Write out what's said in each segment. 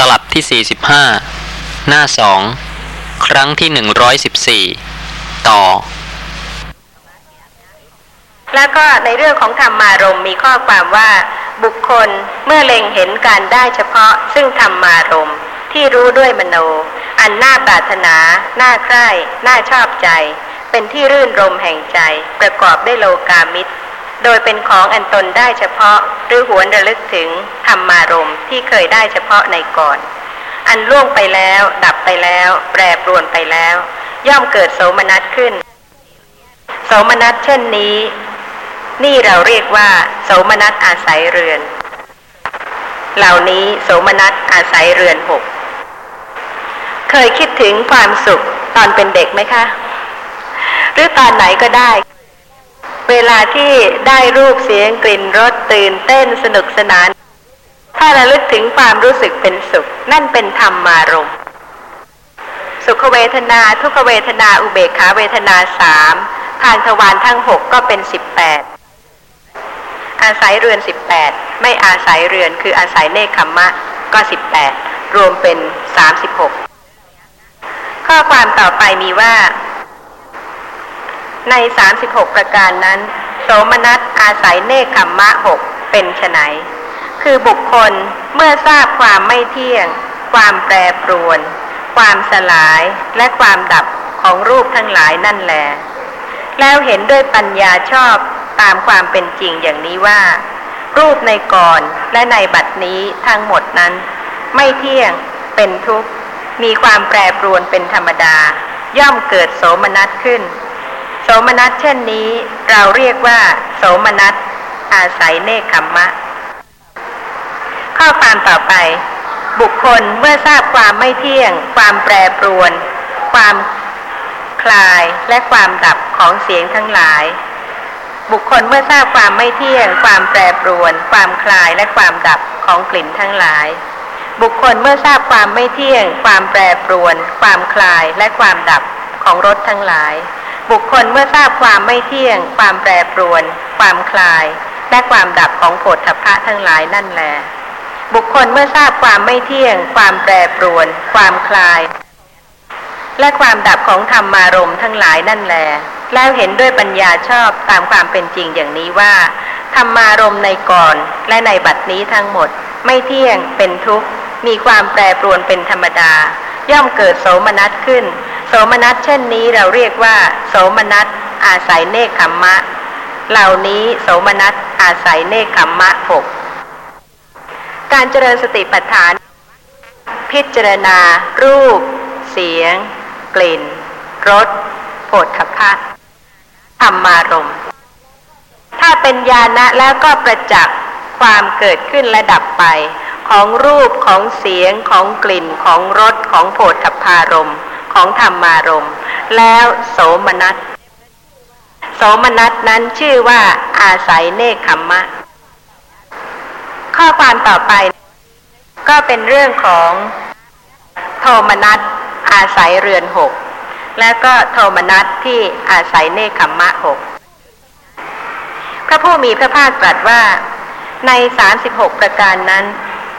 ตลับที่45หน้า2ครั้งที่114ต่อแล้วก็ในเรื่องของธรรมารมณ์มีข้อความว่าบุคคลเมื่อเล็งเห็นการได้เฉพาะซึ่งธรรมารมณ์ที่รู้ด้วยมโนอันน่าปรารถนาน่าใคร่น่าชอบใจเป็นที่รื่นรมแห่งใจประกอบด้วยโลกามิตรโดยเป็นของอันตนได้เฉพาะหรือหวนระลึกถึงธรรมารมณ์ที่เคยได้เฉพาะในก่อนอันล่วงไปแล้วดับไปแล้วแปรปรวนไปแล้วย่อมเกิดโสมนัสขึ้นโสมนัสเช่นนี้นี่เราเรียกว่าโสมนัสอาศัยเรือนเหล่านี้โสมนัสอาศัยเรือนหกเคยคิดถึงความสุขตอนเป็นเด็กไหมคะหรือตอนไหนก็ได้เวลาที่ได้รูปเสียงกลิ่นรสตื่นเต้นสนุกสนานถ้าระลึกถึงความรู้สึกเป็นสุขนั่นเป็นธรรมารมณ์สุขเวทนาทุกขเวทนาอุเบกขาเวทนา3ทางทวารทั้ง6ก็เป็น18อาศัยเรือน18ไม่อาศัยเรือนคืออาศัยเนคขมะก็18รวมเป็น36ข้อความต่อไปมีว่าใน36ประการนั้นโสมนัสอาศัยเนกขมมะ6เป็นไฉนคือบุคคลเมื่อทราบความไม่เที่ยงความแปรปรวนความสลายและความดับของรูปทั้งหลายนั่นแลแล้วเห็นด้วยปัญญาชอบตามความเป็นจริงอย่างนี้ว่ารูปในก่อนและในบัดนี้ทั้งหมดนั้นไม่เที่ยงเป็นทุกข์มีความแปรปรวนเป็นธรรมดาย่อมเกิดโสมนัสขึ้นโสมนัสเช่นนี้เราเรียกว่าโสมนัสอาศัยเนกขัมมะข้อความต่อไปบุคคลเมื่อทราบความไม่เที่ยงความแปรปรวนความคลายและความดับของเสียงทั้งหลายบุคคลเมื่อทราบความไม่เที่ยงความแปรปรวนความคลายและความดับของกลิ่นทั้งหลายบุคคลเมื่อทราบความไม่เที่ยงความแปรปรวนความคลายและความดับของรสทั้งหลายบุคคลเมื่อทราบความไม่เที่ยงความแปรปรวนความคลายและความดับของโผฏฐัพพะทั้งหลายนั่นแลบุคคลเมื่อทราบความไม่เที่ยงความแปรปรวนความคลายและความดับของธรรมารมณ์ทั้งหลายนั่นแลแล้วเห็นด้วยปัญญาชอบตามความเป็นจริงอย่างนี้ว่าธรรมารมณ์ในก่อนและในบัดนี้ทั้งหมดไม่เที่ยงเป็นทุกข์มีความแปรปรวนเป็นธรรมดาย่อมเกิดโสมนัสขึ้นโสมนัสเช่นนี้เราเรียกว่าโสมนัสอาศัยเนกขัมมะเหล่านี้โสมนัสอาศัยเนกขัมมะ6การเจริญสติปัฏฐานพิจารณารูปเสียงกลิ่นรสโผฏฐัพพะธรรมารมณ์ถ้าเป็นญาณะแล้วก็ประจักษ์ความเกิดขึ้นและดับไปของรูปของเสียงของกลิ่นของรสของโผฏฐัพพารมณ์ของธรรมารมณ์แล้วโสมนัสโสมนัสนั้นชื่อว่าอาศัยเนกขัมมะข้อความต่อไปก็เป็นเรื่องของโทมนัสอาศัยเรือนหกแล้วก็โทมนัสที่อาศัยเนกขัมมะหกพระผู้มีพระภาคตรัสว่าใน36ประการนั้น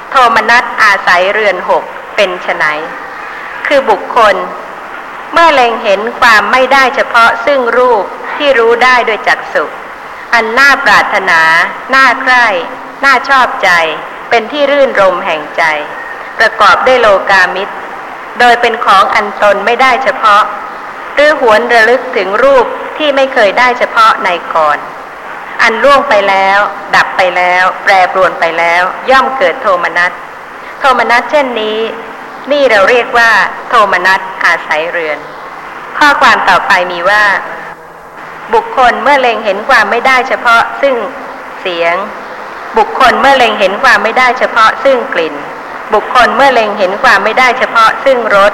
โทมนัสอาศัยเรือนหกเป็นไฉนคือบุคคลเมื่อเล็งเห็นความไม่ได้เฉพาะซึ่งรูปที่รู้ได้โดยจักษุอันน่าปรารถนาน่าใคร่น่าชอบใจเป็นที่รื่นรมแห่งใจประกอบด้วยโลกามิตรโดยเป็นของอันตนไม่ได้เฉพาะหรือหวนระลึกถึงรูปที่ไม่เคยได้เฉพาะในก่อนอันล่วงไปแล้วดับไปแล้วแปรปรวนไปแล้วย่อมเกิดโทมนัสโทมนัสเช่นนี้นี่เราเรียกว่าโทมนัสอาศัยเรือนข้อความต่อไปมีว่าบุคคลเมื่อเล็งเห็นความไม่ได้เฉพาะซึ่งเสียงบุคคลเมื่อเล็งเห็นความไม่ได้เฉพาะซึ่งกลิ่นบุคคลเมื่อเล็งเห็นความไม่ได้เฉพาะซึ่งรส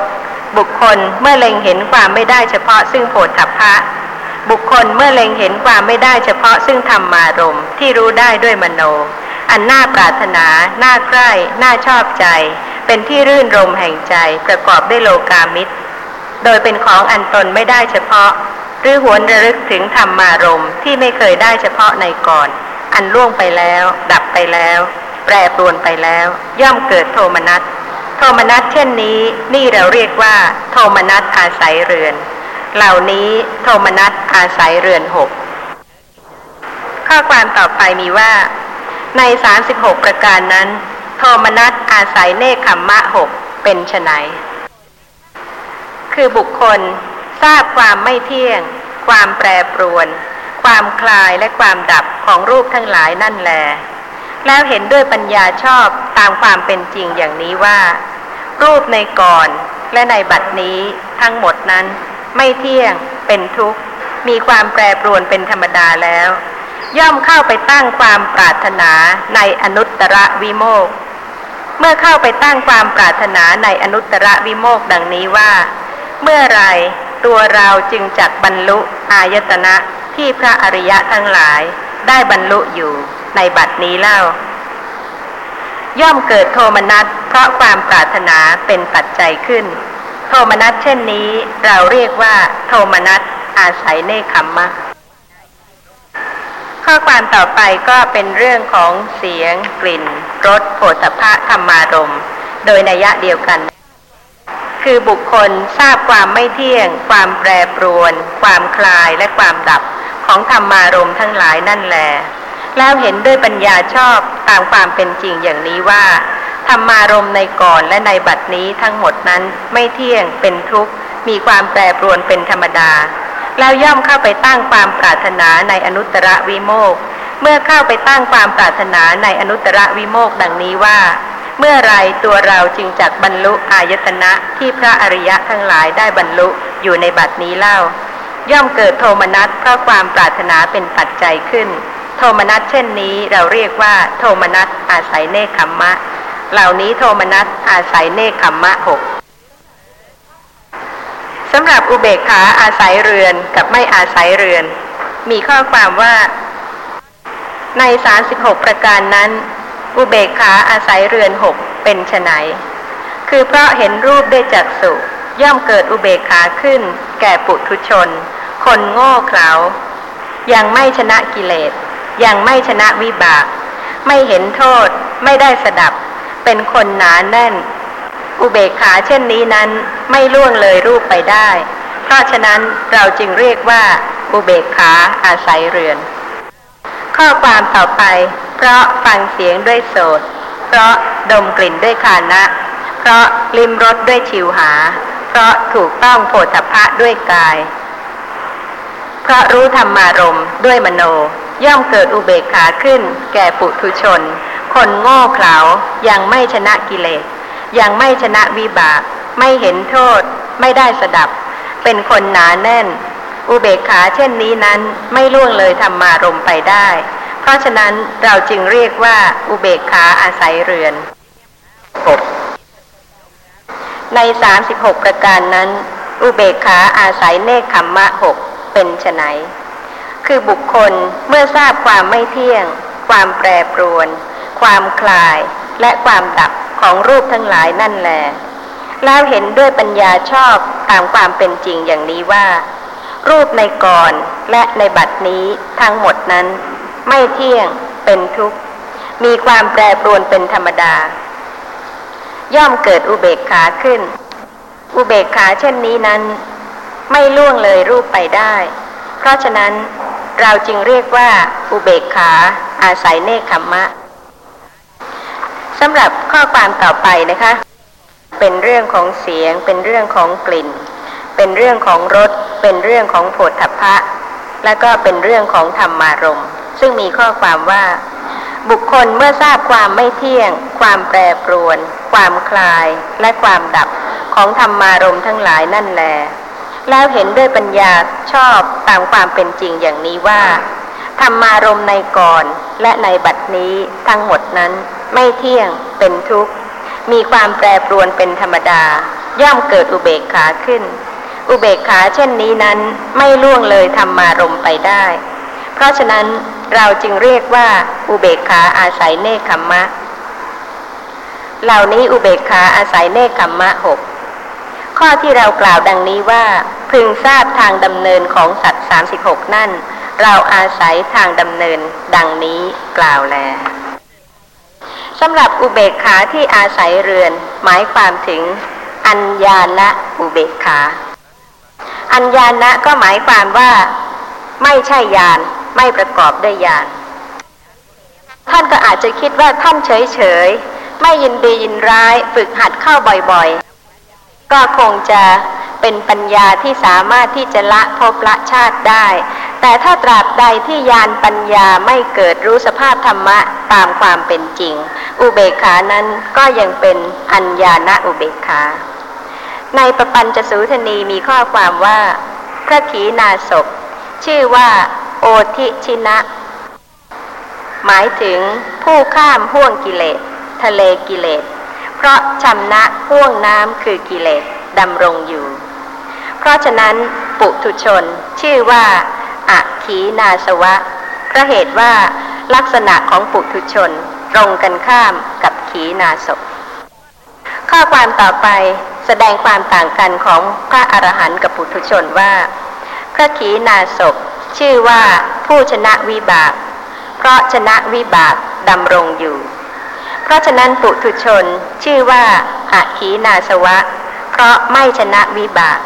บุคคลเมื่อเล็งเห็นความไม่ได้เฉพาะซึ่งโผฏฐัพพะบุคคลเมื่อเล็งเห็นความไม่ได้เฉพาะซึ่งธรรมารมณ์ที่รู้ได้ด้วยมโนอันน่าปรารถนาน่าใคร่น่าชอบใจเป็นที่รื่นรมแห่งใจประกอบด้วยโลกามิตรโดยเป็นของอันตนไม่ได้เฉพาะหรือหวนระลึกถึงธรรมารมณ์ที่ไม่เคยได้เฉพาะในก่อนอันล่วงไปแล้วดับไปแล้วแปรปรวนไปแล้วย่อมเกิดโทมนัส โทมนัสเช่นนี้นี่เราเรียกว่าโทมนัสอาศัยเรือนเหล่านี้โทมนัสอาศัยเรือนหกข้อความต่อไปมีว่าใน36ประการนั้นโทมนัสอาศัยเนกขัมมะหกเป็นไฉนคือบุคคลทราบความไม่เที่ยงความแปรปรวนความคลายและความดับของรูปทั้งหลายนั่นแลแล้วเห็นด้วยปัญญาชอบตามความเป็นจริงอย่างนี้ว่ารูปในก่อนและในบัดนี้ทั้งหมดนั้นไม่เที่ยงเป็นทุกข์มีความแปรปรวนเป็นธรรมดาแล้วย่อมเข้าไปตั้งความปรารถนาในอนุตตรวิโมกข์เมื่อเข้าไปตั้งความปรารถนาในอนุตตรวิโมกข์ดังนี้ว่าเมื่อไรตัวเราจึงจักบรรลุอายตนะที่พระอริยะทั้งหลายได้บรรลุอยู่ในบัดนี้เล่าย่อมเกิดโทมนัสเพราะความปรารถนาเป็นปัจจัยขึ้นโทมนัสเช่นนี้เราเรียกว่าโทมนัสอาศัยเนกขัมมะข้อความต่อไปก็เป็นเรื่องของเสียงกลิ่นรสโผฏฐัพพะธรรมารมณ์โดยนัยยะเดียวกันคือบุคคลทราบความไม่เที่ยงความแปรปรวนความคลายและความดับของธรรมารมณ์ทั้งหลายนั่นแลแล้วเห็นด้วยปัญญาชอบตามความเป็นจริงอย่างนี้ว่าธรรมารมณ์ในก่อนและในบัดนี้ทั้งหมดนั้นไม่เที่ยงเป็นทุกข์มีความแปรปรวนเป็นธรรมดาแล้วย่อมเข้าไปตั้งความปรารถนาในอนุตตรวิโมกข์เมื่อเข้าไปตั้งความปรารถนาในอนุตตรวิโมกข์ดังนี้ว่าเมื่อไรตัวเราจึงจักบรรลุอายตนะที่พระอริยะทั้งหลายได้บรรลุอยู่ในบัดนี้เล่าย่อมเกิดโทมนัสเพราะความปรารถนาเป็นปัจจัยขึ้นโทมนัสเช่นนี้เราเรียกว่าโทมนัสอาศัยเนกขัมมะเหล่านี้โทมนัสอาศัยเนกขัมมะหกสำหรับอุเบกขาอาศัยเรือนกับไม่อาศัยเรือนมีข้อความว่าใน36ประการนั้นอุเบกขาอาศัยเรือนหกเป็นไฉนคือเพราะเห็นรูปด้วยจักษุย่อมเกิดอุเบกขาขึ้นแก่ปุถุชนคนโง่เขลายังไม่ชนะกิเลสยังไม่ชนะวิบากไม่เห็นโทษไม่ได้สดับเป็นคนหนาแน่นอุเบกขาเช่นนี้นั้นไม่ล่วงเลยรูปไปได้เพราะฉะนั้นเราจึงเรียกว่าอุเบกขาอาศัยเรือนข้อความต่อไปเพราะฟังเสียงด้วยโสตเพราะดมกลิ่นด้วยคานะเพราะลิ้มรสด้วยชิวหาเพราะถูกต้องโผฏฐัพพะด้วยกายเพราะรู้ธรรมารมณ์ด้วยมโนย่อมเกิดอุเบกขาขึ้นแก่ปุถุชนคนโง่เขลายังไม่ชนะกิเลสยังไม่ชนะวิบากไม่เห็นโทษไม่ได้สดับเป็นคนหนาแน่นอุเบกขาเช่นนี้นั้นไม่ล่วงเลยธรรมารมณ์ไปได้เพราะฉะนั้นเราจึงเรียกว่าอุเบกขาอาศัยเรือน6ใน36ประการนั้นอุเบกขาอาศัยเนกขัมมะ6เป็นไฉนคือบุคคลเมื่อทราบความไม่เที่ยงความแปรปรวนความคลายและความดับของรูปทั้งหลายนั่นแลแล้วเห็นด้วยปัญญาชอบตามความเป็นจริงอย่างนี้ว่ารูปในก่อนและในบัดนี้ทั้งหมดนั้นไม่เที่ยงเป็นทุกข์มีความแปรปรวนเป็นธรรมดาย่อมเกิดอุเบกขาขึ้นอุเบกขาเช่นนี้นั้นไม่ล่วงเลยรูปไปได้เพราะฉะนั้นเราจึงเรียกว่าอุเบกขาอาศัยเนกขัมมะสำหรับข้อความต่อไปนะคะเป็นเรื่องของเสียงเป็นเรื่องของกลิ่นเป็นเรื่องของรสเป็นเรื่องของโผฏฐัพพะและก็เป็นเรื่องของธรรมารมณ์ซึ่งมีข้อความว่าบุคคลเมื่อทราบความไม่เที่ยงความแปรปรวนความคลายและความดับของธรรมารมณ์ทั้งหลายนั่นแลแล้วเห็นด้วยปัญญาชอบตามความเป็นจริงอย่างนี้ว่าธรรมารมณ์ในก่อนและในบัดนี้ทั้งหมดนั้นไม่เที่ยงเป็นทุกข์มีความแปรปรวนเป็นธรรมดาย่อมเกิดอุเบกขาขึ้นอุเบกขาเช่นนี้นั้นไม่ล่วงเลยธรรมารมณ์ไปได้เพราะฉะนั้นเราจึงเรียกว่าอุเบกขาอาศัยเนกขัมมะเหล่านี้อุเบกขาอาศัยเนกขัมมะหกข้อที่เรากล่าวดังนี้ว่าพึงทราบทางดำเนินของสัตว์36นั่นเราอาศัยทางดำเนินดังนี้กล่าวแล สำหรับอุเบกขาที่อาศัยเรือนหมายความถึงอัญญาณอุเบกขาอัญญาณก็หมายความว่าไม่ใช่ญาณไม่ประกอบด้วยญาณท่านก็อาจจะคิดว่าท่านเฉยๆไม่ยินดียินร้ายฝึกหัดเข้าบ่อยๆก็คงจะเป็นปัญญาที่สามารถที่จะละภพละชาติได้แต่ถ้าตราบใดที่ญาณปัญญาไม่เกิดรู้สภาพธรรมะตามความเป็นจริงอุเบกขานั้นก็ยังเป็นอัญญาณอุเบกขาในปปัญจสูทนีมีข้อความว่าพระขีณาสพชื่อว่าโอทิชินะหมายถึงผู้ข้ามห้วงกิเลสทะเลกิเลสเพราะชำนะห้วงน้ำคือกิเลสดำรงอยู่เพราะฉะนั้นปุถุชนชื่อว่าอัคคีนาสวะเพราะเหตุว่าลักษณะของปุถุชนตรงกันข้ามกับขีณาสพข้อความต่อไปแสดงความต่างกันของพระอรหันต์กับปุถุชนว่าพระขีณาสพชื่อว่าผู้ชนะวิบากเพราะชนะวิบากดำรงอยู่เพราะฉะนั้นปุถุชนชื่อว่าอัคคีนาสวะเพราะไม่ชนะวิบาก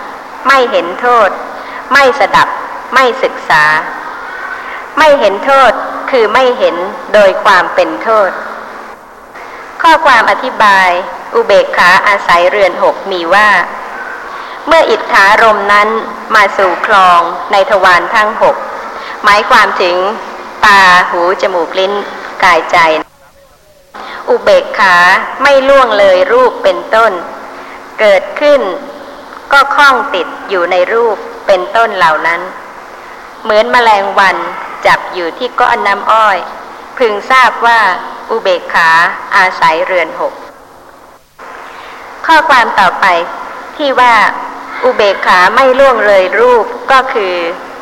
ไม่เห็นโทษไม่สดับไม่ศึกษาไม่เห็นโทษคือไม่เห็นโดยความเป็นโทษข้อความอธิบายอุเบกขาอาศัยเรือนหกมีว่าเมื่ออิทธารมนั้นมาสู่คลองในทวารทั้งหกหมายความถึงตาหูจมูกลิ้นกายใจอุเบกขาไม่ล่วงเลยรูปเป็นต้นเกิดขึ้นก็คล้องติดอยู่ในรูปเป็นต้นเหล่านั้นเหมือนแมลงวันจับอยู่ที่ก้อนน้ำอ้อยพึงทราบว่าอุเบกขาอาศัยเรือนหกข้อความต่อไปที่ว่าอุเบกขาไม่ล่วงเลยรูปก็คือ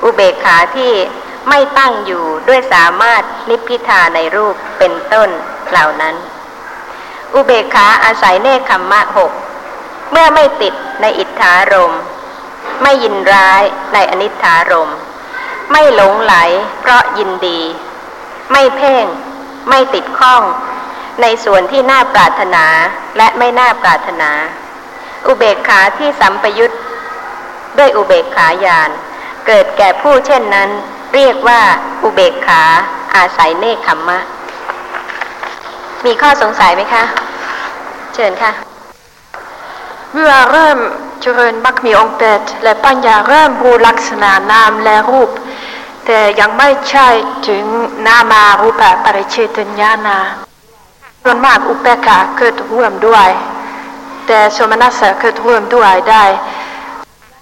อุเบกขาที่ไม่ตั้งอยู่ด้วยสามารถนิพพิทาในรูปเป็นต้นเหล่านั้นอุเบกขาอาศัยเนกขัมมะหกเมื่อไม่ติดในอิทธารมณ์ไม่ยินร้ายในอนิจฐารมณ์ไม่หลงไหลเพราะยินดีไม่เพ่งไม่ติดข้องในส่วนที่น่าปรารถนาและไม่น่าปรารถนาอุเบกขาที่สัมปยุตด้วยอุเบกขาญาณเกิดแก่ผู้เช่นนั้นเรียกว่าอุเบกขาอาศัยเนกขัมมะมีข้อสงสัยไหมคะเชิญค่ะเมื่อเริ่มเจริญมรรคมีองค์8และปัญญาเริ่มรู้ลักษณะนามและรูปแต่ยังไม่ใช่ถึงนามารูปปริเฉทญาณส่วนมากอุเบกขาเกิดร่วมด้วยแต่สมณะเกิดร่วมด้วยได้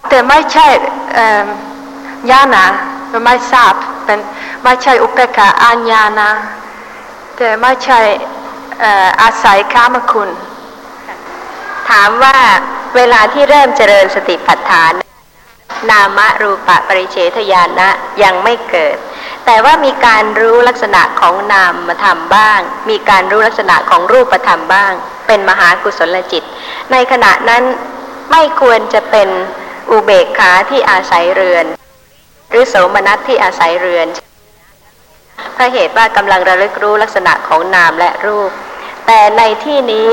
แต่ไม่ใช่ญาณไม่ทราบเป็นไม่ใช่อุเบกขาอัญญาณแต่ไม่ใช่อาศัยกามคุณถามว่าเวลาที่เริ่มเจริญสติปัฏฐานนามรูปปริเฉทญาณยังไม่เกิดแต่ว่ามีการรู้ลักษณะของนามธรรมบ้างมีการรู้ลักษณะของรูปธรรมบ้างเป็นมหากุศลจิตในขณะนั้นไม่ควรจะเป็นอุเบกขาที่อาศัยเรือนหรือโสมนัสที่อาศัยเรือนเพราะเหตุว่ากำลังระลึกรู้ลักษณะของนามและรูปแต่ในที่นี้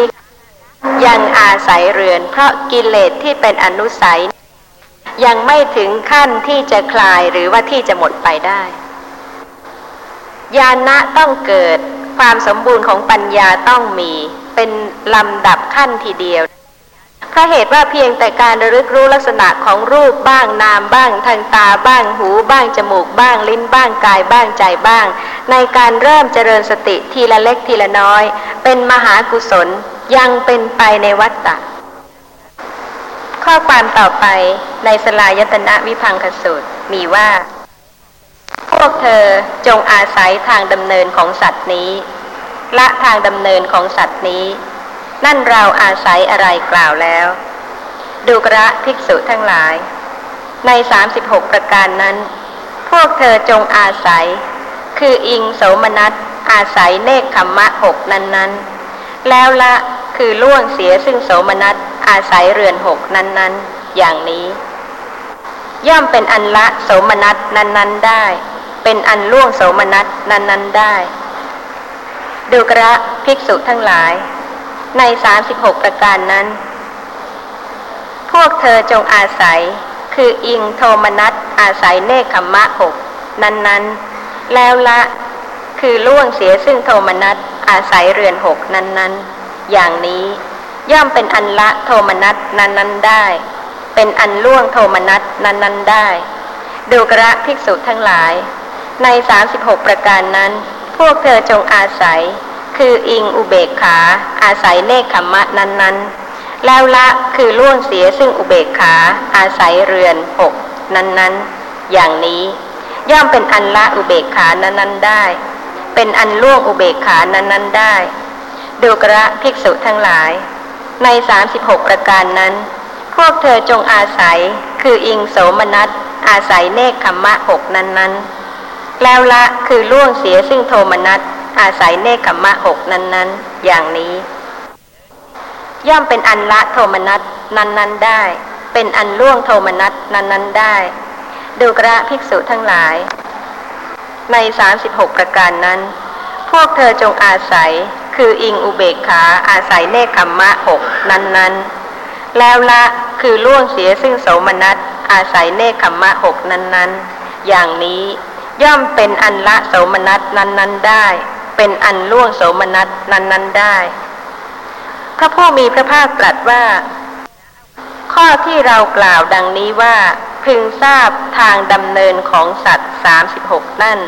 ยังอาศัยเรือนเพราะกิเลสที่เป็นอนุสัยยังไม่ถึงขั้นที่จะคลายหรือว่าที่จะหมดไปได้ญาณะต้องเกิดความสมบูรณ์ของปัญญาต้องมีเป็นลำดับขั้นทีเดียวเพราะเหตุว่าเพียงแต่การระลึกรู้ลักษณะของรูปบ้างนามบ้างทางตาบ้างหูบ้างจมูกบ้างลิ้นบ้างกายบ้างใจบ้างในการเริ่มเจริญสติทีละเล็กทีละน้อยเป็นมหากุศลยังเป็นไปในวัฏฏะข้อความต่อไปในสลายตนะวิภังคสูตรมีว่าพวกเธอจงอาศัยทางดำเนินของสัตว์นี้ละทางดำเนินของสัตว์นี้นั่นเราอาศัยอะไรกล่าวแล้วดูกระภิกษุทั้งหลายใน36ประการนั้นพวกเธอจงอาศัยคืออิงโสมนัสอาศัยเนกขัมมะ6นั้นๆแล้วละคือล่วงเสียซึ่งโสมนัสอาศัยเรือนหกนั้นๆอย่างนี้ย่อมเป็นอันละโสมนัสนั้นๆได้เป็นอันล่วงโสมนัสนั้นๆได้ ดูกระภิกษุทั้งหลายใน36ประการนั้นพวกเธอจงอาศัยคืออิงโทมนัสอาศัยเนกขัมมะ6นั้นๆแล้วละคือล่วงเสียซึ่งโทมนัสอาศัยเรือน6นั้นๆอย่างนี้ย่อมเป็นอันละโทมนัสนั้นๆได้เป็นอันล่วงโทมนัสนั้นๆได้ดูกระภิกษุทั้งหลายใน36ประการนั้นพวกเธอจงอาศัยคืออิงอุเบกขาอาศัยเนกขัมมะนั้นๆแล้วละคือล่วงเสียซึ่งอุเบกขาอาศัยเรือน6นั้นๆอย่างนี้ย่อมเป็นอันละอุเบกขานั้นๆได้เป็นอันล่วงอุเบกขานั้นๆได้ดูกระภิกษุทั้งหลายใน36ประการนั้นพวกเธอจงอาศัยคืออิงโสมนัสอาศัยเนกขัมมะ6นั้นๆแล้วละคือล่วงเสียซึ่งโทมนัสอาศัยเนกขัมมะ6นั้นๆอย่างนี้ย่อมเป็นอันละโทมนัสนั้นๆได้เป็นอันล่วงโทมนัสนั้นๆได้ดูกระภิกษุทั้งหลายใน36ประการนั้นพวกเธอจงอาศัยคืออิงอุเบกขาอาศัยเนกขัมมะ6นั้นๆแล้วละคือล่วงเสียซึ่งโสมนัสอาศัยเนกขัมมะ6นั้นๆอย่างนี้ย่อมเป็นอันละโสมนัสนั้นๆได้เป็นอันล่วงโสมนัสนั้นๆได้พระผู้มีพระภาคตรัสว่าข้อที่เรากล่าวดังนี้ว่าพึงทราบทางดำเนินของสัตว์36นั่น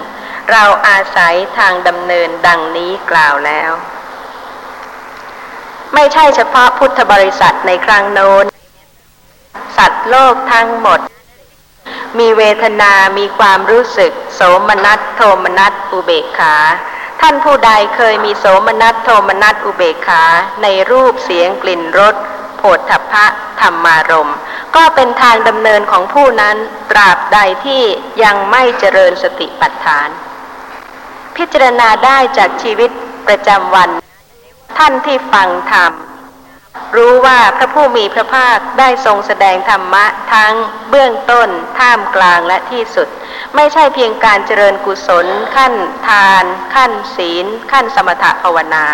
เราอาศัยทางดำเนินดังนี้กล่าวแล้วไม่ใช่เฉพาะพุทธบริษัทในครั้งโน้นสัตว์โลกทั้งหมดมีเวทนามีความรู้สึกโสมนัสโทมนัสอุเบกขาท่านผู้ใดเคยมีโสมนัสโทมนัสอุเบกขาในรูปเสียงกลิ่นรสโผฏฐัพพะธรรมารมณ์ก็เป็นทางดำเนินของผู้นั้นตราบใดที่ยังไม่เจริญสติปัฏฐานพิจารณาได้จากชีวิตประจำวันท่านที่ฟังธรรมรู้ว่าพระผู้มีพระภาคได้ทรงแสดงธรรมะทั้งเบื้องต้นท่ามกลางและที่สุดไม่ใช่เพียงการเจริญกุศลขั้นทานขั้นศีลขั้นสมถะภาวนา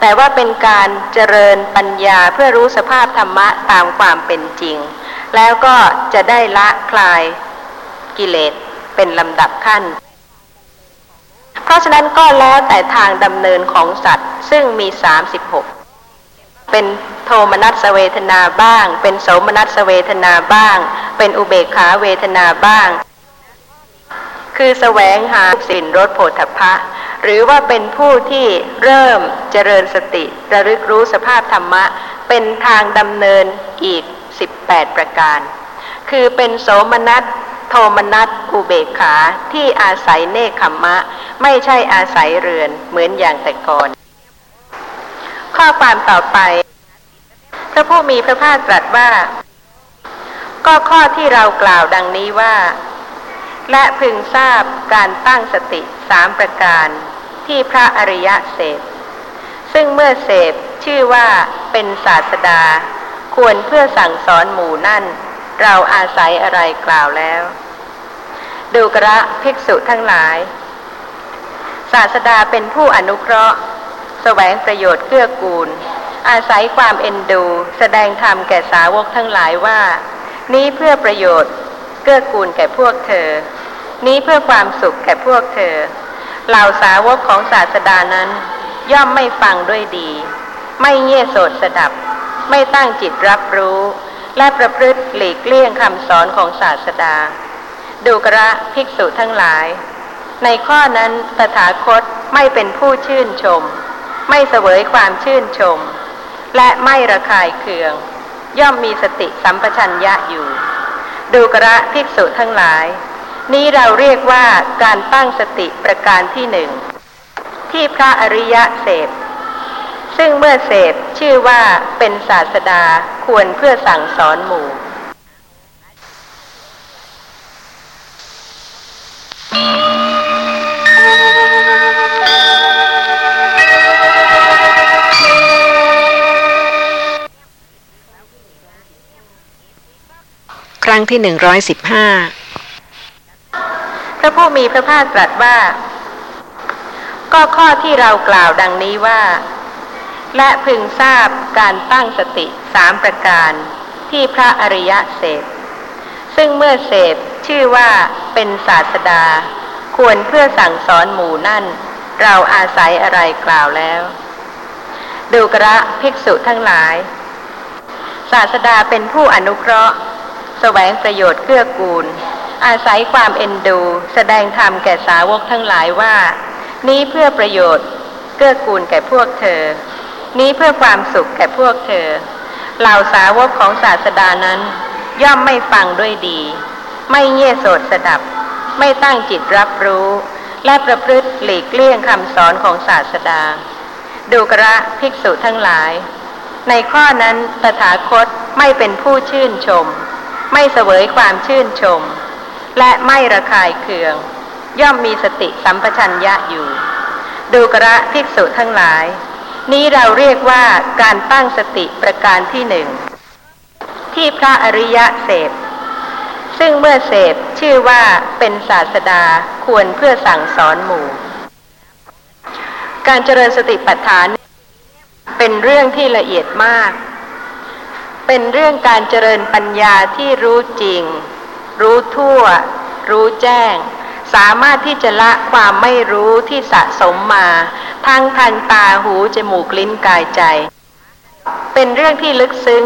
แต่ว่าเป็นการเจริญปัญญาเพื่อรู้สภาพธรรมะตามความเป็นจริงแล้วก็จะได้ละคลายกิเลสเป็นลำดับขั้นเพราะฉะนั้นก็แล้วแต่ทางดำเนินของสัตว์ซึ่งมี36เป็นโทมนัสเวทนาบ้างเป็นโสมนัสเวทนาบ้างเป็นอุเบกขาเวทนาบ้างคือแสวงหาสิ่งรสโผฏฐัพพะหรือว่าเป็นผู้ที่เริ่มเจริญสติระลึกรู้สภาพธรรมะเป็นทางดำเนินอีก18ประการคือเป็นโสมนัสโทมนัสอุเบกขาที่อาศัยเนกขัมมะไม่ใช่อาศัยเรือนเหมือนอย่างแต่ก่อนข้อความต่อไปพระผู้มีพระภาคตรัสว่าก็ข้อที่เรากล่าวดังนี้ว่าและพึงทราบการตั้งสติ3ประการที่พระอริยะเสพซึ่งเมื่อเสพชื่อว่าเป็นศาสดาควรเพื่อสั่งสอนหมู่นั่นเราอาศัยอะไรกล่าวแล้วดูกระภิกษุทั้งหลายศาสดาเป็นผู้อนุเคราะห์แสวงประโยชน์เกื้อกูลอาศัยความเอ็นดูแสดงธรรมแก่สาวกทั้งหลายว่านี้เพื่อประโยชน์เกื้อกูลแก่พวกเธอนี้เพื่อความสุขแก่พวกเธอเหล่าสาวกของศาสดานั้นย่อมไม่ฟังด้วยดีไม่เงี่ยโสดสดับไม่ตั้งจิตรับรู้และประพฤติหลีกเลี่ยงคำสอนของศาสดาดูกระภิกษุทั้งหลายในข้อนั้นตถาคตไม่เป็นผู้ชื่นชมไม่เสวยความชื่นชมและไม่ระคายเคืองย่อมมีสติสัมปชัญญะอยู่ดูกระภิกษุทั้งหลายนี้เราเรียกว่าการตั้งสติประการที่หนึ่งที่พระอริยะเสพซึ่งเมื่อเสพชื่อว่าเป็นศาสดาควรเพื่อสั่งสอนหมู่ครั้งที่115พระผู้มีพระภาคตรัสว่า ก็ข้อที่เรากล่าวดังนี้ว่าและพึงทราบการตั้งสติ3ประการที่พระอริยะเสพซึ่งเมื่อเสพชื่อว่าเป็นศาสดาควรเพื่อสั่งสอนหมู่นั่นเราอาศัยอะไรกล่าวแล้วดูกระภิกษุทั้งหลายศาสดาเป็นผู้อนุเคราะห์แสวงประโยชน์เกื้อกูลอาศัยความเอ็นดูแสดงธรรมแก่สาวกทั้งหลายว่านี้เพื่อประโยชน์เกื้อกูลแก่พวกเธอนี้เพื่อความสุขแก่พวกเธอเหล่าสาวกของศาสดานั้นย่อมไม่ฟังด้วยดีไม่เงี่ยโสดสดับไม่ตั้งจิตรับรู้และประพฤติหลีกเลี่ยงคำสอนของศาสดาดูกระภิกษุทั้งหลายในข้อนั้นตถาคตไม่เป็นผู้ชื่นชมไม่เสวยความชื่นชมและไม่ระคายเคืองย่อมมีสติสัมปชัญญะอยู่ดูกระภิกษุทั้งหลายนี้เราเรียกว่าการตั้งสติประการที่หนึ่งที่พระอริยะเสพซึ่งเมื่อเสพชื่อว่าเป็นศาสดาควรเพื่อสั่งสอนหมู่การเจริญสติปัฏฐานเป็นเรื่องที่ละเอียดมากเป็นเรื่องการเจริญปัญญาที่รู้จริงรู้ทั่วรู้แจ้งสามารถที่จะละความไม่รู้ที่สะสมมาทั้งทางตาหูจมูกลิ้นกายใจเป็นเรื่องที่ลึกซึ้ง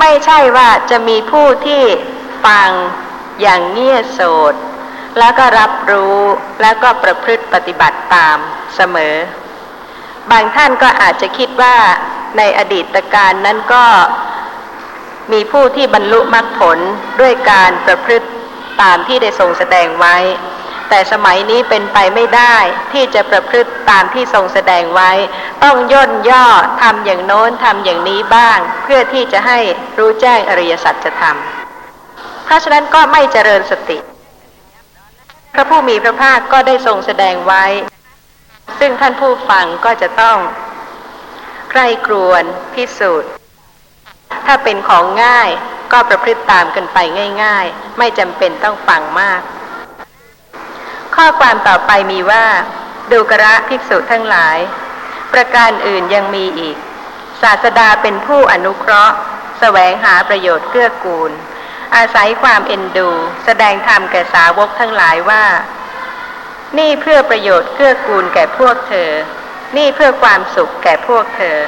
ไม่ใช่ว่าจะมีผู้ที่ฟังอย่างเงี่ยโสดแล้วก็รับรู้แล้วก็ประพฤติปฏิบัติตามเสมอบางท่านก็อาจจะคิดว่าในอดีตการนั้นก็มีผู้ที่บรรลุมรรคผลด้วยการประพฤติตามที่ได้ทรงแสดงไว้แต่สมัยนี้เป็นไปไม่ได้ที่จะประพฤติตามที่ทรงแสดงไว้ต้องย่นย่อทำอย่างโน้นทำอย่างนี้บ้างเพื่อที่จะให้รู้แจ้งอริยสัจธรรมเพราะฉะนั้นก็ไม่เจริญสติพระผู้มีพระภาคก็ได้ทรงแสดงไว้ซึ่งท่านผู้ฟังก็จะต้องใคร่ครวญพิสูจน์ถ้าเป็นของง่ายก็ประพฤติตามกันไปง่ายๆไม่จำเป็นต้องฟังมากข้อความต่อไปมีว่าดูกระภิกษุทั้งหลายประการอื่นยังมีอีกศาสดาเป็นผู้อนุเคราะห์แสวงหาประโยชน์เกื้อกูลอาศัยความเอ็นดูแสดงธรรมแก่สาวกทั้งหลายว่านี่เพื่อประโยชน์เกื้อกูลแก่พวกเธอนี่เพื่อความสุขแก่พวกเธอ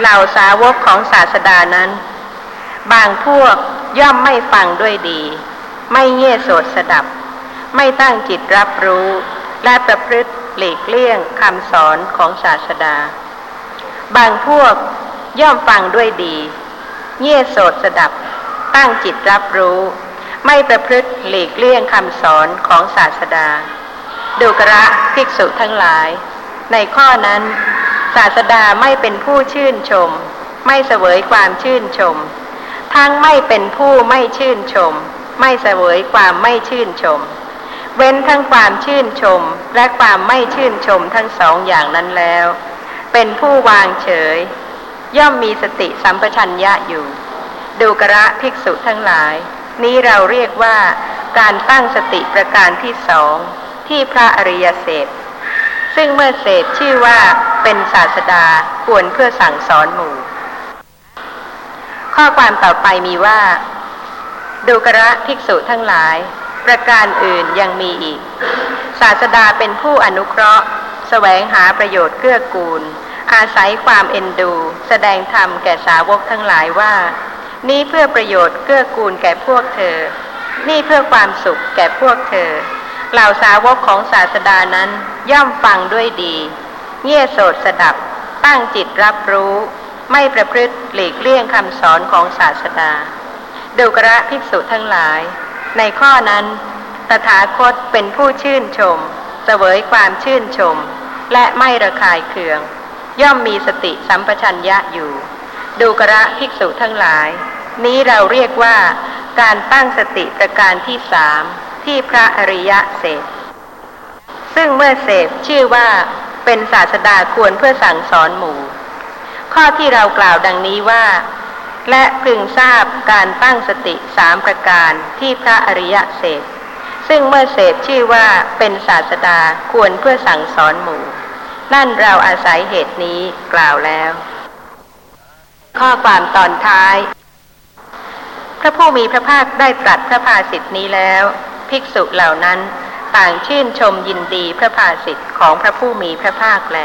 เหล่าสาวกของศาสดานั้นบางพวกย่อมไม่ฟังด้วยดีไม่เงี่ยโสดสดับไม่ตั้งจิตรับรู้และประพฤติหลีกเลี่ยงคำสอนของศาสดาบางพวกย่อมฟังด้วยดีเงี่ยโสดสดับตั้งจิตรับรู้ไม่ประพฤติหลีกเลี่ยงคำสอนของศาสดาดูกระภิกษุทั้งหลายในข้อนั้นศาสดาไม่เป็นผู้ชื่นชมไม่เสวยความชื่นชมทั้งไม่เป็นผู้ไม่ชื่นชมไม่เสวยความไม่ชื่นชมเว้นทั้งความชื่นชมและความไม่ชื่นชมทั้งสองอย่างนั้นแล้วเป็นผู้วางเฉยย่อมมีสติสัมปชัญญะอยู่ดูกระภิกษุทั้งหลายนี้เราเรียกว่าการตั้งสติประการที่สองที่พระอริยเสพซึ่งเมื่อเสพชื่อว่าเป็นศาสดาควรเพื่อสั่งสอนหมู่ข้อความต่อไปมีว่าดูกระภิกษุทั้งหลายประการอื่นยังมีอีกศาสดาเป็นผู้อนุเคราะห์แสวงหาประโยชน์เกื้อกูลอาศัยความเอ็นดูแสดงธรรมแก่สาวกทั้งหลายว่านี้เพื่อประโยชน์เกื้อกูลแก่พวกเธอนี่เพื่อความสุขแก่พวกเธอเหล่าสาวกของศาสดานั้นย่อมฟังด้วยดีเงี่ยโสดสดับตั้งจิตรับรู้ไม่ประพฤติหลีกเลี่ยงคำสอนของศาสดาดูกระภิกษุทั้งหลายในข้อนั้นตถาคตเป็นผู้ชื่นชมเสวยความชื่นชมและไม่ระคายเคืองย่อมมีสติสัมปชัญญะอยู่ดูกระภิกษุทั้งหลายนี้เราเรียกว่าการตั้งสติประการที่สามที่พระอริยะเสพซึ่งเมื่อเสพชื่อว่าเป็นศาสดาควรเพื่อสั่งสอนหมู่ข้อที่เรากล่าวดังนี้ว่าและพึงทราบการตั้งสติ3ประการที่พระอริยะเสพ ซึ่งเมื่อเสพชื่อว่าเป็นศาสดาควรเพื่อสั่งสอนหมู่นั่นเราอาศัยเหตุนี้กล่าวแล้วข้อความตอนท้ายพระผู้มีพระภาคได้ตรัสพระภาสิทธินี้แล้วภิกษุเหล่านั้นต่างชื่นชมยินดีพระภาสิทธิของพระผู้มีพระภาคแล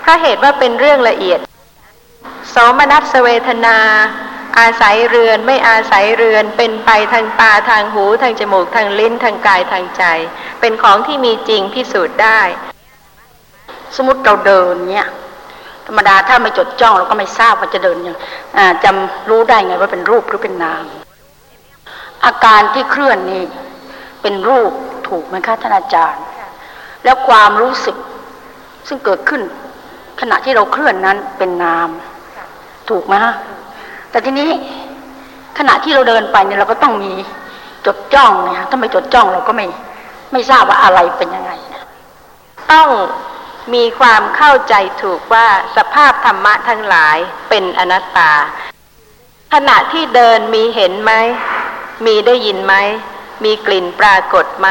เพราะเหตุว่าเป็นเรื่องละเอียดโสมนัสเวทนาอาศัยเรือนไม่อาศัยเรือนเป็นไปทางตาทางหูทางจมูกทางลิ้นทางกายทางใจเป็นของที่มีจริงพิสูจน์ได้สมมติเราเดินเนี่ยธรรมดาถ้าไม่จดจ้องเราก็ไม่ทราบว่าจะเดินยังจำรู้ได้ไงว่าเป็นรูปหรือเป็นนามอาการที่เคลื่อนนี่เป็นรูปถูกไหมคะท่านอาจารย์แล้วความรู้สึกซึ่งเกิดขึ้นขณะที่เราเคลื่อนนั้นเป็นนามถูกไหมฮะแต่ทีนี้ขณะที่เราเดินไปเนี่ยเราก็ต้องมีจดจ้องนะถ้าไม่จดจ้องเราก็ไม่ทราบว่าอะไรเป็นยังไงนะต้องมีความเข้าใจถูกว่าสภาพธรรมะทั้งหลายเป็นอนัตตาขณะที่เดินมีเห็นไหมมีได้ยินไหมมีกลิ่นปรากฏไหม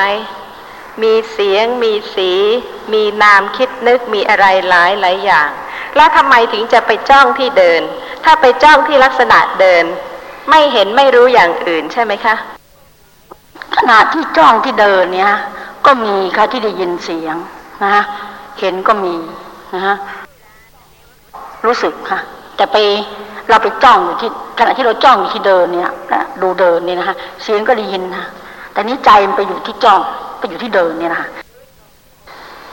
มีเสียงมีสีมีนามคิดนึกมีอะไรหลายอย่างแล้วทำไมถึงจะไปจ้องที่เดินถ้าไปจ้องที่ลักษณะเดินไม่เห็นไม่รู้อย่างอื่นใช่ไหมคะขณะที่จ้องที่เดินเนี่ยก็มีค่ะที่ได้ยินเสียงนะเห็นก็มีนะฮะรู้สึกค่ะแต่ไปเราไปจ้องอยู่ที่ขณะที่เราจ้องอยู่ที่เดินเนี่ยดูเดินเนี่ยนะคะเสียงก็ได้ยินนะแต่นี้ใจมันไปอยู่ที่จ้องไปอยู่ที่เดินเนี่ยนะคะ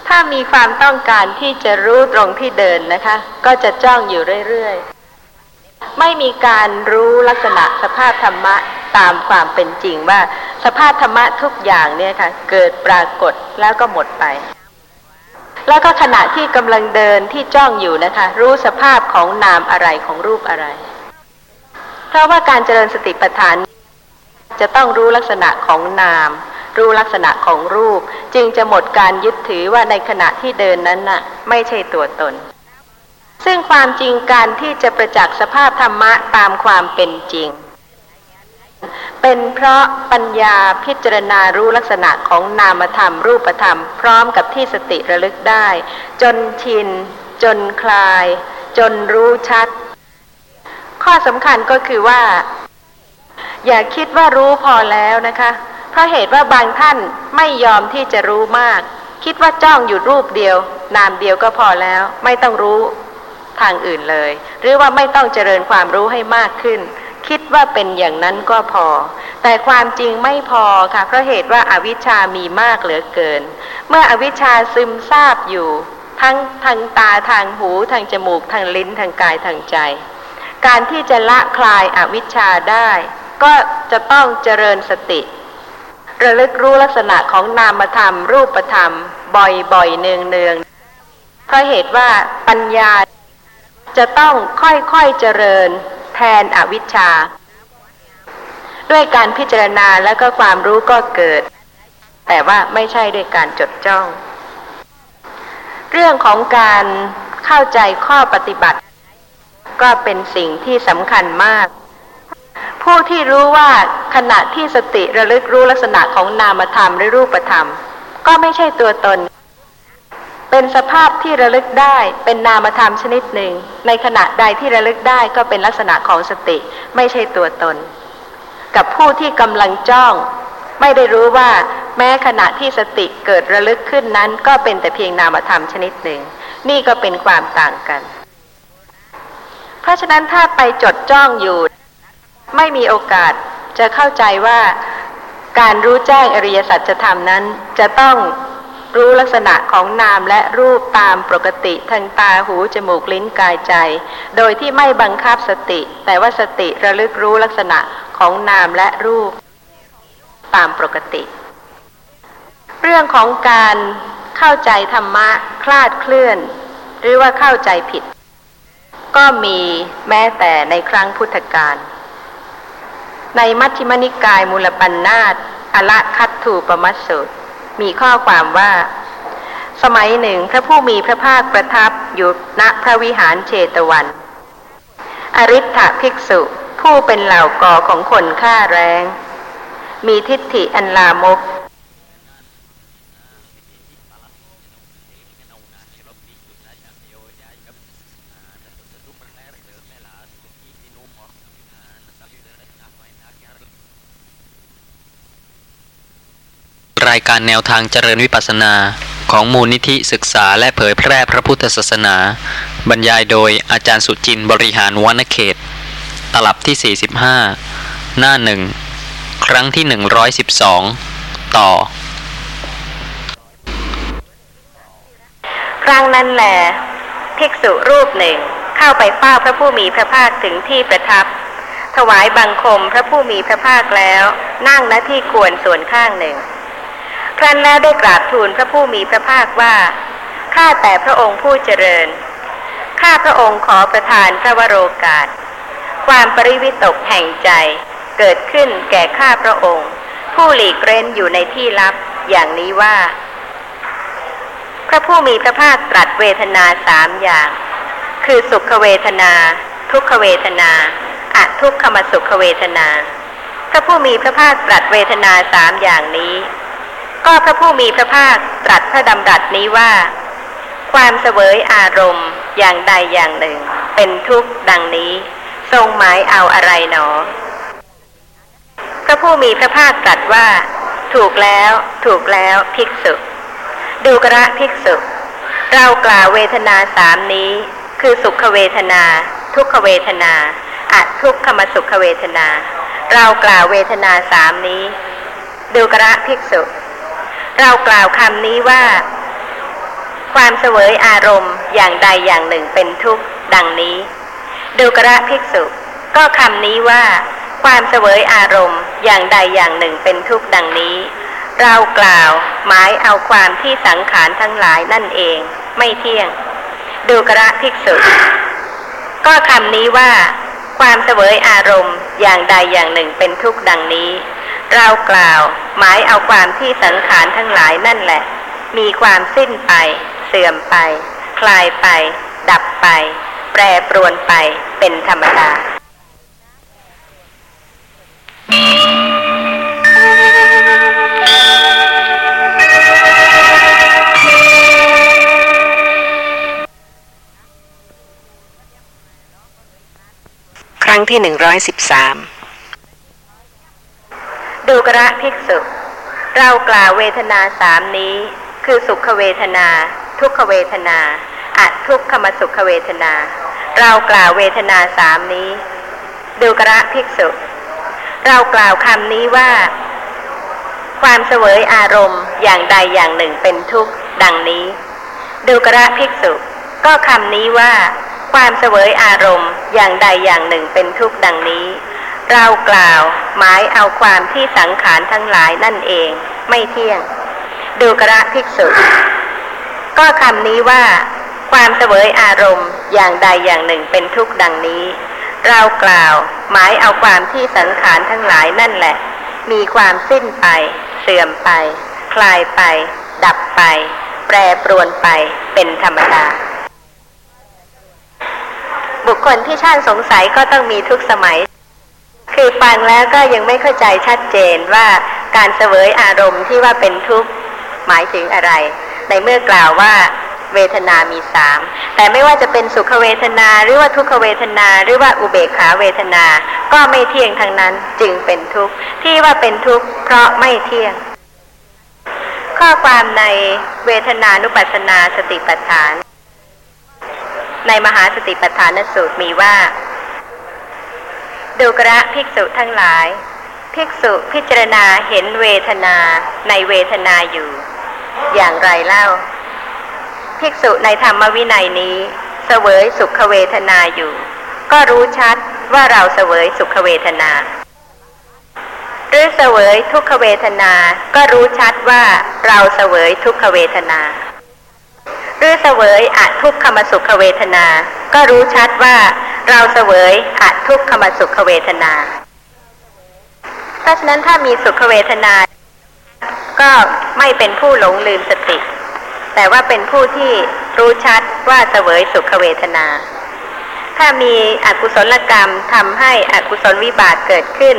ถ้ามีความต้องการที่จะรู้ตรงที่เดินนะคะก็จะจ้องอยู่เรื่อยๆไม่มีการรู้ลักษณะสภาพธรรมะตามความเป็นจริงว่าสภาพธรรมะทุกอย่างเนี่ยค่ะเกิดปรากฏแล้วก็หมดไปแล้วก็ขณะที่กำลังเดินที่จ้องอยู่นะคะรู้สภาพของนามอะไรของรูปอะไรเพราะว่าการเจริญสติปัฏฐานจะต้องรู้ลักษณะของนามรู้ลักษณะของรูปจึงจะหมดการยึดถือว่าในขณะที่เดินนั้นน่ะไม่ใช่ตัวตนซึ่งความจริงการที่จะประจักษ์สภาพธรรมะตามความเป็นจริงเป็นเพราะปัญญาพิจารณารู้ลักษณะของนามธรรมรูปธรรมพร้อมกับที่สติระลึกได้จนชินจนคลายจนรู้ชัดข้อสำคัญก็คือว่าอย่าคิดว่ารู้พอแล้วนะคะเพราะเหตุว่าบางท่านไม่ยอมที่จะรู้มากคิดว่าจ้องอยู่รูปเดียวนามเดียวก็พอแล้วไม่ต้องรู้ทางอื่นเลยหรือว่าไม่ต้องเจริญความรู้ให้มากขึ้นคิดว่าเป็นอย่างนั้นก็พอแต่ความจริงไม่พอค่ะเพราะเหตุว่าอวิชชามีมากเหลือเกินเมื่ออวิชชาซึมซาบอยู่ทั้งทางตาทางหูทางจมูกทางลิ้นทางกายทางใจการที่จะละคลายอวิชชาได้ก็จะต้องเจริญสติระลึกรู้ลักษณะของนามธรรมรูปธรรมบ่อยๆเนืองๆเพราะเหตุว่าปัญญาจะต้องค่อยๆเจริญแทนอวิชชาด้วยการพิจารณาแล้วก็ความรู้ก็เกิดแต่ว่าไม่ใช่ด้วยการจดจ้องเรื่องของการเข้าใจข้อปฏิบัติก็เป็นสิ่งที่สำคัญมากผู้ที่รู้ว่าขณะที่สติระลึกรู้ลักษณะของนามธรรมหรือรูปธรรมก็ไม่ใช่ตัวตนเป็นสภาพที่ระลึกได้เป็นนามธรรมชนิดหนึ่งในขณะใดที่ระลึกได้ก็เป็นลักษณะของสติไม่ใช่ตัวตนกับผู้ที่กำลังจ้องไม่ได้รู้ว่าแม้ขณะที่สติเกิดระลึกขึ้นนั้นก็เป็นแต่เพียงนามธรรมชนิดหนึ่งนี่ก็เป็นความต่างกันเพราะฉะนั้นถ้าไปจดจ้องอยู่ไม่มีโอกาสจะเข้าใจว่าการรู้แจ้งอริยสัจธรรมนั้นจะต้องรู้ลักษณะของนามและรูปตามปกติทางตาหูจมูกลิ้นกายใจโดยที่ไม่บังคับสติแต่ว่าสติระลึกรู้ลักษณะของนามและรูปตามปกติเรื่องของการเข้าใจธรรมะคลาดเคลื่อนหรือว่าเข้าใจผิดก็มีแม้แต่ในครั้งพุทธกาลในมัชฌิมนิกายมูลปัญนาตอละคัตถูปมัสสูตรมีข้อความว่าสมัยหนึ่งพระผู้มีพระภาคประทับอยู่ณพระวิหารเชตวันอริทธภิกษุผู้เป็นเหล่าก่อของคนฆ่าแร้ง มีทิฏฐิอันลามกรายการแนวทางเจริญวิปัสสนาของมูลนิธิศึกษาและเผยแพร่พระพุทธศาสนาบรรยายโดยอาจารย์สุจินต์บริหารวรรณเขตตลับที่45หน้า1ครั้งที่112ต่อครั้งนั้นแหละภิกษุรูปหนึ่งเข้าไปเฝ้าพระผู้มีพระภาคถึงที่ประทับถวายบังคมพระผู้มีพระภาคแล้วนั่งณที่ควรส่วนข้างหนึ่งครั้นแล้วได้กราบทูลพระผู้มีพระภาคว่าข้าแต่พระองค์ผู้เจริญข้าพระองค์ขอประทานพระวโรกาสความปริวิตกแห่งใจเกิดขึ้นแก่ข้าพระองค์ผู้หลีกเร้นอยู่ในที่ลับอย่างนี้ว่าพระผู้มีพระภาคตรัสเวทนาสามอย่างคือสุขเวทนาทุกขเวทนาอทุกขมสุขเวทนาพระผู้มีพระภาคตรัสเวทนาสามอย่างนี้ก็พระผู้มีพระภาคตรัสพระดำรัสนี้ว่าความเสวยอารมณ์อย่างใดอย่างหนึ่งเป็นทุกข์ดังนี้ทรงหมายเอาอะไรหนอพระผู้มีพระภาคตรัสว่าถูกแล้วภิกษุดูกระภิกษุเรากล่าวเวทนาสามนี้คือสุขเวทนาทุกขเวทนาอทุกขมสุขเวทนาเรากล่าวเวทนาสามนี้ดูกระภิกษุเรากล่าวคำนี้ว่าความเสวยอารมณ์อย่างใดอย่างหนึ่งเป็นทุกข์ดังนี้ดูกระภิกษุก็คำนี้ว่าความเสวยอารมณ์อย่างใดอย่างหนึ่งเป็นทุกข์ดังนี้เรากล่าวหมายเอาความที่สังขารทั้งหลายนั่นเองไม่เที่ยงดูกระภิกษุก็คำนี้ว่าความเสวยอารมณ์อย่างใดอย่างหนึ่งเป็นทุกข์ดังนี้เรากล่าวหมายเอาความที่สังขารทั้งหลายนั่นแหละมีความสิ้นไปเสื่อมไปคลายไปดับไปแปรปรวนไปเป็นธรรมดาครั้งที่113ดูกระภิกษุเรากล่าวเวทนาสามนี้คือสุขเวทนาทุกขเวทนาอทุกขมสุขเวทนาเรากล่าวเวทนาสามนี้ดูกระภิกษุเรากล่าวคำนี้ว่าความเสวยอารมณ์อย่างใดอย่างหนึ่งเป็นทุกข์ดังนี้ดูกระภิกษุก็คำนี้ว่าความเสวยอารมณ์อย่างใดอย่างหนึ่งเป็นทุกข์ดังนี้เรากล่าวหมายเอาความที่สังขารทั้งหลายนั่นเองไม่เที่ยงดูกระภิกษุก็คำนี้ว่าความเสวยอารมณ์อย่างใดอย่างหนึ่งเป็นทุกข์ดังนี้เรากล่าวหมายเอาความที่สังขารทั้งหลายนั่นแหละมีความสิ้นไปเสื่อมไปคลายไปดับไปแปรปรวนไปเป็นธรรมดาบุคคลที่ช่างสงสัยก็ต้องมีทุกสมัยคือฟังแล้วก็ยังไม่เข้าใจชัดเจนว่าการเสวยอารมณ์ที่ว่าเป็นทุกข์หมายถึงอะไรในเมื่อกล่าวว่าเวทนามีสามแต่ไม่ว่าจะเป็นสุขเวทนาหรือว่าทุกขเวทนาหรือว่าอุเบกขาเวทนาก็ไม่เที่ยงทั้งนั้นจึงเป็นทุกข์ที่ว่าเป็นทุกข์เพราะไม่เที่ยงข้อความในเวทนานุปัสสนาสติปัฏฐานในมหาสติปัฏฐานสูตรมีว่าดูกระภิกษุทั้งหลายภิกษุพิจารณาเห็นเวทนาในเวทนาอยู่อย่างไรเล่าภิกษุในธรรมวินัยนี้เสวยสุขเวทนาอยู่ก็รู้ชัดว่าเราเสวยสุขเวทนาหรือเสวยทุกขเวทนาก็รู้ชัดว่าเราเสวยทุกขเวทนาหรือเสวยอทุกขมสุขเวทนาก็รู้ชัดว่าเราเสวยอทุกขมสุขเวทนาเพราะฉะนั้นถ้ามีสุขเวทนาก็ไม่เป็นผู้หลงลืมสติแต่ว่าเป็นผู้ที่รู้ชัดว่าเสวยสุขเวทนาถ้ามีอกุศลกรรมทำให้อกุศลวิบากเกิดขึ้น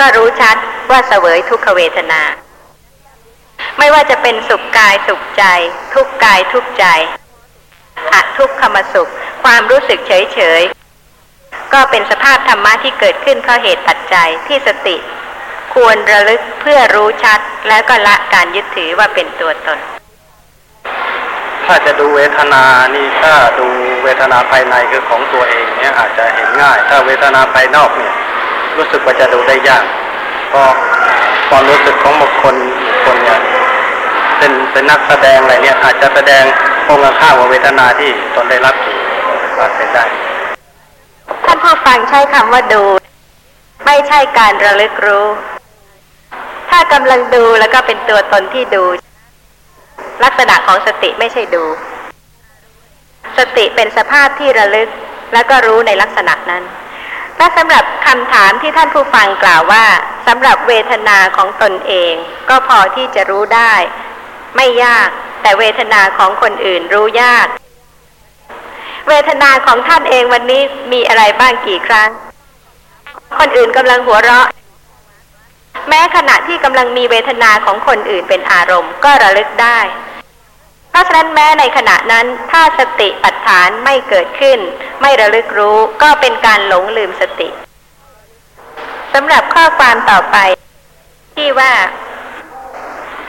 ก็รู้ชัด ว่าเสวยทุกขเวทนาไม่ว่าจะเป็นสุขกายสุขใจทุกกายทุกใจอทุกขมสุขความรู้สึกเฉยๆก็เป็นสภาพธรรมะที่เกิดขึ้นเพราะเหตุปัจจัยที่สติควรระลึกเพื่อรู้ชัดแล้วก็ละการยึดถือว่าเป็นตัวตนถ้าจะดูเวทนานี่ถ้าดูเวทนาภายในคือของตัวเองเนี่ยอาจจะเห็นง่ายถ้าเวทนาภายนอกเนี่ยรู้สึกว่าจะดูได้ยากเพราะความรู้สึกของบุคคลเนี่ยเป็นนักแสดงอะไรเนี่ยอาจจะแสดงองค์ค่าของเวทนาที่ตนได้รับอยู่ว่าเป็นได้ท่านผู้ฟังใช้คำว่าดูไม่ใช่การระลึกรู้ถ้ากำลังดูแล้วก็เป็นตัวตนที่ดูลักษณะของสติไม่ใช่ดูสติเป็นสภาพที่ระลึกแล้วก็รู้ในลักษณะนั้นและสำหรับคำถามที่ท่านผู้ฟังกล่าวว่าสำหรับเวทนาของตนเองก็พอที่จะรู้ได้ไม่ยากแต่เวทนาของคนอื่นรู้ยากเวทนาของท่านเองวันนี้มีอะไรบ้างกี่ครั้งคนอื่นกำลังหัวเราะแม้ขณะที่กำลังมีเวทนาของคนอื่นเป็นอารมณ์ก็ระลึกได้เพราะฉะนั้นแม้ในขณะนั้นถ้าสติปัฏฐานไม่เกิดขึ้นไม่ระลึกรู้ก็เป็นการหลงลืมสติสำหรับข้อความต่อไปที่ว่า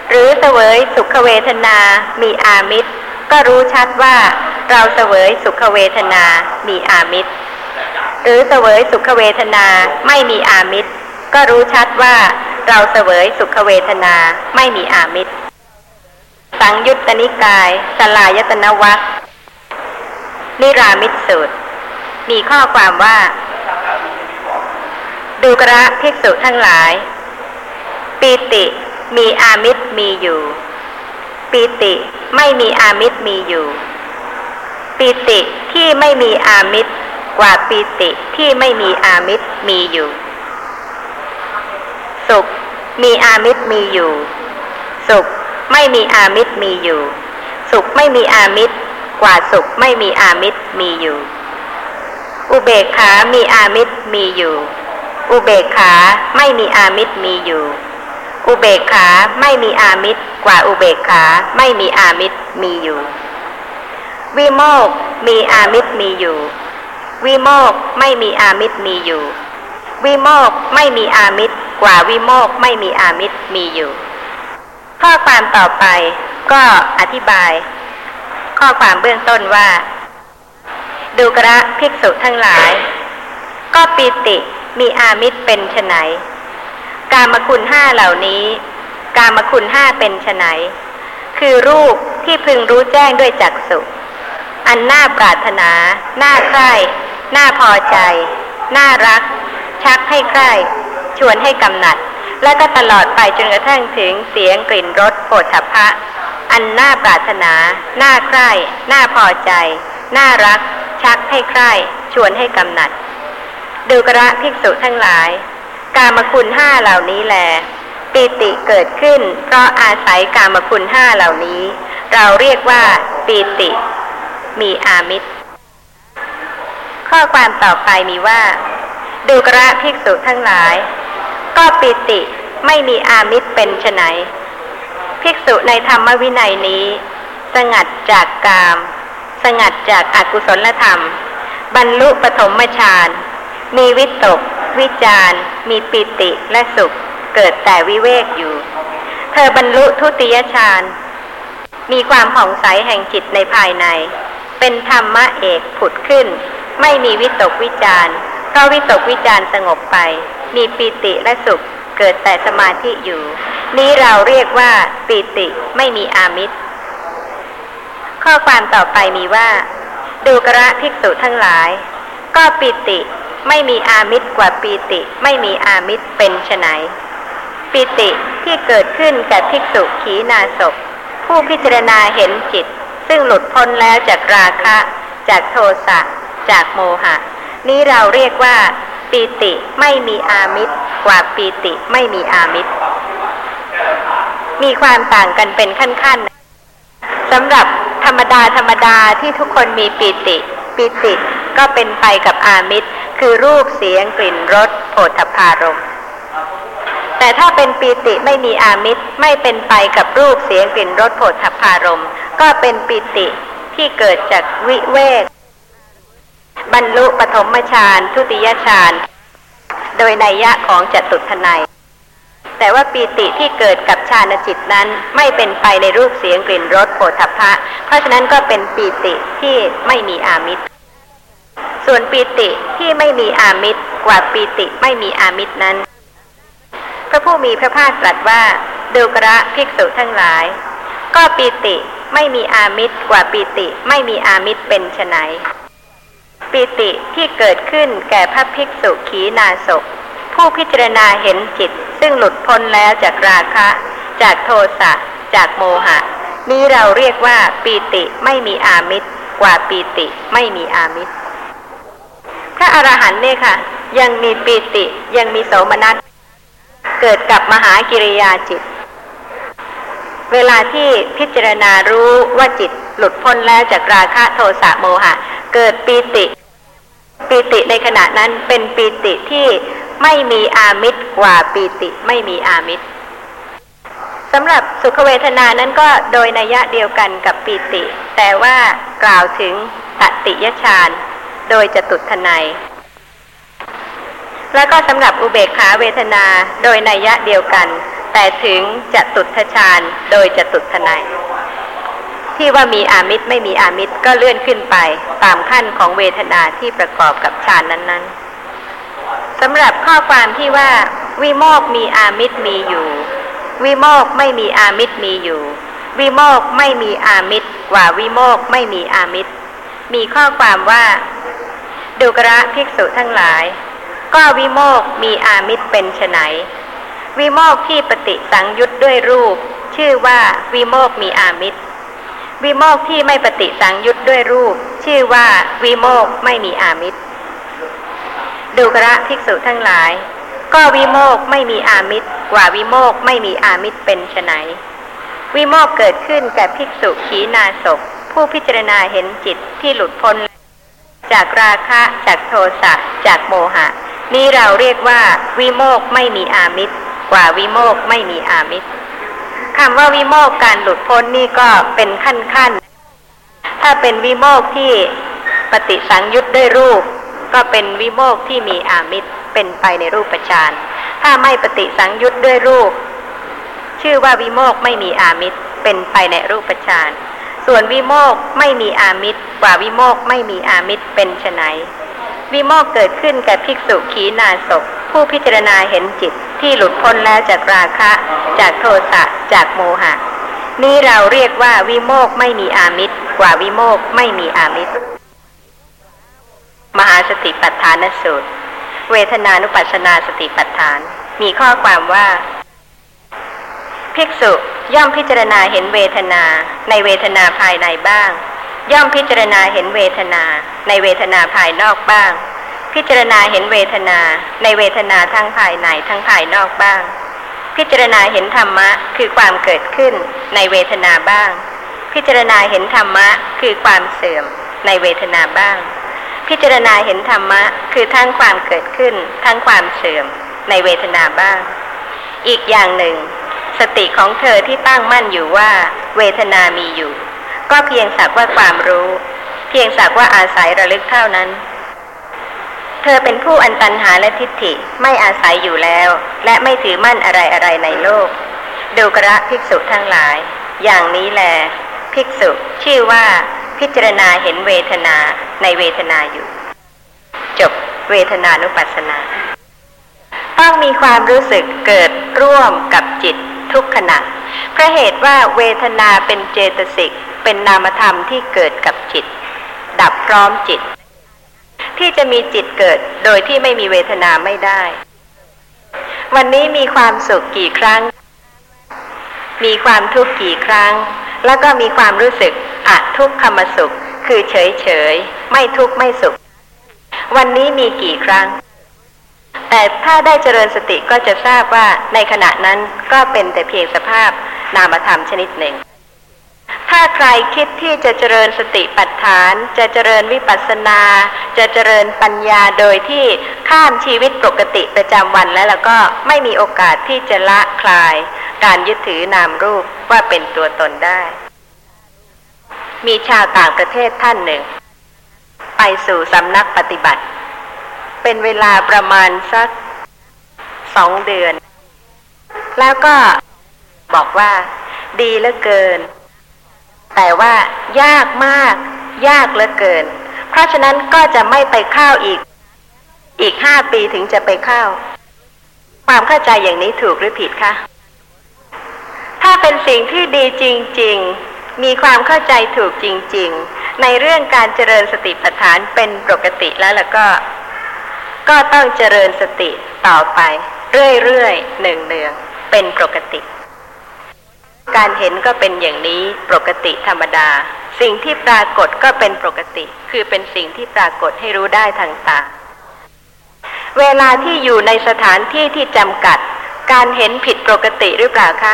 หรือเสวยสุขเวทนามีอามิตรก็รู้ชัดว่าเราเสวยสุขเวทนามีอามิตรหรือเสวยสุขเวทนาไม่มีอามิตรก็รู้ชัดว่าเราเสวยสุขเวทนาไม่มีอามิตรสังยุตตนิกายสลายตนวรรคนิรามิตสูตรมีข้อความว่าดูกระภิกษุทั้งหลายปีติมีอามิตรมีอยู่ปีติไม่มีอามิตรมีอยู่ปีติที่ไม่มีอามิตรกว่าปีติที่ไม่มีอามิตรมีอยู่สุขมีอามิตรมีอยู่สุขไม่มีอามิตรมีอยู่สุขไม่มีอามิตรกว่าสุขไม่มีอามิตรมีอยู่อุเบกขามีอามิตรมีอยู่อุเบกขาไม่มีอามิตรมีอยู่อุเบกขาไม่มีอามิตรกว่าอุเบกขาไม่มีอามิตรมีอยู่วิโมกข์มีอามิตรมีอยู่วิโมกข์ไม่มีอามิตรมีอยู่วิโมกข์ไม่มีอามิตรกว่าวิโมกข์ไม่มีอามิตรมีอยู่ข้อความต่อไปก็อธิบายข้อความเบื้องต้นว่าดูกระภิกษุทั้งหลายก็ปิติมีอามิตรเป็นไฉนกามคุณห้าเหล่านี้กามคุณห้าเป็นไฉนคือรูปที่พึงรู้แจ้งด้วยจักษุอันน่าปรารถนาน่าใคร่น่าพอใจน่ารักชักให้ใคร่ชวนให้กำหนัดและก็ตลอดไปจนกระทั่งถึงเสียงกลิ่นรสโผฏฐัพพะอันน่าปรารถนาน่าใคร่น่าพอใจน่ารักชักให้ใคร่ชวนให้กำหนัดดูกระภิกษุทั้งหลายกามคุณห้าเหล่านี้แลปิติเกิดขึ้นเพราะอาศัยกามคุณห้าเหล่านี้เราเรียกว่าปิติมีอามิตรข้อความต่อไปมีว่าดูกระภิกษุทั้งหลายก็ปิติไม่มีอามิตรเป็นไฉนภิกษุในธรรมวินัยนี้สงัดจากกามสงัดจากอกุศลธรรมบรรลุปฐมฌานมีวิตกวิจารมีปิติและสุขเกิดแต่วิเวกอยู่เธอบรรลุทุติยฌานมีความผ่องใสแห่งจิตในภายในเป็นธรรมะเอกผุดขึ้นไม่มีวิตกวิจารเพราะวิตกวิจารสงบไปมีปิติและสุขเกิดแต่สมาธิอยู่นี้เราเรียกว่าปิติไม่มีอามิตรข้อความต่อไปมีว่าดูกระภิกษุทั้งหลายก็ปิติไม่มีอามิตรกว่าปิติไม่มีอามิตรเป็นไฉนปิติที่เกิดขึ้นแก่ภิกษุขีณาสพผู้พิจารณาเห็นจิตซึ่งหลุดพ้นแล้วจากราคะจากโทสะจากโมหะนี้เราเรียกว่าปิติไม่มีอามิตรกว่าปิติไม่มีอามิตรมีความต่างกันเป็นขั้นๆสำหรับธรรมดาที่ทุกคนมีปิติก็เป็นไปกับอามิตรคือรูปเสียงกลิ่นรสโผฏฐัพพารม แต่ถ้าเป็นปีติไม่มีอามิตรไม่เป็นไปกับรูปเสียงกลิ่นรสโผฏฐัพพารมณ์ก็เป็นปีติที่เกิดจากวิเวกบรรลุปฐมฌานทุติยฌานโดยนัยยะของจตุทนัยแต่ว่าปีติที่เกิดกับฌานจิตนั้นไม่เป็นไปในรูปเสียงกลิ่นรสโผฏฐัพพะเพราะฉะนั้นก็เป็นปีติที่ไม่มีอามิตรส่วนปีติที่ไม่มีอามิตรกว่าปีติไม่มีอามิตรนั้นพระผู้มีพระภาคตรัสว่าดูกระภิกษุทั้งหลายก็ปีติไม่มีอามิตรกว่าปีติไม่มีอามิตรเป็นไฉนปีติที่เกิดขึ้นแก่พระภิกษุขีณาสพผู้พิจารณาเห็นจิตซึ่งหลุดพ้นแล้วจากราคะจากโทสะจากโมหะนี้เราเรียกว่าปีติไม่มีอามิตรกว่าปีติไม่มีอามิตรพระอรหันต์เนี่ยค่ะยังมีปีติยังมีโสมนัสเกิดกับมหากิริยาจิตเวลาที่พิจารณารู้ว่าจิตหลุดพ้นแล้วจากราคะโทสะโมหะเกิดปีติปีติในขณะนั้นเป็นปีติที่ไม่มีอามิตรกว่าปีติไม่มีอามิตรสำหรับสุขเวทนานั้นก็โดยนัยยะเดียวกันกับปีติแต่ว่ากล่าวถึงตติยฌานโดยจตุทนัยและก็สำหรับอุเบกขาเวทนาโดยนัยยะเดียวกันแต่ถึงจตุทฌานโดยจตุทนัยที่ว่ามีอามิตรไม่มีอามิตรก็เลื่อนขึ้นไปตามขั้นของเวทนาที่ประกอบกับฌานนั้นๆสำหรับข้อความที่ว่าวิโมกข์มีอามิตรมีอยู่วิโมกข์ไม่มีอามิตรมีอยู่วิโมกข์ไม่มีอามิตรกว่าวิโมกข์ไม่มีอามิตรมีข้อความว่าดูกระภิกษุทั้งหลายก็วิโมกข์มีอามิตรเป็นไฉนวิโมกข์ที่ปฏิสังยุตด้วยรูปชื่อว่าวิโมกข์มีอามิตรวิโมกข์ที่ไม่ปฏิสังยุตด้วยรูปชื่อว่าวิโมกข์ไม่มีอามิตรดูกระภิกษุทั้งหลายก็วิโมกข์ไม่มีอามิตรกว่าวิโมกข์ไม่มีอามิตรเป็นไฉนวิโมกข์เกิดขึ้นแก่ภิกษุขีณาสพผู้พิจารณาเห็นจิตที่หลุดพ้นจากราคะจากโทสะจากโมหะนี้เราเรียกว่าวิโมกข์ไม่มีอามิตรกว่าวิโมกข์ไม่มีอามิตรคำว่าวิโมกข์การหลุดพ้นนี่ก็เป็นขั้นๆถ้าเป็นวิโมกข์ที่ปฏิสังยุตด้วยรูปก็เป็นวิโมกข์ที่มีอามิตรเป็นไปในรูปฌานถ้าไม่ปฏิสังยุตด้วยรูปชื่อว่าวิโมกข์ไม่มีอามิตรเป็นไปในรูปฌานส่วนวิโมกข์ไม่มีอามิตรกว่าวิโมกข์ไม่มีอามิตรเป็นไฉนวิโมกข์เกิดขึ้นแก่ภิกษุขีณาสพผู้พิจารณาเห็นจิตที่หลุดพ้นแล้วจากราคะจากโทสะจากโมหะนี้เราเรียกว่าวิโมกข์ไม่มีอามิตรกว่าวิโมกข์ไม่มีอามิตรมหาสติปัฏฐานสูตรเวทนานุปัสสนาสติปัฏฐานมีข้อความว่าภิกษุย่อมพิจารณาเห็นเวทนาในเวทนาภายในบ้างย่อมพิจารณาเห็นเวทนาในเวทนาภายนอกบ้างพิจารณาเห็นเวทนาในเวทนาทั้งภายในทั้งภายนอกบ้างพิจารณาเห็นธรรมะคือความเกิดขึ้นในเวทนาบ้างพิจารณาเห็นธรรมะคือความเสื่อมในเวทนาบ้างพิจารณาเห็นธรรมะคือทั้งความเกิดขึ้นทั้งความเสื่อมในเวทนาบ้างอีกอย่างหนึ่งสติของเธอที่ตั้งมั่นอยู่ว่าเวทนามีอยู่ก็เพียงสักว่าความรู้เพียงสักว่าอาศัยระลึกเท่านั้นเธอเป็นผู้อันตัณหาและทิฏฐิไม่อาศัยอยู่แล้วและไม่ถือมั่นอะไรๆในโลกดูกระภิกษุทั้งหลายอย่างนี้แลภิกษุชื่อว่าพิจารณาเห็นเวทนาในเวทนาอยู่จบเวทนานุปัสสนาต้องมีความรู้สึกเกิดร่วมกับจิตทุกขณะเพราะเหตุว่าเวทนาเป็นเจตสิกเป็นนามธรรมที่เกิดกับจิตดับพร้อมจิตที่จะมีจิตเกิดโดยที่ไม่มีเวทนาไม่ได้วันนี้มีความสุขกี่ครั้งมีความทุกข์กี่ครั้งแล้วก็มีความรู้สึกอทุกขมสุขคือเฉยๆไม่ทุกข์ไม่สุขวันนี้มีกี่ครั้งแต่ถ้าได้เจริญสติก็จะทราบว่าในขณะนั้นก็เป็นแต่เพียงสภาพนามธรรมชนิดหนึ่ง ถ้าใครคิดที่จะเจริญสติปัฏฐานจะเจริญวิปัสสนาจะเจริญปัญญาโดยที่ข้ามชีวิตปกติประจำวันแล้วก็ไม่มีโอกาสที่จะละคลายการยึดถือนามรูปว่าเป็นตัวตนได้มีชาวต่างประเทศท่านหนึ่งไปสู่สำนักปฏิบัติเป็นเวลาประมาณสัก2 เดือนแล้วก็บอกว่าดีเหลือเกินแต่ว่ายากมากยากเหลือเกินเพราะฉะนั้นก็จะไม่ไปเข้าอีก5 ปีถึงจะไปเข้าความเข้าใจอย่างนี้ถูกหรือผิดคะถ้าเป็นสิ่งที่ดีจริงๆมีความเข้าใจถูกจริงๆในเรื่องการเจริญสติปัฏฐานเป็นปกติแล้วก็ต้องเจริญสติต่อไปเรื่อยๆเนืองๆเป็นปกติการเห็นก็เป็นอย่างนี้ปกติธรรมดาสิ่งที่ปรากฏก็เป็นปกติคือเป็นสิ่งที่ปรากฏให้รู้ได้ทางตาเวลาที่อยู่ในสถานที่ที่จำกัดการเห็นผิดปกติหรือเปล่าคะ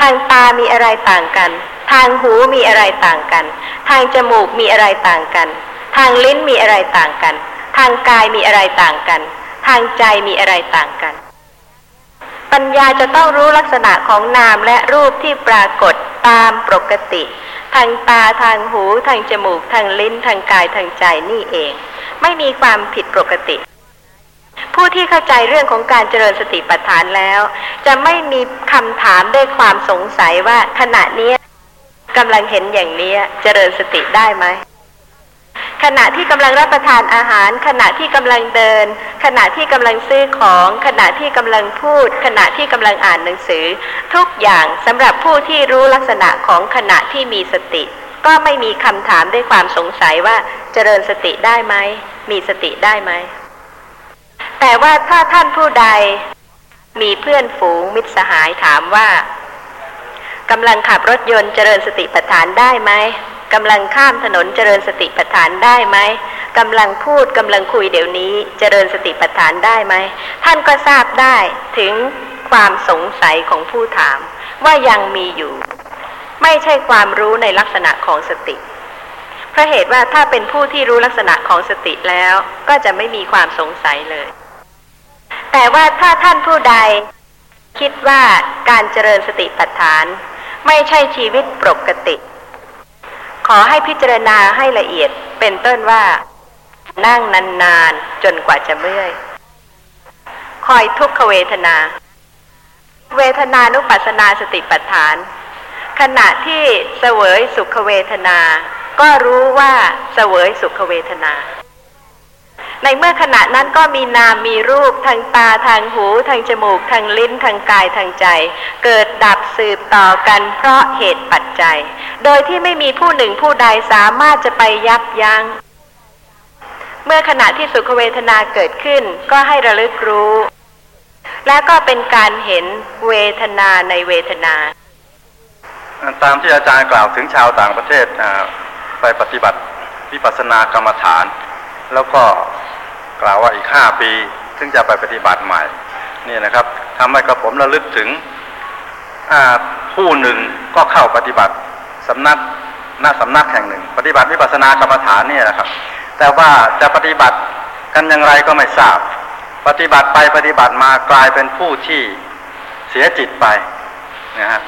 ทางตามีอะไรต่างกันทางหูมีอะไรต่างกันทางจมูกมีอะไรต่างกันทางลิ้นมีอะไรต่างกันทางกายมีอะไรต่างกันทางใจมีอะไรต่างกันปัญญาจะต้องรู้ลักษณะของนามและรูปที่ปรากฏตามปกติทางตาทางหูทางจมูกทางลิ้นทางกายทางใจนี่เองไม่มีความผิดปกติผู้ที่เข้าใจเรื่องของการเจริญสติปัฏฐานแล้วจะไม่มีคำถามด้วยความสงสัยว่าขณะนี้กำลังเห็นอย่างนี้เจริญสติได้ไหมขณะที่กำลังรับประทานอาหารขณะที่กำลังเดินขณะที่กำลังซื้อของขณะที่กำลังพูดขณะที่กำลังอ่านหนังสือทุกอย่างสำหรับผู้ที่รู้ลักษณะของขณะที่มีสติก็ไม่มีคำถามด้วยความสงสัยว่าเจริญสติได้ไหมมีสติได้ไหมแต่ว่าถ้าท่านผู้ใดมีเพื่อนฝูงมิตรสหายถามว่ากำลังขับรถยนต์เจริญสติปัฏฐานได้ไหมกำลังข้ามถนนเจริญสติปัฏฐานได้ไหมกำลังพูดกำลังคุยเดี๋ยวนี้เจริญสติปัฏฐานได้ไหมท่านก็ทราบได้ถึงความสงสัยของผู้ถามว่ายังมีอยู่ไม่ใช่ความรู้ในลักษณะของสติเพราะเหตุว่าถ้าเป็นผู้ที่รู้ลักษณะของสติแล้วก็จะไม่มีความสงสัยเลยแต่ว่าถ้าท่านผู้ใดคิดว่าการเจริญสติปัฏฐานไม่ใช่ชีวิตปกติขอให้พิจารณาให้ละเอียดเป็นต้นว่านั่งนานๆจนกว่าจะเมื่อยคอยทุกขเวทนาเวทนานุปัสสนาสติปัฏฐานขณะที่เสวยสุขเวทนาก็รู้ว่าเสวยสุขเวทนาในเมื่อขณะนั้นก็มีนามมีรูปทางตาทางหูทางจมูกทางลิ้นทางกายทางใจเกิดดับสืบต่อกันเพราะเหตุปัจจัยโดยที่ไม่มีผู้หนึ่งผู้ใดสามารถจะไปยับยั้งเมื่อขณะที่สุขเวทนาเกิดขึ้นก็ให้ระลึกรู้แล้วก็เป็นการเห็นเวทนาในเวทนาตามที่อาจารย์กล่าวถึงชาวต่างประเทศไปปฏิบัติวิปัสสนากรรมฐานแล้วก็กล่าวว่าอีก5 ปีซึ่งจะไปปฏิบัติใหม่นี่นะครับทำให้กระผมระลึกถึงผู้หนึ่งก็เข้าปฏิบัติสำนักหน้าสำนักแห่งหนึ่งปฏิบัติวิปัสสนากรรมฐานนี่นะครับแต่ว่าจะปฏิบัติกันอย่างไรก็ไม่ทราบปฏิบัติไปปฏิบัติมากลายเป็นผู้ที่เสียจิตไปนะฮะ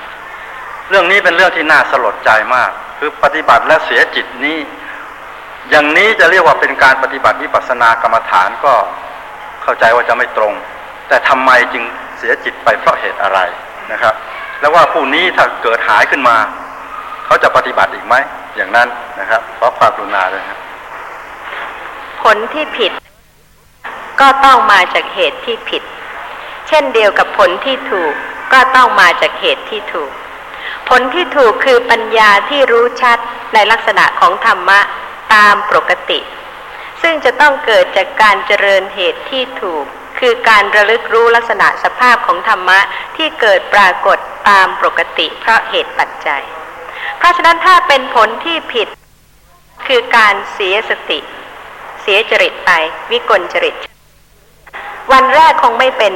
เรื่องนี้เป็นเรื่องที่น่าสลดใจมากคือปฏิบัติและเสียจิตนี้อย่างนี้จะเรียกว่าเป็นการปฏิบัติวิปัสสนากรรมฐานก็เข้าใจว่าจะไม่ตรงแต่ทำไมจึงเสียจิตไปเพราะเหตุอะไรนะครับแล้วว่าผู้นี้ถ้าเกิดหายขึ้นมาเขาจะปฏิบัติอีกไหมอย่างนั้นนะครับขอความกรุณาด้วยครับผลที่ผิดก็ต้องมาจากเหตุที่ผิดเช่นเดียวกับผลที่ถูกก็ต้องมาจากเหตุที่ถูกผลที่ถูกคือปัญญาที่รู้ชัดในลักษณะของธรรมะตามปกติซึ่งจะต้องเกิดจากการเจริญเหตุที่ถูกคือการระลึกรู้ลักษณะสภาพของธรรมะที่เกิดปรากฏตามปกติเพราะเหตุปัจจัยเพราะฉะนั้นถ้าเป็นผลที่ผิดคือการเสียสติเสียจริตไปวิกลจริตวันแรกคงไม่เป็น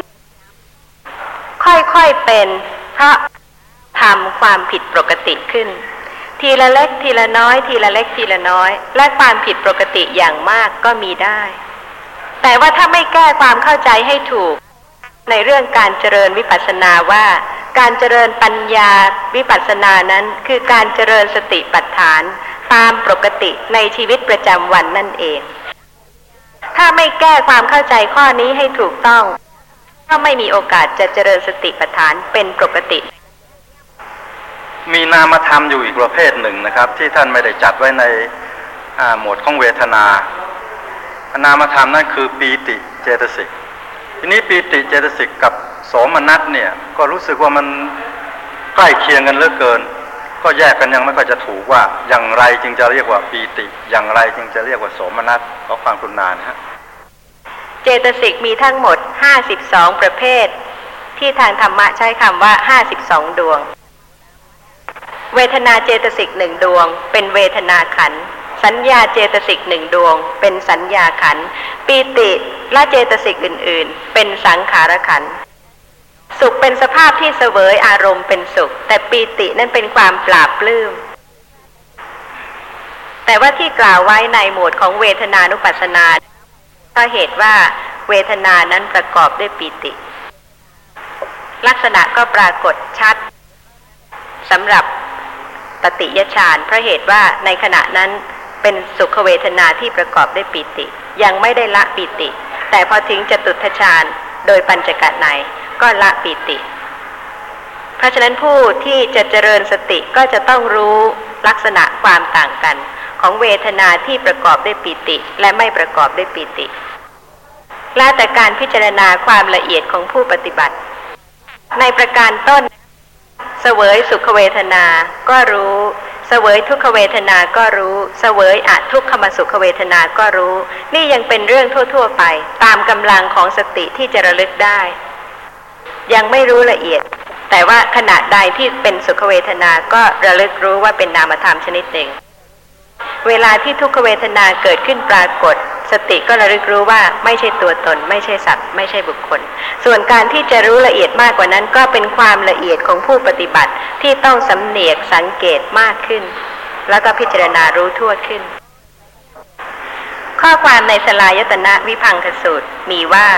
ค่อยๆเป็นเพราะท ำความผิดปกติขึ้นทีละเล็กทีละน้อยทีละเล็กทีละน้อยและความผิดปกติอย่างมากก็มีได้แต่ว่าถ้าไม่แก้ความเข้าใจให้ถูกในเรื่องการเจริญวิปัสสนาว่าการเจริญปัญญาวิปัสสนานั้นคือการเจริญสติปัฏฐานตามปกติในชีวิตประจำวันนั่นเองถ้าไม่แก้ความเข้าใจข้อนี้ให้ถูกต้องก็ไม่มีโอกาสจะเจริญสติปัฏฐานเป็นปกติมีนามธรรมอยู่อีกประเภทหนึ่งนะครับที่ท่านไม่ได้จัดไว้ในหมวดของเวทนานามธรรมนั่นคือปีติเจตสิกทีนี้ปีติเจตสิกกับโสมนัสเนี่ยก็รู้สึกว่ามันใกล้เคียงกันเหลือเกินก็แยกกันยังไม่ค่อยจะถูกว่าอย่างไรจึงจะเรียกว่าปีติอย่างไรจึงจะเรียกว่าโสมนัสขอความกรุณานะฮะเจตสิกมีทั้งหมด52ประเภทที่ทางธรรมะใช้คำว่า52ดวงเวทนาเจตสิก1ดวงเป็นเวทนาขันธ์สัญญาเจตสิก1ดวงเป็นสัญญาขันธ์ปีติและเจตสิกอื่นๆเป็นสังขารขันธ์สุขเป็นสภาพที่เสวยอารมณ์เป็นสุขแต่ปีตินั้นเป็นความปราบปลื้มแต่ว่าที่กล่าวไว้ในหมวดของเวทนานุปัสสนาก็เหตุว่าเวทนานั้นประกอบด้วยปีติลักษณะก็ปรากฏชัดสำหรับปฏิยฌานเพราะเหตุว่าในขณะนั้นเป็นสุขเวทนาที่ประกอบด้วยปีติยังไม่ได้ละปีติแต่พอถึงจตุตถฌานโดยปัญจกนัยก็ละปีติเพราะฉะนั้นผู้ที่จะเจริญสติก็จะต้องรู้ลักษณะความต่างกันของเวทนาที่ประกอบด้วยปีติและไม่ประกอบด้วยปีติและแต่การพิจารณาความละเอียดของผู้ปฏิบัติในประการต้นเสวยสุขเวทนาก็รู้เสวยทุกขเวทนาก็รู้เสวยอทุกขมสุขเวทนาก็รู้นี่ยังเป็นเรื่องทั่วๆไปตามกำลังของสติที่จะระลึกได้ยังไม่รู้ละเอียดแต่ว่าขณะใดที่เป็นสุขเวทนาก็ระลึกรู้ว่าเป็นนามธรรมชนิดหนึ่งเวลาที่ทุกขเวทนาเกิดขึ้นปรากฏสติก็ระลึกรู้ว่าไม่ใช่ตัวตนไม่ใช่สัตว์ไม่ใช่บุคคลส่วนการที่จะรู้ละเอียดมากกว่านั้นก็เป็นความละเอียดของผู้ปฏิบัติที่ต้องสำเนียกสังเกตมากขึ้นแล้วก็พิจารณารู้ทั่วขึ้นข้อความในสลายตนะวิภังคสูตรมีว่า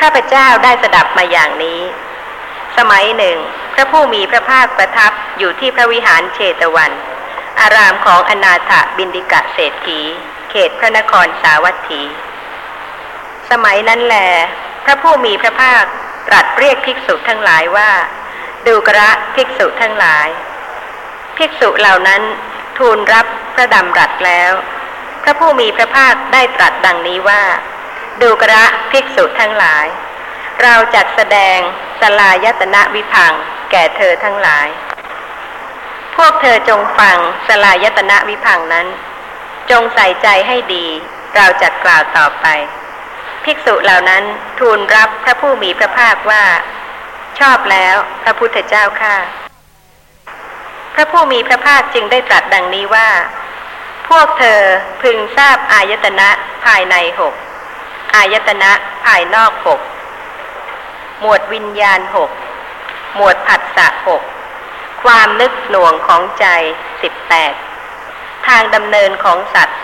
ข้าพเจ้าได้สดับมาอย่างนี้สมัยหนึ่งพระผู้มีพระภาคประทับอยู่ที่พระวิหารเชตวันอารามของอนาถบิณฑิกะเศรษฐีเขตพระนครสาวัตถีสมัยนั้นแลพระผู้มีพระภาคตรัสเรียกภิกษุทั้งหลายว่าดูกระภิกษุทั้งหลายภิกษุเหล่านั้นทูลรับพระดำรัสแล้วพระผู้มีพระภาคได้ตรัสดังนี้ว่าดูกระภิกษุทั้งหลายเราจัดแสดงสลายตนะวิภังค์แก่เธอทั้งหลายพวกเธอจงฟังสลายตนะวิภังค์นั้นจงใส่ใจให้ดีเราจัดกล่าวต่อไปภิกษุเหล่านั้นทูลรับพระผู้มีพระภาคว่าชอบแล้วพระพุทธเจ้าข้าพระผู้มีพระภาคจึงได้ตรัสดังนี้ว่าพวกเธอพึงทราบอายตนะภายใน6อายตนะภายนอก6หมวดวิญญาณ6หมวดผัสสะ6ความนึกหน่วงของใจ18ทางดำเนินของสัตว์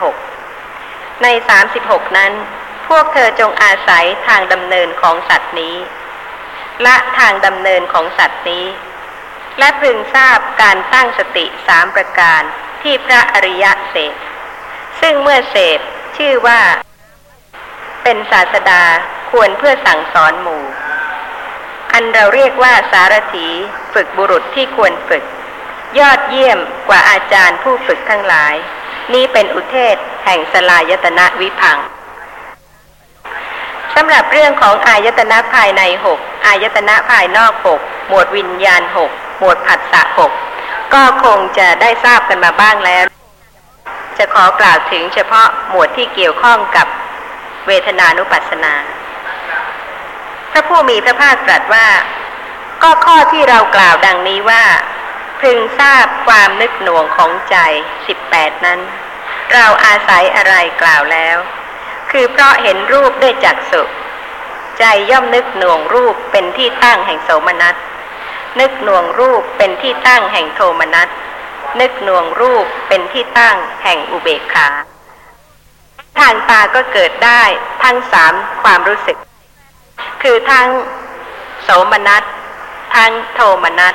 36ใน36นั้นพวกเธอจงอาศัยทางดำเนินของสัตว์นี้ละทางดำเนินของสัตว์นี้และพึงทราบการตั้งสติ3ประการที่พระอริยะเสพซึ่งเมื่อเสพชื่อว่าเป็นศาสดาควรเพื่อสั่งสอนหมู่อันเราเรียกว่าสารถีฝึกบุรุษที่ควรฝึกยอดเยี่ยมกว่าอาจารย์ผู้ฝึกทั้งหลายนี้เป็นอุเทศแห่งสลายตนะวิภังค์สำหรับเรื่องของอายตนะภายใน6อายตนะภายนอก6หมวดวิญญาณ6หมวดผัสสะ6ก็คงจะได้ทราบกันมาบ้างแล้วจะขอกล่าวถึงเฉพาะหมวดที่เกี่ยวข้องกับเวทนานุปัสสนาพระผู้มีพระภาคตรัสว่าก็ข้อที่เรากล่าวดังนี้ว่าพึงทราบความนึกหน่วงของใจ18นั้นเราอาศัยอะไรกล่าวแล้วคือเพราะเห็นรูปด้วยจักษุใจย่อมนึกหน่วงรูปเป็นที่ตั้งแห่งโสมนัส นึกหน่วงรูปเป็นที่ตั้งแห่งโทมนัสนึกหน่วงรูปเป็นที่ตั้งแห่งอุเบกขาทางตาก็เกิดได้ทั้งสามความรู้สึกคือทั้งโสมนัสทั้งโทมนัส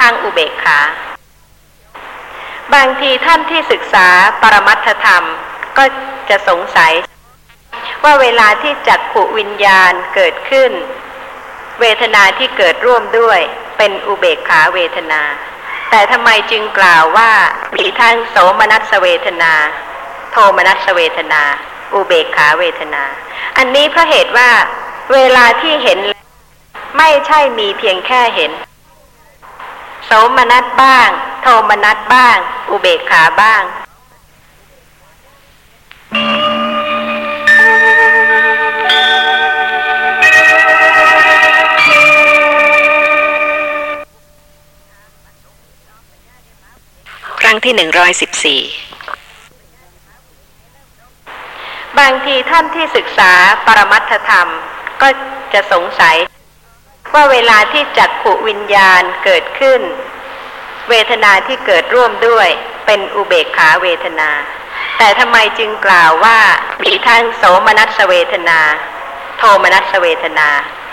ทั้งอุเบกขาบางทีท่านที่ศึกษาปรมัตถธรรมก็จะสงสัยว่าเวลาที่จักขุวิญญาณเกิดขึ้นเวทนาที่เกิดร่วมด้วยเป็นอุเบกขาเวทนาแต่ทำไมจึงกล่าวว่ามีทั้งโสมนัสเวทนาโทมนัสเวทนาอุเบกขาเวทนาอันนี้เพราะเหตุว่าเวลาที่เห็นไม่ใช่มีเพียงแค่เห็นโสมนัสบ้างโทมนัสบ้างอุเบกขาบ้างครั้งที่114บางทีท่านที่ศึกษาปรมัตถธรรมก็จะสงสัยว่าเวลาที่จักขุวิญญาณเกิดขึ้นเวทนาที่เกิดร่วมด้วยเป็นอุเบกขาเวทนาแต่ทำไมจึงกล่าวว่ามีทั้งโสมนัสเวทนาโทมนัสเวทนา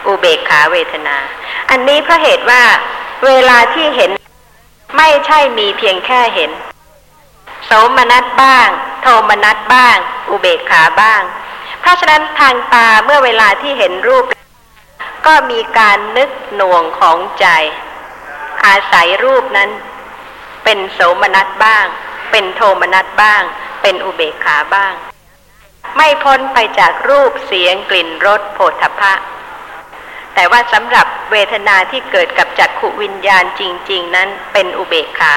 อุเบกขาเวทนาอันนี้เพราะเหตุว่าเวลาที่เห็นไม่ใช่มีเพียงแค่เห็นโสมนัสบ้างโทมนัสบ้างอุเบกขาบ้างเพราะฉะนั้นทางตาเมื่อเวลาที่เห็นรูปก็มีการนึกหน่วงของใจอาศัยรูปนั้นเป็นโสมนัสบ้างเป็นโทมนัสบ้างเป็นอุเบกขาบ้างไม่พ้นไปจากรูปเสียงกลิ่นรสโผฏฐัพพะแต่ว่าสำหรับเวทนาที่เกิดกับจักขุวิญญาณจริงๆนั้นเป็นอุเบกขา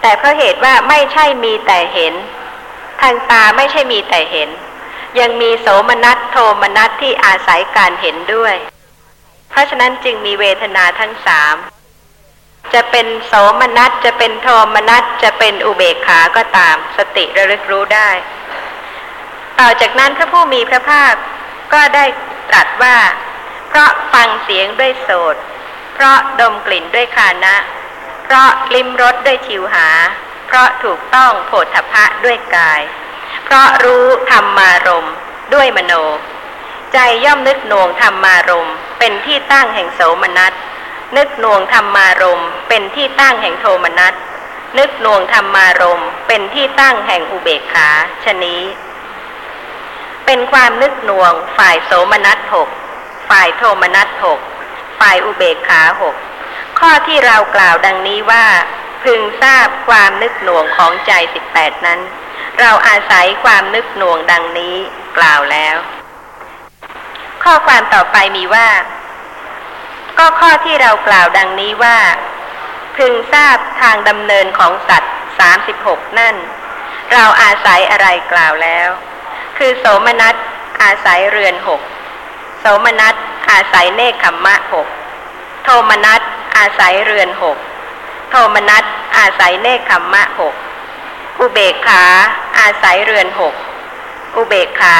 แต่เพราะเหตุว่าไม่ใช่มีแต่เห็นทางตาไม่ใช่มีแต่เห็นยังมีโสมนัสโทมนัสที่อาศัยการเห็นด้วยเพราะฉะนั้นจึงมีเวทนาทั้งสามจะเป็นโสมนัสจะเป็นโทมนัสจะเป็นอุเบกขาก็ตามสติระลึกรู้ได้ต่อจากนั้นพระผู้มีพระภาคก็ได้ตรัสว่าเพราะฟังเสียงด้วยโสตเพราะดมกลิ่นด้วยฆานะเพราะลิ้มรสด้วยชิวหาเพราะถูกต้องโผฏฐัพพะด้วยกายเพราะรู้ธรรมารมณ์ด้วยมโนใจย่อมนึกหน่วงธรรมารมณ์เป็นที่ตั้งแห่งโสมนัสนึกหน่วงธรรมารมณ์เป็นที่ตั้งแห่งโทมนัสนึกหน่วงธรรมารมณ์เป็นที่ตั้งแห่งอุเบกขาชะนี้เป็นความนึกหน่วงฝ่ายโสมนัส6ฝ่ายโทมนัส6ฝ่ายอุเบกขา6ข้อที่เรากล่าวดังนี้ว่าพึงทราบความนึกหน่วงของใจ18นั้นเราอาศัยความนึกหน่วงดังนี้กล่าวแล้วข้อความต่อไปมีว่าก็ข้อที่เรากล่าวดังนี้ว่าพึงทราบทางดำเนินของสัตว์36นั่นเราอาศัยอะไรกล่าวแล้วคือโสมนัสอาศัยเรือน6โสมนัสอาศัยเนกขัมมะ6โทมนัสอาศัยเรือน6โทมนัสอาศัยเนกขัมมะ6อุเบกขาอาศัยเรือน6อุเบกขา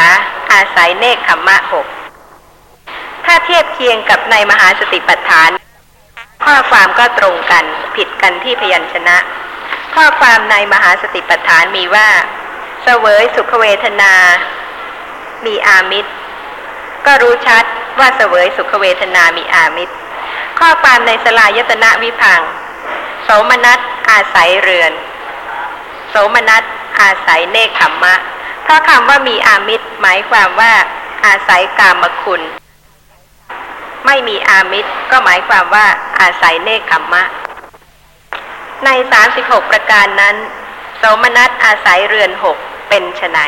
อาศัยเนกขัมมะ6ถ้าเทียบเคียงกับในมหาสติปัฏฐานข้อความก็ตรงกันผิดกันที่พยัญชนะข้อความในมหาสติปัฏฐานมีว่าเสวยสุขเวทนามีอามิตรก็รู้ชัดว่าเสวยสุขเวทนามีอามิตรข้อความในสลายตนะวิภังค์โสมนัสอาศัยเรือนโสมนัสอาศัยเนกขัมมะเพราะคำว่ามีอามิตรหมายความว่าอาศัยกามคุณไม่มีอามิตรก็หมายความว่าอาศัยเนกขัมมะใน36ประการนั้นโสมนัสอาศัยเรือน6เป็นไฉน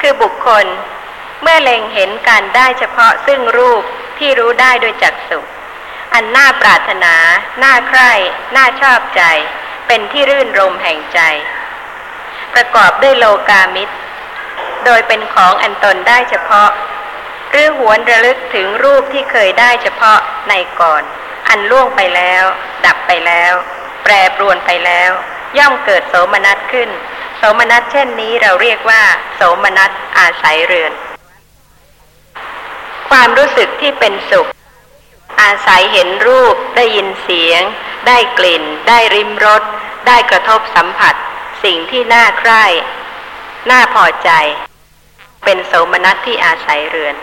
คือบุคคลเมื่อเล็งเห็นการได้เฉพาะซึ่งรูปที่รู้ได้โดยจักษุอันน่าปรารถนาน่าใคร่น่าชอบใจเป็นที่รื่นรมแห่งใจประกอบด้วยโลกามิตรโดยเป็นของอันตนได้เฉพาะหรือหวนระลึกถึงรูปที่เคยได้เฉพาะในก่อนอันล่วงไปแล้วดับไปแล้วแปรปรวนไปแล้วย่อมเกิดโสมนัสขึ้นโสมนัสเช่นนี้เราเรียกว่าโสมนัสอาศัยเรือนความรู้สึกที่เป็นสุข อาศัยเห็นรูปได้ยินเสียงได้กลิ่นได้ริมรสได้กระทบสัมผัสสิ่งที่น่าใคร่น่าพอใจเป็นโสมนัสที่อาศัยเรือน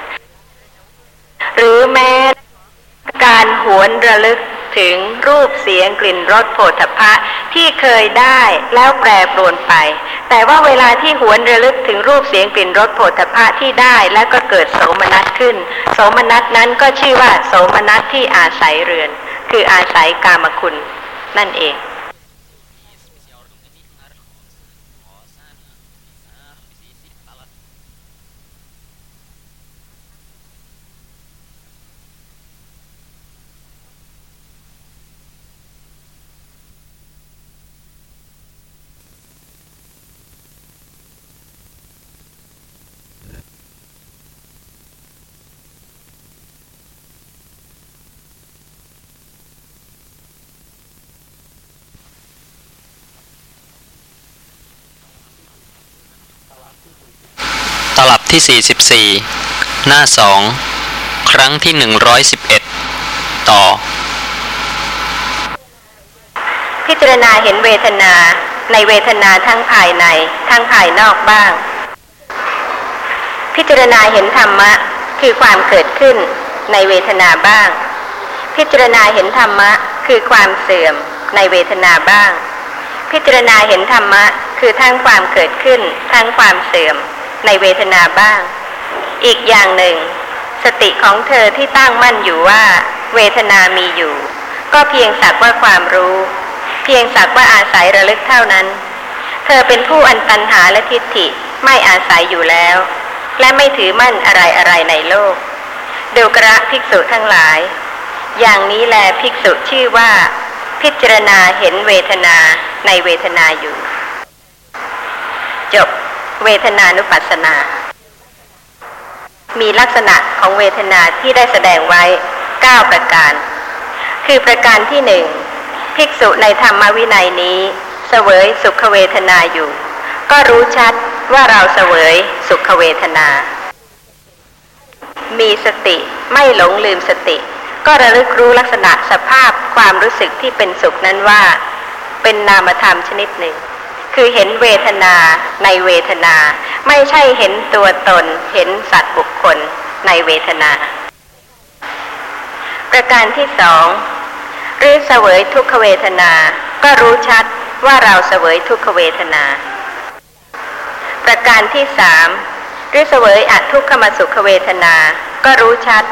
หรือแม้การหวนระลึกถึงรูปเสียงกลิ่นรสโผฏฐัพพะที่เคยได้แล้วแปรปรวนไปแต่ว่าเวลาที่หวนระลึกถึงรูปเสียงกลิ่นรสโผฏฐัพพะที่ได้แล้วก็เกิดโสมนัสขึ้นโสมนัสนั้นก็ชื่อว่าโสมนัสที่อาศัยเรือนคืออาศัยกามคุณนั่นเองตลับที่44หน้า2ครั้งที่111ต่อพิจารณาเห็นเวทนาในเวทนาทั้งภายในทั้งภายนอกบ้างพิจารณาเห็นธรรมะคือความเกิดขึ้นในเวทนาบ้างพิจารณาเห็นธรรมะคือความเสื่อมในเวทนาบ้างพิจารณาเห็นธรรมะคือทั้งความเกิดขึ้นทั้งความเสื่อมในเวทนาบ้างอีกอย่างหนึ่งสติของเธอที่ตั้งมั่นอยู่ว่าเวทนามีอยู่ก็เพียงสักว่าความรู้เพียงสักว่าอาศัยระลึกเท่านั้นเธอเป็นผู้อันตัณหาและทิฏฐิไม่อาศัยอยู่แล้วและไม่ถือมั่นอะไรๆในโลกดูกระภิกษุทั้งหลายอย่างนี้แลภิกษุชื่อว่าพิจารณาเห็นเวทนาในเวทนาอยู่จบเวทนานุปัสสนามีลักษณะของเวทนาที่ได้แสดงไว้9ประการคือประการที่1ภิกษุในธรรมวินัยนี้เสวยสุขเวทนาอยู่ก็รู้ชัดว่าเราเสวยสุขเวทนามีสติไม่หลงลืมสติก็ระลึกรู้ลักษณะสภาพความรู้สึกที่เป็นสุขนั้นว่าเป็นนามธรรมชนิดหนึ่งคือเห็นเวทนาในเวทนาไม่ใช่เห็นตัวตนเห็นสัตว์บุคคลในเวทนาประการที่2หรือเสวยทุกขเวทนาก็รู้ชัดว่าเราเสวยทุกขเวทนาประการที่3หรือเสวยอทุกขมสุขเวทนาก็รู้ชัด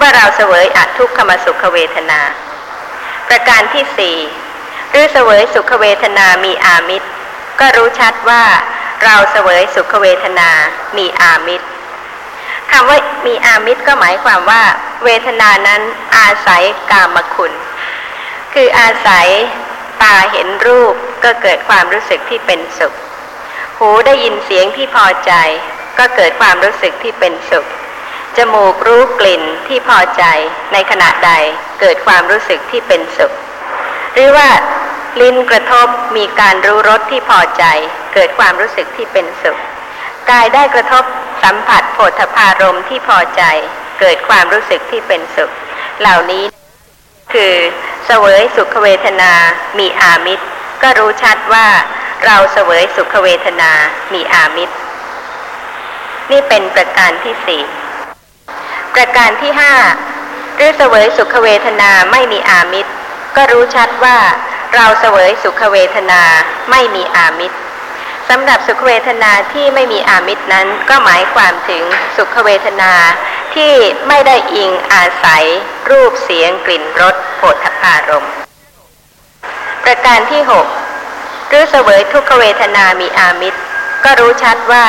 ว่าเราเสวยอทุกขมสุขเวทนาประการที่4หรือเสวยสุขเวทนามีอามิตรก็รู้ชัดว่าเราเสวยสุขเวทนามีอามิตรคำว่ามีอามิตรก็หมายความว่าเวทนานั้นอาศัยกามคุณคืออาศัยตาเห็นรูปก็เกิดความรู้สึกที่เป็นสุขหูได้ยินเสียงที่พอใจก็เกิดความรู้สึกที่เป็นสุขจมูกรู้กลิ่นที่พอใจในขณะใดเกิดความรู้สึกที่เป็นสุขหรือว่าลิ้นกระทบมีการรู้รสที่พอใจเกิดความรู้สึกที่เป็นสุขกายได้กระทบสัมผัสโผฏฐัพพารมณ์ที่พอใจเกิดความรู้สึกที่เป็นสุขเหล่านี้คือเสวยสุขเวทนามีอามิตรก็รู้ชัดว่าเราเสวยสุขเวทนามีอามิตรนี่เป็นประการที่4ประการที่5หรือเสวยสุขเวทนาไม่มีอามิตรก็รู้ชัดว่าเราเสวยสุขเวทนาไม่มีอามิตรสำหรับสุขเวทนาที่ไม่มีอามิตรนั้นก็หมายความถึงสุขเวทนาที่ไม่ได้อิงอาศัยรูปเสียงกลิ่นรสโผฏฐัพพารมณ์ประการที่6หรือเสวยทุกขเวทนามีอามิตรก็รู้ชัดว่า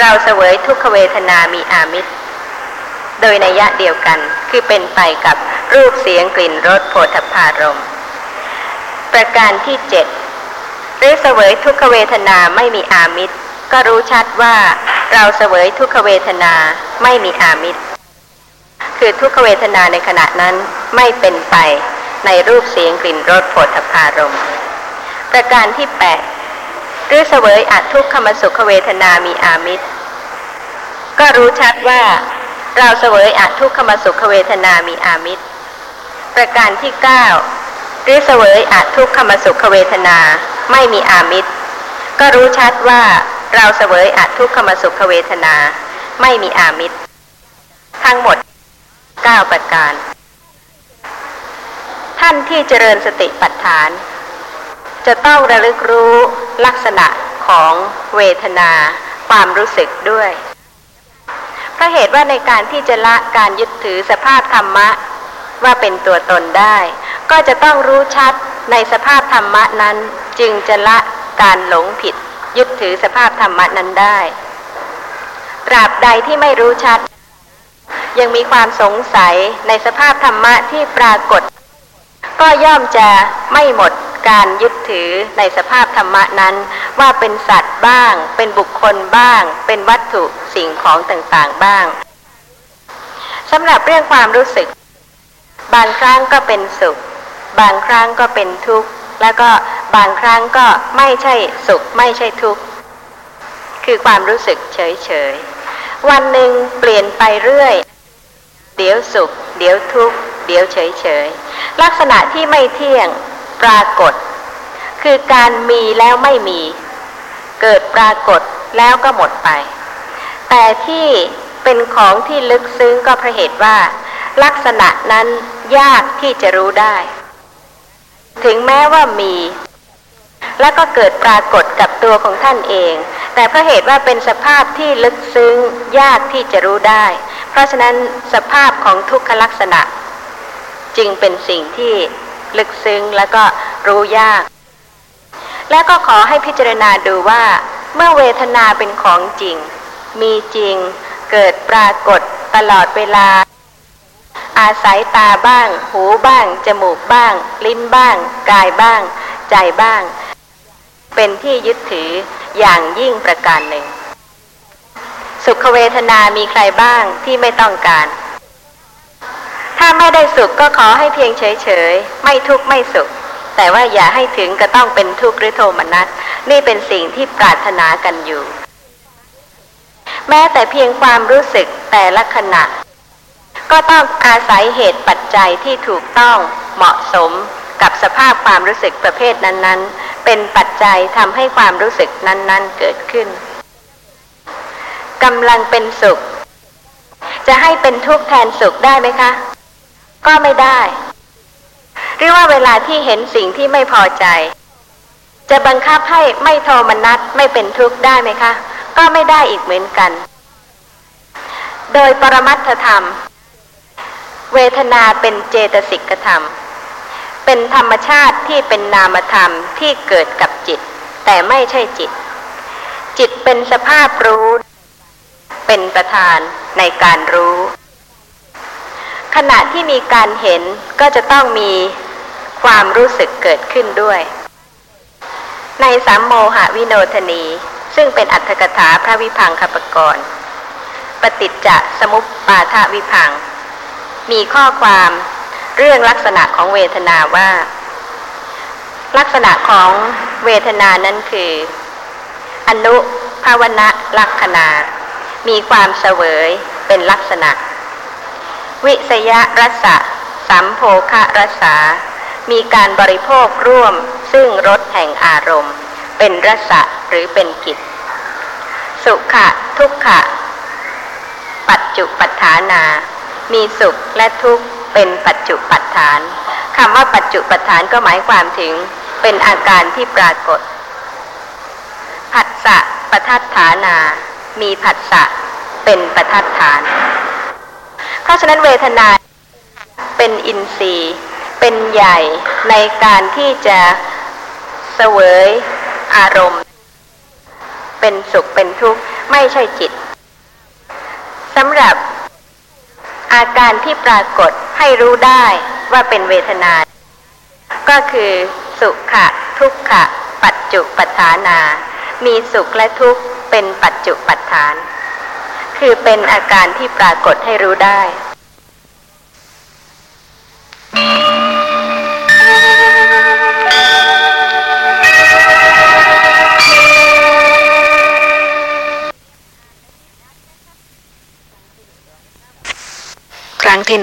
เราเสวยทุกขเวทนามีอามิตรโดยนัยยะเดียวกันคือเป็นไปกับรูปเสียงกลิ่นรสโผฏฐัพพารมณ์ประการที่7หรือเสวยทุกขเวทนาไม่มีอามิตรก็รู้ชัดว่าเราเสวยทุกขเวทนาไม่มีอามิตรคือทุกขเวทนาในขณะนั้นไม่เป็นไปในรูปเสียงกลิ่นรสโผฏฐัพพารมณ์ประการที่8หรือเสวยอทุกขมสุขเวทนามีอามิตรก็รู้ชัดว่าเราเสวยอทุกขมสุขเวทนามีอามิตร ประการที่9ริเสวยอทุกขมสุขเวทนาไม่มีอามิตรก็รู้ชัดว่าเราเสวยอทุกขมสุขเวทนาไม่มีอามิตรทั้งหมด9ประการท่านที่เจริญสติปัฏฐานจะต้องระลึกรู้ลักษณะของเวทนาความรู้สึกด้วยเพราะเหตุว่าในการที่จะละการยึดถือสภาพธรรมะว่าเป็นตัวตนได้ก็จะต้องรู้ชัดในสภาพธรรมะนั้นจึงจะละการหลงผิดยึดถือสภาพธรรมะนั้นได้ตราบใดที่ไม่รู้ชัดยังมีความสงสัยในสภาพธรรมะที่ปรากฏก็ย่อมจะไม่หมดการยึดถือในสภาพธรรมะนั้นว่าเป็นสัตว์บ้างเป็นบุคคลบ้างเป็นวัตถุสิ่งของต่างๆบ้างสำหรับเรื่องความรู้สึกบางครั้งก็เป็นสุขบางครั้งก็เป็นทุกข์แล้วก็บางครั้งก็ไม่ใช่สุขไม่ใช่ทุกข์คือความรู้สึกเฉยๆวันหนึ่งเปลี่ยนไปเรื่อยเดี๋ยวสุขเดี๋ยวทุกข์เดี๋ยวเฉยๆลักษณะที่ไม่เที่ยงปรากฏคือการมีแล้วไม่มีเกิดปรากฏแล้วก็หมดไปแต่ที่เป็นของที่ลึกซึ้งก็เพราะเหตุว่าลักษณะนั้นยากที่จะรู้ได้ถึงแม้ว่ามีแล้วก็เกิดปรากฏกับตัวของท่านเองแต่เพราะเหตุว่าเป็นสภาพที่ลึกซึ้งยากที่จะรู้ได้เพราะฉะนั้นสภาพของทุกขลักษณะจึงเป็นสิ่งที่ลึกซึ้งแล้วก็รู้ยากแล้วก็ขอให้พิจารณาดูว่าเมื่อเวทนาเป็นของจริงมีจริงเกิดปรากฏตลอดเวลาอาศัยตาบ้างหูบ้างจมูกบ้างลิ้นบ้างกายบ้างใจบ้างเป็นที่ยึดถืออย่างยิ่งประการหนึ่งสุขเวทนามีใครบ้างที่ไม่ต้องการถ้าไม่ได้สุขก็ขอให้เพียงเฉยๆไม่ทุกข์ไม่สุขแต่ว่าอย่าให้ถึงก็ต้องเป็นทุกข์หรือโทมนัสนี่เป็นสิ่งที่ปรารถนากันอยู่แม้แต่เพียงความรู้สึกแต่ละขณะก็ต้องอาศัยเหตุปัจจัยที่ถูกต้องเหมาะสมกับสภาพความรู้สึกประเภทนั้นๆเป็นปัจจัยทำให้ความรู้สึกนั้นๆเกิดขึ้นกำลังเป็นสุขจะให้เป็นทุกข์แทนสุขได้ไหมคะก็ไม่ได้หรือว่าเวลาที่เห็นสิ่งที่ไม่พอใจจะบังคับให้ไม่โทมนัสไม่เป็นทุกข์ได้ไหมคะก็ไม่ได้อีกเหมือนกันโดยปรมัตถธรรมเวทนาเป็นเจตสิกธรรมเป็นธรรมชาติที่เป็นนามธรรมที่เกิดกับจิตแต่ไม่ใช่จิตจิตเป็นสภาพรู้เป็นประธานในการรู้ขณะที่มีการเห็นก็จะต้องมีความรู้สึกเกิดขึ้นด้วยในสัมโมหวิโนทนีซึ่งเป็นอรรถกถาพระวิภังคปกรณ์ปฏิจจสมุปบาทวิภังค์มีข้อความเรื่องลักษณะของเวทนาว่าลักษณะของเวทนานั้นคืออนุภาวนะลักขณามีความเสวยเป็นลักษณะวิสยรัสสะสัมโภคะรัสสามีการบริโภคร่วมซึ่งรสแห่งอารมณ์เป็นรัสสะหรือเป็นกิจสุขะทุกขะปัจจุปฐานามีสุขและทุกข์เป็นปัจจุปัฏฐานคำว่าปัจจุปัฏฐานก็หมายความถึงเป็นอาการที่ปรากฏผัสสะปทัฏฐานามีผัสสะเป็นปทัฏฐานเพราะฉะนั้นเวทนาเป็นอินทรีย์เป็นใหญ่ในการที่จะเสวยอารมณ์เป็นสุขเป็นทุกข์ไม่ใช่จิตสำหรับอาการที่ปรากฏให้รู้ได้ว่าเป็นเวทนาก็คือสุขะทุกขะปัจจุปฐานามีสุขและทุกข์เป็นปัจจุปัฏฐานคือเป็นอาการที่ปรากฏให้รู้ได้ครั้งที่112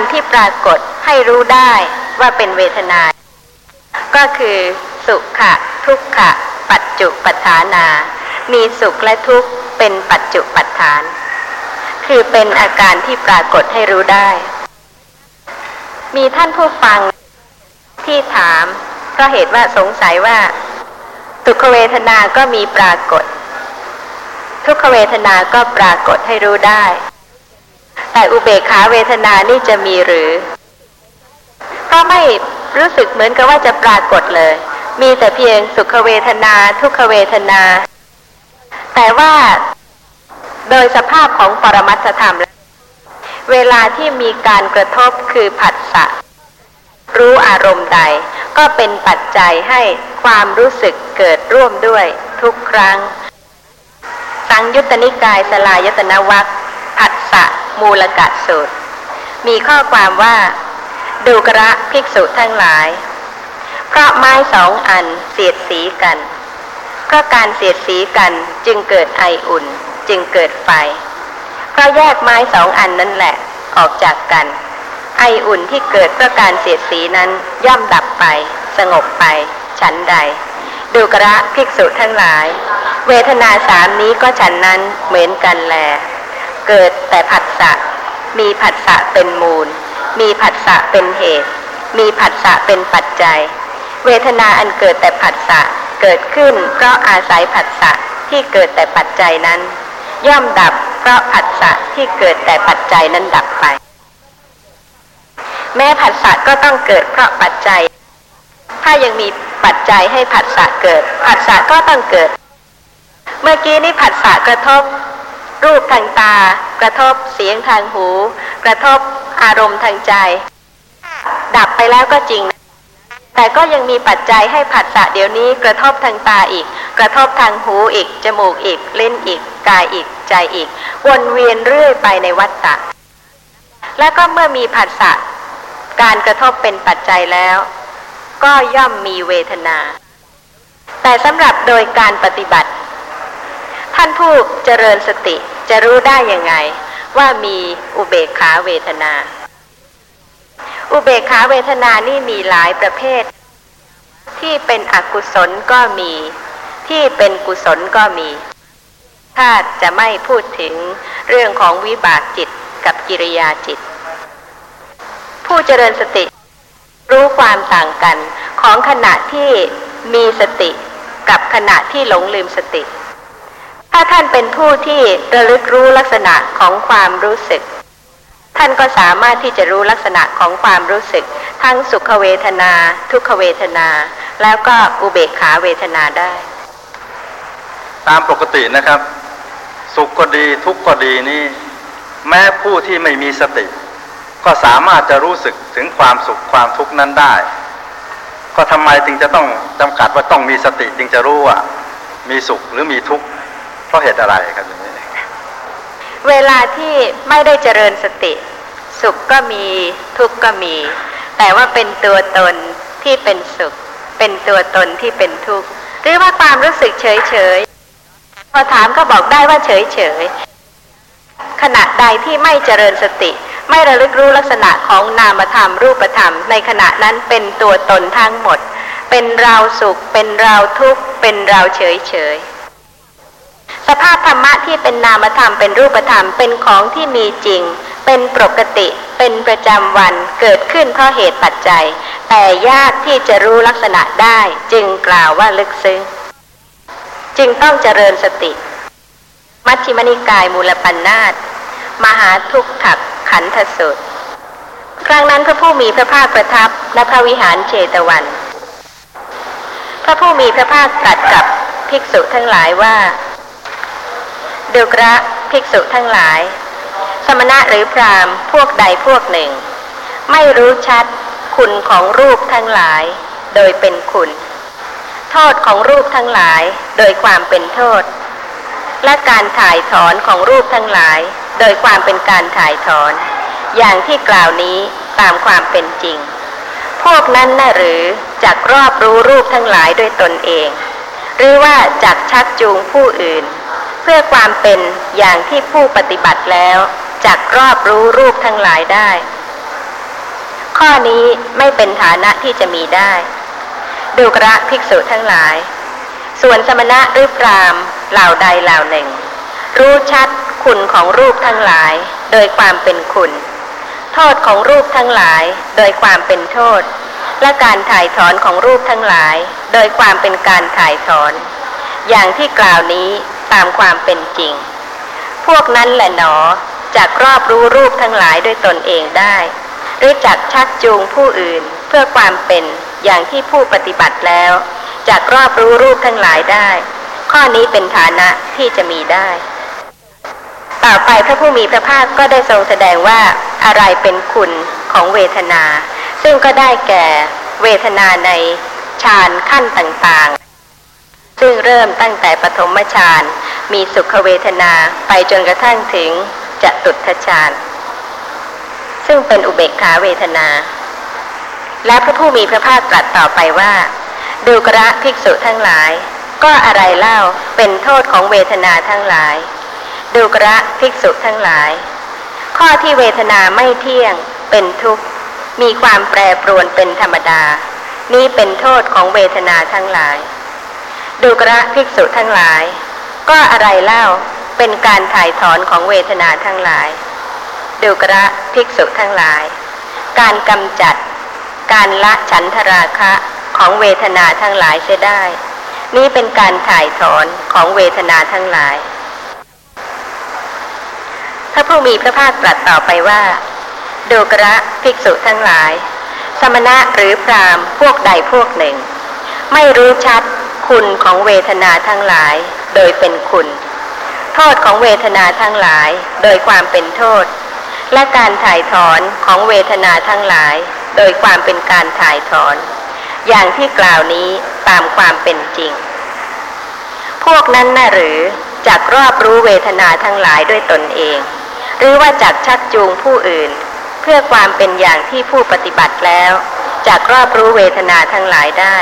การที่ปรากฏให้รู้ได้ว่าเป็นเวทนาก็คือสุขะทุกขะปัจจุปฐานามีสุขและทุกข์เป็นปัจจุปัฏฐานคือเป็นอาการที่ปรากฏให้รู้ได้มีท่านผู้ฟังที่ถามเพราะเหตุว่าสงสัยว่าสุขเวทนาก็มีปรากฏทุกขเวทนาก็ปรากฏให้รู้ได้แต่อุเบกขาเวทนานี่จะมีหรือก็ไม่รู้สึกเหมือนกับว่าจะปรากฏเลยมีแต่เพียงสุขเวทนาทุกขเวทนาแต่ว่าโดยสภาพของปรมัตถธรรมแล้วเวลาที่มีการกระทบคือผัสสะรู้อารมณ์ใดก็เป็นปัจจัยให้ความรู้สึกเกิดร่วมด้วยทุกครั้งสังยุตตนิกายสลายตนวรรคผัสสะมูลกะสูตรมีข้อความว่าดูกระภิกษุทั้งหลายเพราะไม้สองอันเสียดสีกันเพราะการเสียดสีกันจึงเกิดไออุ่นจึงเกิดไฟเพราะแยกไม้สองอันนั่นแหละออกจากกันไออุ่นที่เกิดเพราะการเสียดสีนั้นย่อมดับไปสงบไปฉันใดดูกระภิกษุทั้งหลายเวทนาสามนี้ก็ฉันนั้นเหมือนกันแลเกิดแต่ผัสสะมีผัสสะเป็นมูลมีผัสสะเป็นเหตุมีผัสสะเป็นปัจจัยเวทนาอันเกิดแต่ผัสสะเกิดขึ้นเพราะอาศัยผัสสะที่เกิดแต่ปัจจัยนั้นย่อมดับเพราะผัสสะที่เกิดแต่ปัจจัยนั้นดับไปแม้ผัสสะก็ต้องเกิดเพราะปัจจัยถ้ายังมีปัจจัยให้ผัสสะเกิดผัสสะก็ต้องเกิดเมื่อกี้นี้ผัสสะกระทบรูปทางตากระทบเสียงทางหูกระทบอารมณ์ทางใจดับไปแล้วก็จริงแต่ก็ยังมีปัจจัยให้ผัสสะเดี๋ยวนี้กระทบทางตาอีกกระทบทางหูอีกจมูกอีกลิ้นอีกกายอีกใจอีกวนเวียนเรื่อยไปในวัฏฏะแล้วก็เมื่อมีผัสสะการกระทบเป็นปัจจัยแล้วก็ย่อมมีเวทนาแต่สำหรับโดยการปฏิบัติท่านผู้เจริญสติจะรู้ได้ยังไงว่ามีอุเบกขาเวทนาอุเบกขาเวทนานี่มีหลายประเภทที่เป็นอกุศลก็มีที่เป็นกุศลก็มีถ้าจะไม่พูดถึงเรื่องของวิบากจิตกับกิริยาจิตผู้เจริญสติรู้ความต่างกันของขณะที่มีสติกับขณะที่หลงลืมสติถ้าท่านเป็นผู้ที่ระลึกรู้ลักษณะของความรู้สึกท่านก็สามารถที่จะรู้ลักษณะของความรู้สึกทั้งสุขเวทนาทุกขเวทนาแล้วก็อุเบกขาเวทนาได้ตามปกตินะครับสุขก็ดีทุกข์ก็ดีนี่แม้ผู้ที่ไม่มีสติก็สามารถจะรู้สึกถึงความสุขความทุกข์นั้นได้ก็ทำไมจึงจะต้องจำกัดว่าต้องมีสติจึงจะรู้ว่ามีสุขหรือมีทุกข์เพราะเหตุอะไรครับอย่างนี้เวลาที่ไม่ได้เจริญสติสุขก็มีทุกข์ก็มีแต่ว่าเป็นตัวตนที่เป็นสุขเป็นตัวตนที่เป็นทุกข์หรือว่าความรู้สึกเฉยๆพอถามก็บอกได้ว่าเฉยๆขณะใดที่ไม่เจริญสติไม่ระลึกรู้ลักษณะของนามธรรมรูปธรรมในขณะนั้นเป็นตัวตนทั้งหมดเป็นเราสุขเป็นเราทุกข์เป็นเราเฉยๆสภาพธรรมะที่เป็นนามธรรมเป็นรูปธรรมเป็นของที่มีจริงเป็นปกติเป็นประจำวันเกิดขึ้นเพราะเหตุปัจจัยแต่ยากที่จะรู้ลักษณะได้จึงกล่าวว่าลึกซึ้งจึงต้องเจริญสติมัชฌิมนิกายมูลปัญญาตมหาทุกขขันธสูตรครั้งนั้นพระผู้มีพระภาคประทับณพระวิหารเชตวันพระผู้มีพระภาคตรัสกับภิกษุทั้งหลายว่าดูกระภิกษุทั้งหลายสมณะหรือพราหมณ์พวกใดพวกหนึ่งไม่รู้ชัดคุณของรูปทั้งหลายโดยเป็นคุณโทษของรูปทั้งหลายโดยความเป็นโทษและการถ่ายถอนของรูปทั้งหลายโดยความเป็นการถ่ายถอนอย่างที่กล่าวนี้ตามความเป็นจริงพวกนั้นน่ะหรือจักรอบรู้รูปทั้งหลายด้วยตนเองหรือว่าจักชักจูงผู้อื่นเพื่อความเป็นอย่างที่ผู้ปฏิบัติแล้วจักรอบรู้รูปทั้งหลายได้ ข้อนี้ไม่เป็นฐานะที่จะมีได้ดูกระภิกษุทั้งหลายส่วนสมณะหรือพราหมณ์เหล่าใดเหล่าหนึ่งรู้ชัดคุณของรูปทั้งหลายโดยความเป็นคุณโทษของรูปทั้งหลายโดยความเป็นโทษและการถ่ายถอนของรูปทั้งหลายโดยความเป็นการถ่ายถอนอย่างที่กล่าวนี้ตามความเป็นจริงพวกนั้นแหละหนอจักรอบรู้รูปทั้งหลายด้วยตนเองได้หรือจักชักจูงผู้อื่นเพื่อความเป็นอย่างที่ผู้ปฏิบัติแล้วจักรอบรู้รูปทั้งหลายได้ข้อนี้เป็นฐานะที่จะมีได้ต่อไปพระผู้มีพระภาคก็ได้ทรงแสดงว่าอะไรเป็นคุณของเวทนาซึ่งก็ได้แก่เวทนาในฌานขั้นต่างๆซึ่งเริ่มตั้งแต่ปฐมฌานมีสุขเวทนาไปจนกระทั่งถึงจตุตฌานซึ่งเป็นอุเบกขาเวทนาและพระผู้มีพระภาคตรัสต่อไปว่าดูกระภิกษุทั้งหลายก็อะไรเล่าเป็นโทษของเวทนาทั้งหลายดูกระภิกษุทั้งหลายข้อที่เวทนาไม่เที่ยงเป็นทุกข์มีความแปรปรวนเป็นธรรมดานี้เป็นโทษของเวทนาทั้งหลายดูกระภิกษุทั้งหลายก็อะไรเล่าเป็นการถ่ายถอนของเวทนาทั้งหลายดูกระภิกษุทั้งหลายการกำจัดการละฉันทราคะของเวทนาทั้งหลายเสียได้นี้เป็นการถ่ายถอนของเวทนาทั้งหลายพระผู้มีพระภาคตรัสต่อไปว่าดูกระภิกษุทั้งหลายสมณะหรือพราหมณ์พวกใดพวกหนึ่งไม่รู้ชัดคุณของเวทนาทั้งหลายโดยเป็นคุณโทษของเวทนาทั้งหลายโดยความเป็นโทษและการถ่ายถอนของเวทนาทั้งหลายโดยความเป็นการถ่ายถอนอย่างที่กล่าวนี้ตามความเป็นจริงพวกนั้นน่ะหรือจักรอบรู้เวทนาทั้งหลายด้วยตนเองหรือว่าจักชักจูงผู้อื่นเพื่อความเป็นอย่างที่ผู้ปฏิบัติแล้วจักรอบรู้เวทนาทั้งหลายได้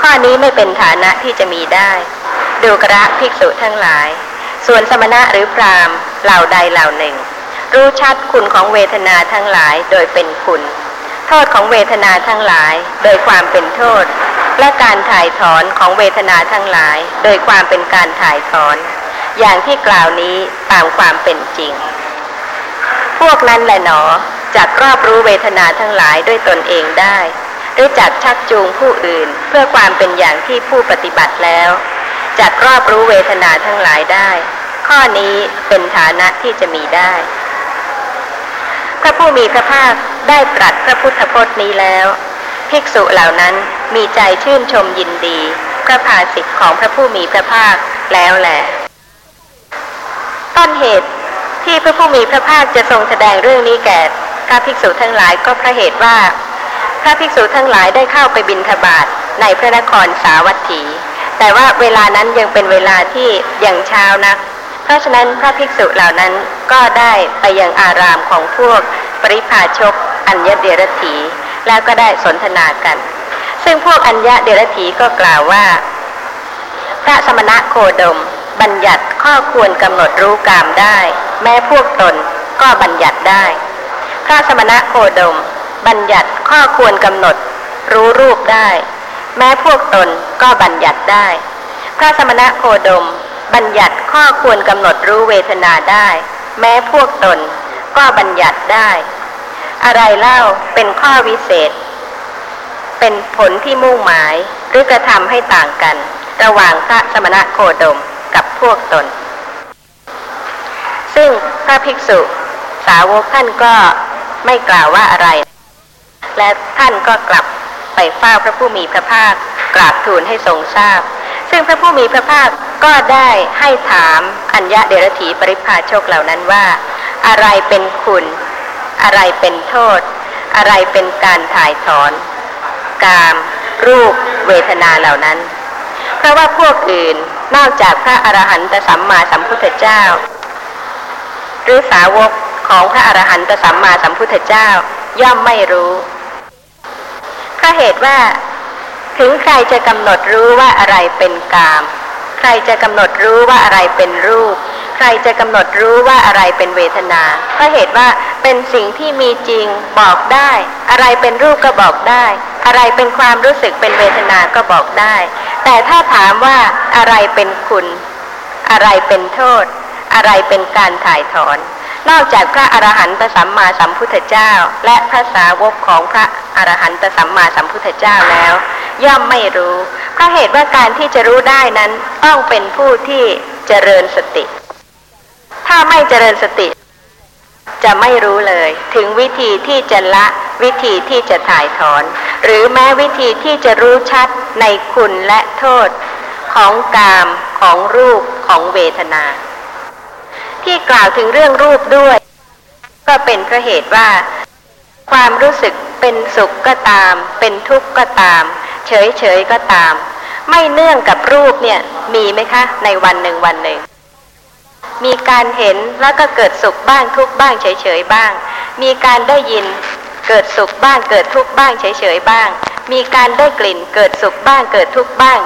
ข้อนี้ไม่เป็นฐานะที่จะมีได้ดูกระภิกษุทั้งหลายส่วนสมณะหรือพราหมณ์เหล่าใดเหล่าหนึ่งรู้ชัดคุณของเวทนาทั้งหลายโดยเป็นคุณโทษของเวทนาทั้งหลายโดยความเป็นโทษและการถ่ายถอนของเวทนาทั้งหลายโดยความเป็นการถ่ายถอนอย่างที่กล่าวนี้ตามความเป็นจริงพวกนั้นแหละหนอจักรอบรู้เวทนาทั้งหลายด้วยตนเองได้หรือจักชักจูงผู้อื่นเพื่อความเป็นอย่างที่ผู้ปฏิบัติแล้วจักรอบรู้เวทนาทั้งหลายได้ข้อนี้เป็นฐานะที่จะมีได้พระผู้มีพระภาคได้ตรัสพระพุทธพจน์นี้แล้วภิกษุเหล่านั้นมีใจชื่นชมยินดีพระภาสิทธิ์ของพระผู้มีพระภาคแล้วแหละต้นเหตุที่พระผู้มีพระภาคจะทรงแสดงเรื่องนี้แก่พระภิกษุทั้งหลายก็เพราะเหตุว่าพระภิกษุทั้งหลายได้เข้าไปบิณฑบาตในพระนครสาวัตถีแต่ว่าเวลานั้นยังเป็นเวลาที่ยังเช้านักเพราะฉะนั้นพระภิกษุเหล่านั้นก็ได้ไปยังอารามของพวกปริพาชกอัญญเดรถีแล้วก็ได้สนทนากันซึ่งพวกอัญญเดรถีก็กล่าวว่าพระสมณะโคดมบัญญัติข้อควรกำหนดรู้กามได้แม้พวกตนก็บัญญัติได้พระสมณะโคดมบัญญัติข้อควรกำหนดรู้รูปได้แม้พวกตนก็บัญญัติได้พระสมณะโคดมบัญญัติข้อควรกำหนดรู้เวทนาได้แม้พวกตนก็บัญญัติได้อะไรเล่าเป็นข้อวิเศษเป็นผลที่มุ่งหมายหรือกระทำให้ต่างกันระหว่างพระสมณะโคดมกับพวกตนซึ่งพระภิกษุสาวกท่านก็ไม่กล่าวว่าอะไรและท่านก็กลับไปเฝ้าพระผู้มีพระภาคกราบทูลให้ทรงทราบซึ่งพระผู้มีพระภาคก็ได้ให้ถามอัญญเดรถีปริพาชกเหล่านั้นว่าอะไรเป็นคุณอะไรเป็นโทษอะไรเป็นการถ่ายถอนกามรูปเวทนาเหล่านั้นเพราะว่าพวกอื่นนอกจากพระอรหันตสัมมาสัมพุทธเจ้าหรือสาวกของพระอรหันตสัมมาสัมพุทธเจ้าย่อมไม่รู้เพราะเหตุว่าถึงใครจะกำหนดรู้ว่าอะไรเป็นกามใครจะกำหนดรู้ว่าอะไรเป็นรูปใครจะกำหนดรู้ว่าอะไรเป็นเวทนาเพราะเหตุว่า เป็นสิ่งที่มีจริงบอกได้อะไรเป็นรูปก็บอกได้อะไรเป็นความรู้สึกเป็นเวทนาก็บอกได้แต่ถ้าถามว่าอะไรเป็นคุณอะไรเป็นโทษอะไรเป็นการถ่ายถอนนอกจากพระอรหันตสัมมาสัมพุทธเจ้าและพระสาวกของพระอรหันตสัมมาสัมพุทธเจ้าแล้วย่อมไม่รู้เพราะเหตุว่าการที่จะรู้ได้นั้นต้องเป็นผู้ที่เจริญสติถ้าไม่เจริญสติจะไม่รู้เลยถึงวิธีที่จะละวิธีที่จะถ่ายถอนหรือแม้วิธีที่จะรู้ชัดในคุณและโทษของกามของรูปของเวทนาที่กล่าวถึงเรื่องรูปด้วยก็เป็นเพราะเหตุว่าความรู้สึกเป็นสุขก็ตามเป็นทุกข์ก็ตามเฉยๆก็ตามไม่เนื่องกับรูปเนี่ยมีไหมคะในวันหนึ่งมีการเห็นแล้วก็เกิดสุขบ้างทุกข์บ้างเฉยๆบ้างมีการได้ยินเกิดสุขบ้างเกิดทุกข์บ้างเฉยๆบ้างมีการได้กลิ่นเกิดสุขบ้างเกิดทุกข์บ้าง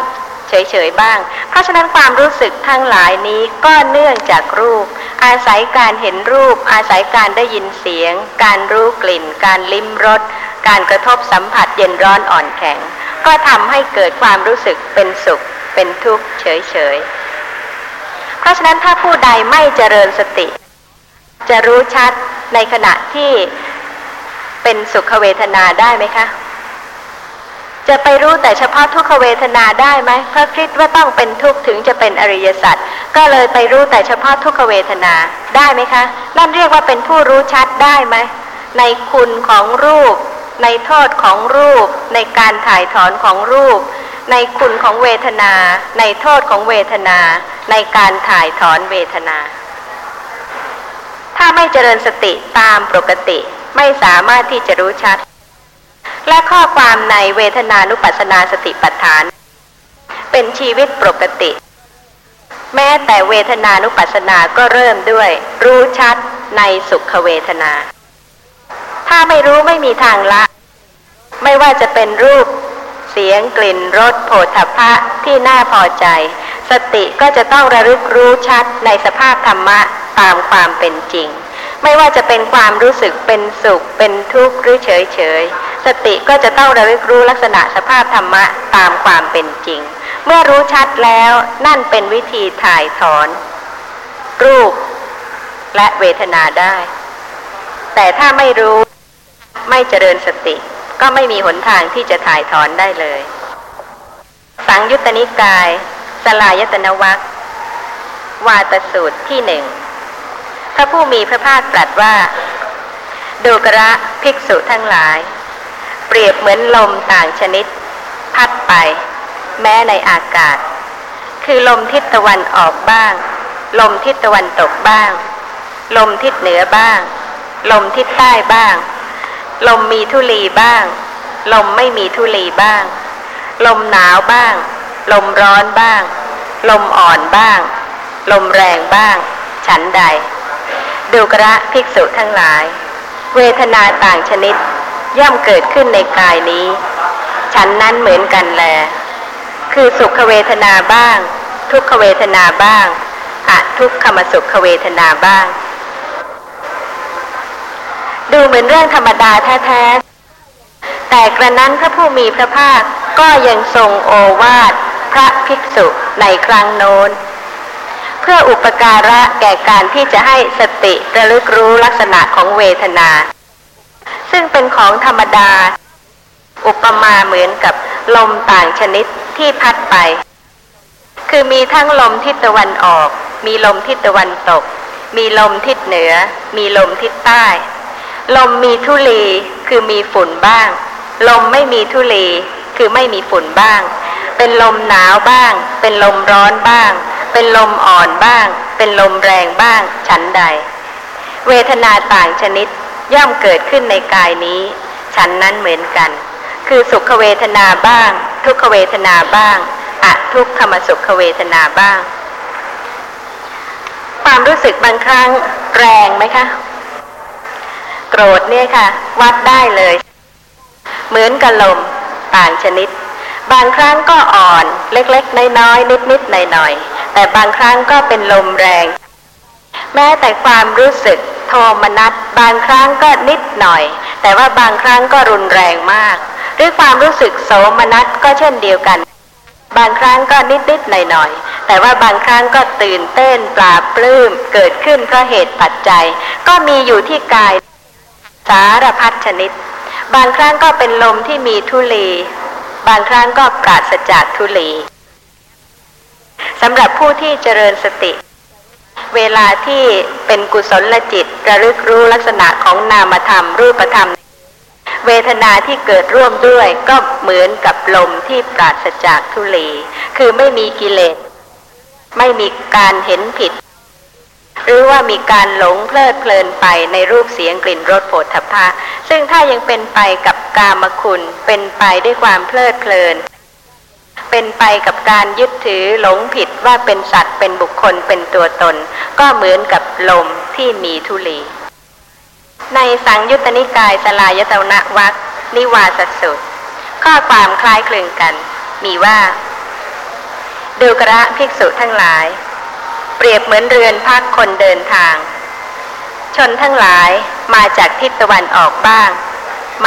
เฉยๆบ้างเพราะฉะนั้นความรู้สึกทั้งหลายนี้ก็เนื่องจากรูปอาศัยการเห็นรูปอาศัยการได้ยินเสียงการรู้กลิ่นการลิ้มรสการกระทบสัมผัสเย็นร้อนอ่อนแข็งก็ทำให้เกิดความรู้สึกเป็นสุขเป็นทุกข์เฉยๆเพราะฉะนั้นถ้าผู้ใดไม่เจริญสติจะรู้ชัดในขณะที่เป็นสุขเวทนาได้ไหมคะจะไปรู้แต่เฉพาะทุกขเวทนาได้ไหมเพราะคิดว่าต้องเป็นทุกข์ถึงจะเป็นอริยสัจก็เลยไปรู้แต่เฉพาะทุกขเวทนาได้ไหมคะนั่นเรียกว่าเป็นผู้รู้ชัดได้ไหมในคุณของรูปในโทษของรูปในการถ่ายถอนของรูปในคุณของเวทนาในโทษของเวทนาในการถ่ายถอนเวทนาถ้าไม่เจริญสติตามปกติไม่สามารถที่จะรู้ชัดและข้อความในเวทนานุปัสสนาสติปัฏฐานเป็นชีวิตปกติแม้แต่เวทนานุปัสสนาก็เริ่มด้วยรู้ชัดในสุขเวทนาถ้าไม่รู้ไม่มีทางละไม่ว่าจะเป็นรูปเสียงกลิ่นรสโผฏฐัพพะที่น่าพอใจสติก็จะต้องระลึกรู้ชัดในสภาพธรรมะตามความเป็นจริงไม่ว่าจะเป็นความรู้สึกเป็นสุขเป็นทุกข์หรือเฉยสติก็จะต้องระลึกรู้ลักษณะสภาพธรรมะตามความเป็นจริงเมื่อรู้ชัดแล้วนั่นเป็นวิธีถ่ายถอนรูปและเวทนาได้แต่ถ้าไม่รู้ไม่เจริญสติก็ไม่มีหนทางที่จะถ่ายถอนได้เลยสังยุตตนิกายสลายตนวรรควาตสูตรที่1พระผู้มีพระภาคตรัสว่าดูกระภิกษุทั้งหลายเปรียบเหมือนลมต่างชนิดพัดไปแม้ในอากาศคือลมทิศตะวันออกบ้างลมทิศตะวันตกบ้างลมทิศเหนือบ้างลมทิศใต้บ้างลมมีธุลีบ้างลมไม่มีธุลีบ้างลมหนาวบ้างลมร้อนบ้างลมอ่อนบ้างลมแรงบ้างฉันใดดูกระภิกษุทั้งหลายเวทนาต่างชนิดย่อมเกิดขึ้นในกายนี้ฉันนั้นเหมือนกันแลคือสุขเวทนาบ้างทุกขเวทนาบ้างอทุกขมสุขเวทนาบ้างดูเหมือนเรื่องธรรมดาแท้ๆแต่กระนั้นพระผู้มีพระภาคก็ยังทรงโอวาทพระภิกษุในครั้งโน้นเพื่ออุปการะแก่การที่จะให้สติระลึกรู้ลักษณะของเวทนาซึ่งเป็นของธรรมดาอุปมาเหมือนกับลมต่างชนิดที่พัดไปคือมีทั้งลมทิศตะวันออกมีลมทิศตะวันตกมีลมทิศเหนือมีลมทิศใต้ลมมีธุลีคือมีฝุ่นบ้างลมไม่มีธุลีคือไม่มีฝุ่นบ้างเป็นลมหนาวบ้างเป็นลมร้อนบ้างเป็นลมอ่อนบ้างเป็นลมแรงบ้างฉันใดเวทนาต่างชนิดย่อมเกิดขึ้นในกายนี้ฉันนั้นเหมือนกันคือสุขเวทนาบ้างทุกขเวทนาบ้างอทุกขมสุขเวทนาบ้างความรู้สึกบางครั้งแรงไหมคะโกรธเนี่ยค่ะวัดได้เลยเหมือนกับลมต่างชนิดบางครั้งก็อ่อนเล็กๆน้อยๆนิดๆหน่อยๆแต่บางครั้งก็เป็นลมแรงแม้แต่ความรู้สึก โทมนัสบางครั้งก็นิดหน่อยแต่ว่าบางครั้งก็รุนแรงมากหรือความรู้สึกโสมนัสก็เช่นเดียวกันบางครั้งก็นิดๆหน่อยๆแต่ว่าบางครั้งก็ตื่นเต้นปลาปลื้มเกิดขึ้นเพราะเหตุปัจจัยก็มีอยู่ที่กายสารพัดชนิดบางครั้งก็เป็นลมที่มีธุลีบางครั้งก็ปราศจากธุลีสำหรับผู้ที่เจริญสติเวลาที่เป็นกุศลจิตระลึกรู้ลักษณะของนามธรรมรูปธรรมเวทนาที่เกิดร่วมด้วยก็เหมือนกับลมที่ปราศจากธุลีคือไม่มีกิเลสไม่มีการเห็นผิดหรือว่ามีการหลงเพลิดเพลินไปในรูปเสียงกลิ่นรสโผฏฐัพพะซึ่งถ้ายังเป็นไปกับกามคุณเป็นไปด้วยความเพลิดเพลินเป็นไปกับการยึดถือหลงผิดว่าเป็นสัตว์เป็นบุคคลเป็นตัวตนก็เหมือนกับลมที่มีธุลีในสังยุตตนิกายสลายตนะวรรคนิวาสสูตรข้อความคล้ายคลึงกันมีว่าดูกระภิกษุทั้งหลายเปรียบเหมือนเรือนพักคนเดินทางชนทั้งหลายมาจากทิศตะวันออกบ้าง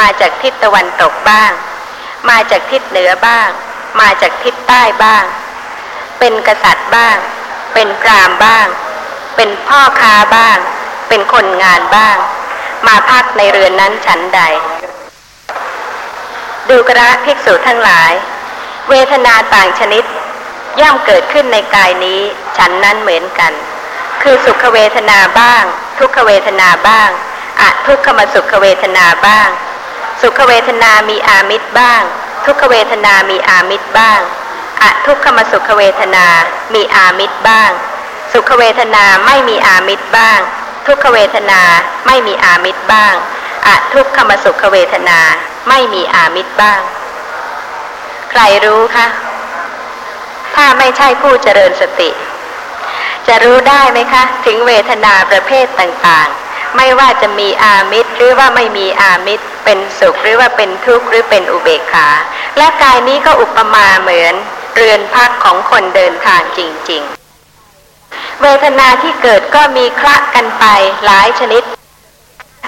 มาจากทิศตะวันตกบ้างมาจากทิศเหนือบ้างมาจากทิศใต้บ้างเป็นกษัตริย์บ้างเป็นพราหมณ์บ้างเป็นพ่อค้าบ้างเป็นคนงานบ้างมาพักในเรือนนั้นฉันใดดูกระภิกษุทั้งหลายเวทนาต่างชนิดย่อมเกิดขึ้นในกายนี้ฉันนั้นเหมือนกันคือสุขเวทนาบ้างทุกขเวทนาบ้างอทุกขมสุขเวทนาบ้างสุขเวทนามีอามิตรบ้างทุกขเวทนามีอามิตรบ้างอทุกขมสุขเวทนามีอามิตรบ้างสุขเวทนาไม่มีอามิตรบ้างทุกขเวทนาไม่มีอามิตรบ้างอทุกขมสุขเวทนาไม่มีอามิตรบ้างใครรู้คะถ้าไม่ใช่ผู้เจริญสติจะรู้ได้ไหมคะถึงเวทนาประเภทต่างๆไม่ว่าจะมีอามิตรหรือว่าไม่มีอามิตรเป็นสุขหรือว่าเป็นทุกข์หรือเป็นอุเบกขาและกายนี้ก็อุปมาเหมือนเรือนพักของคนเดินทางจริงๆเวทนาที่เกิดก็มีคละกันไปหลายชนิด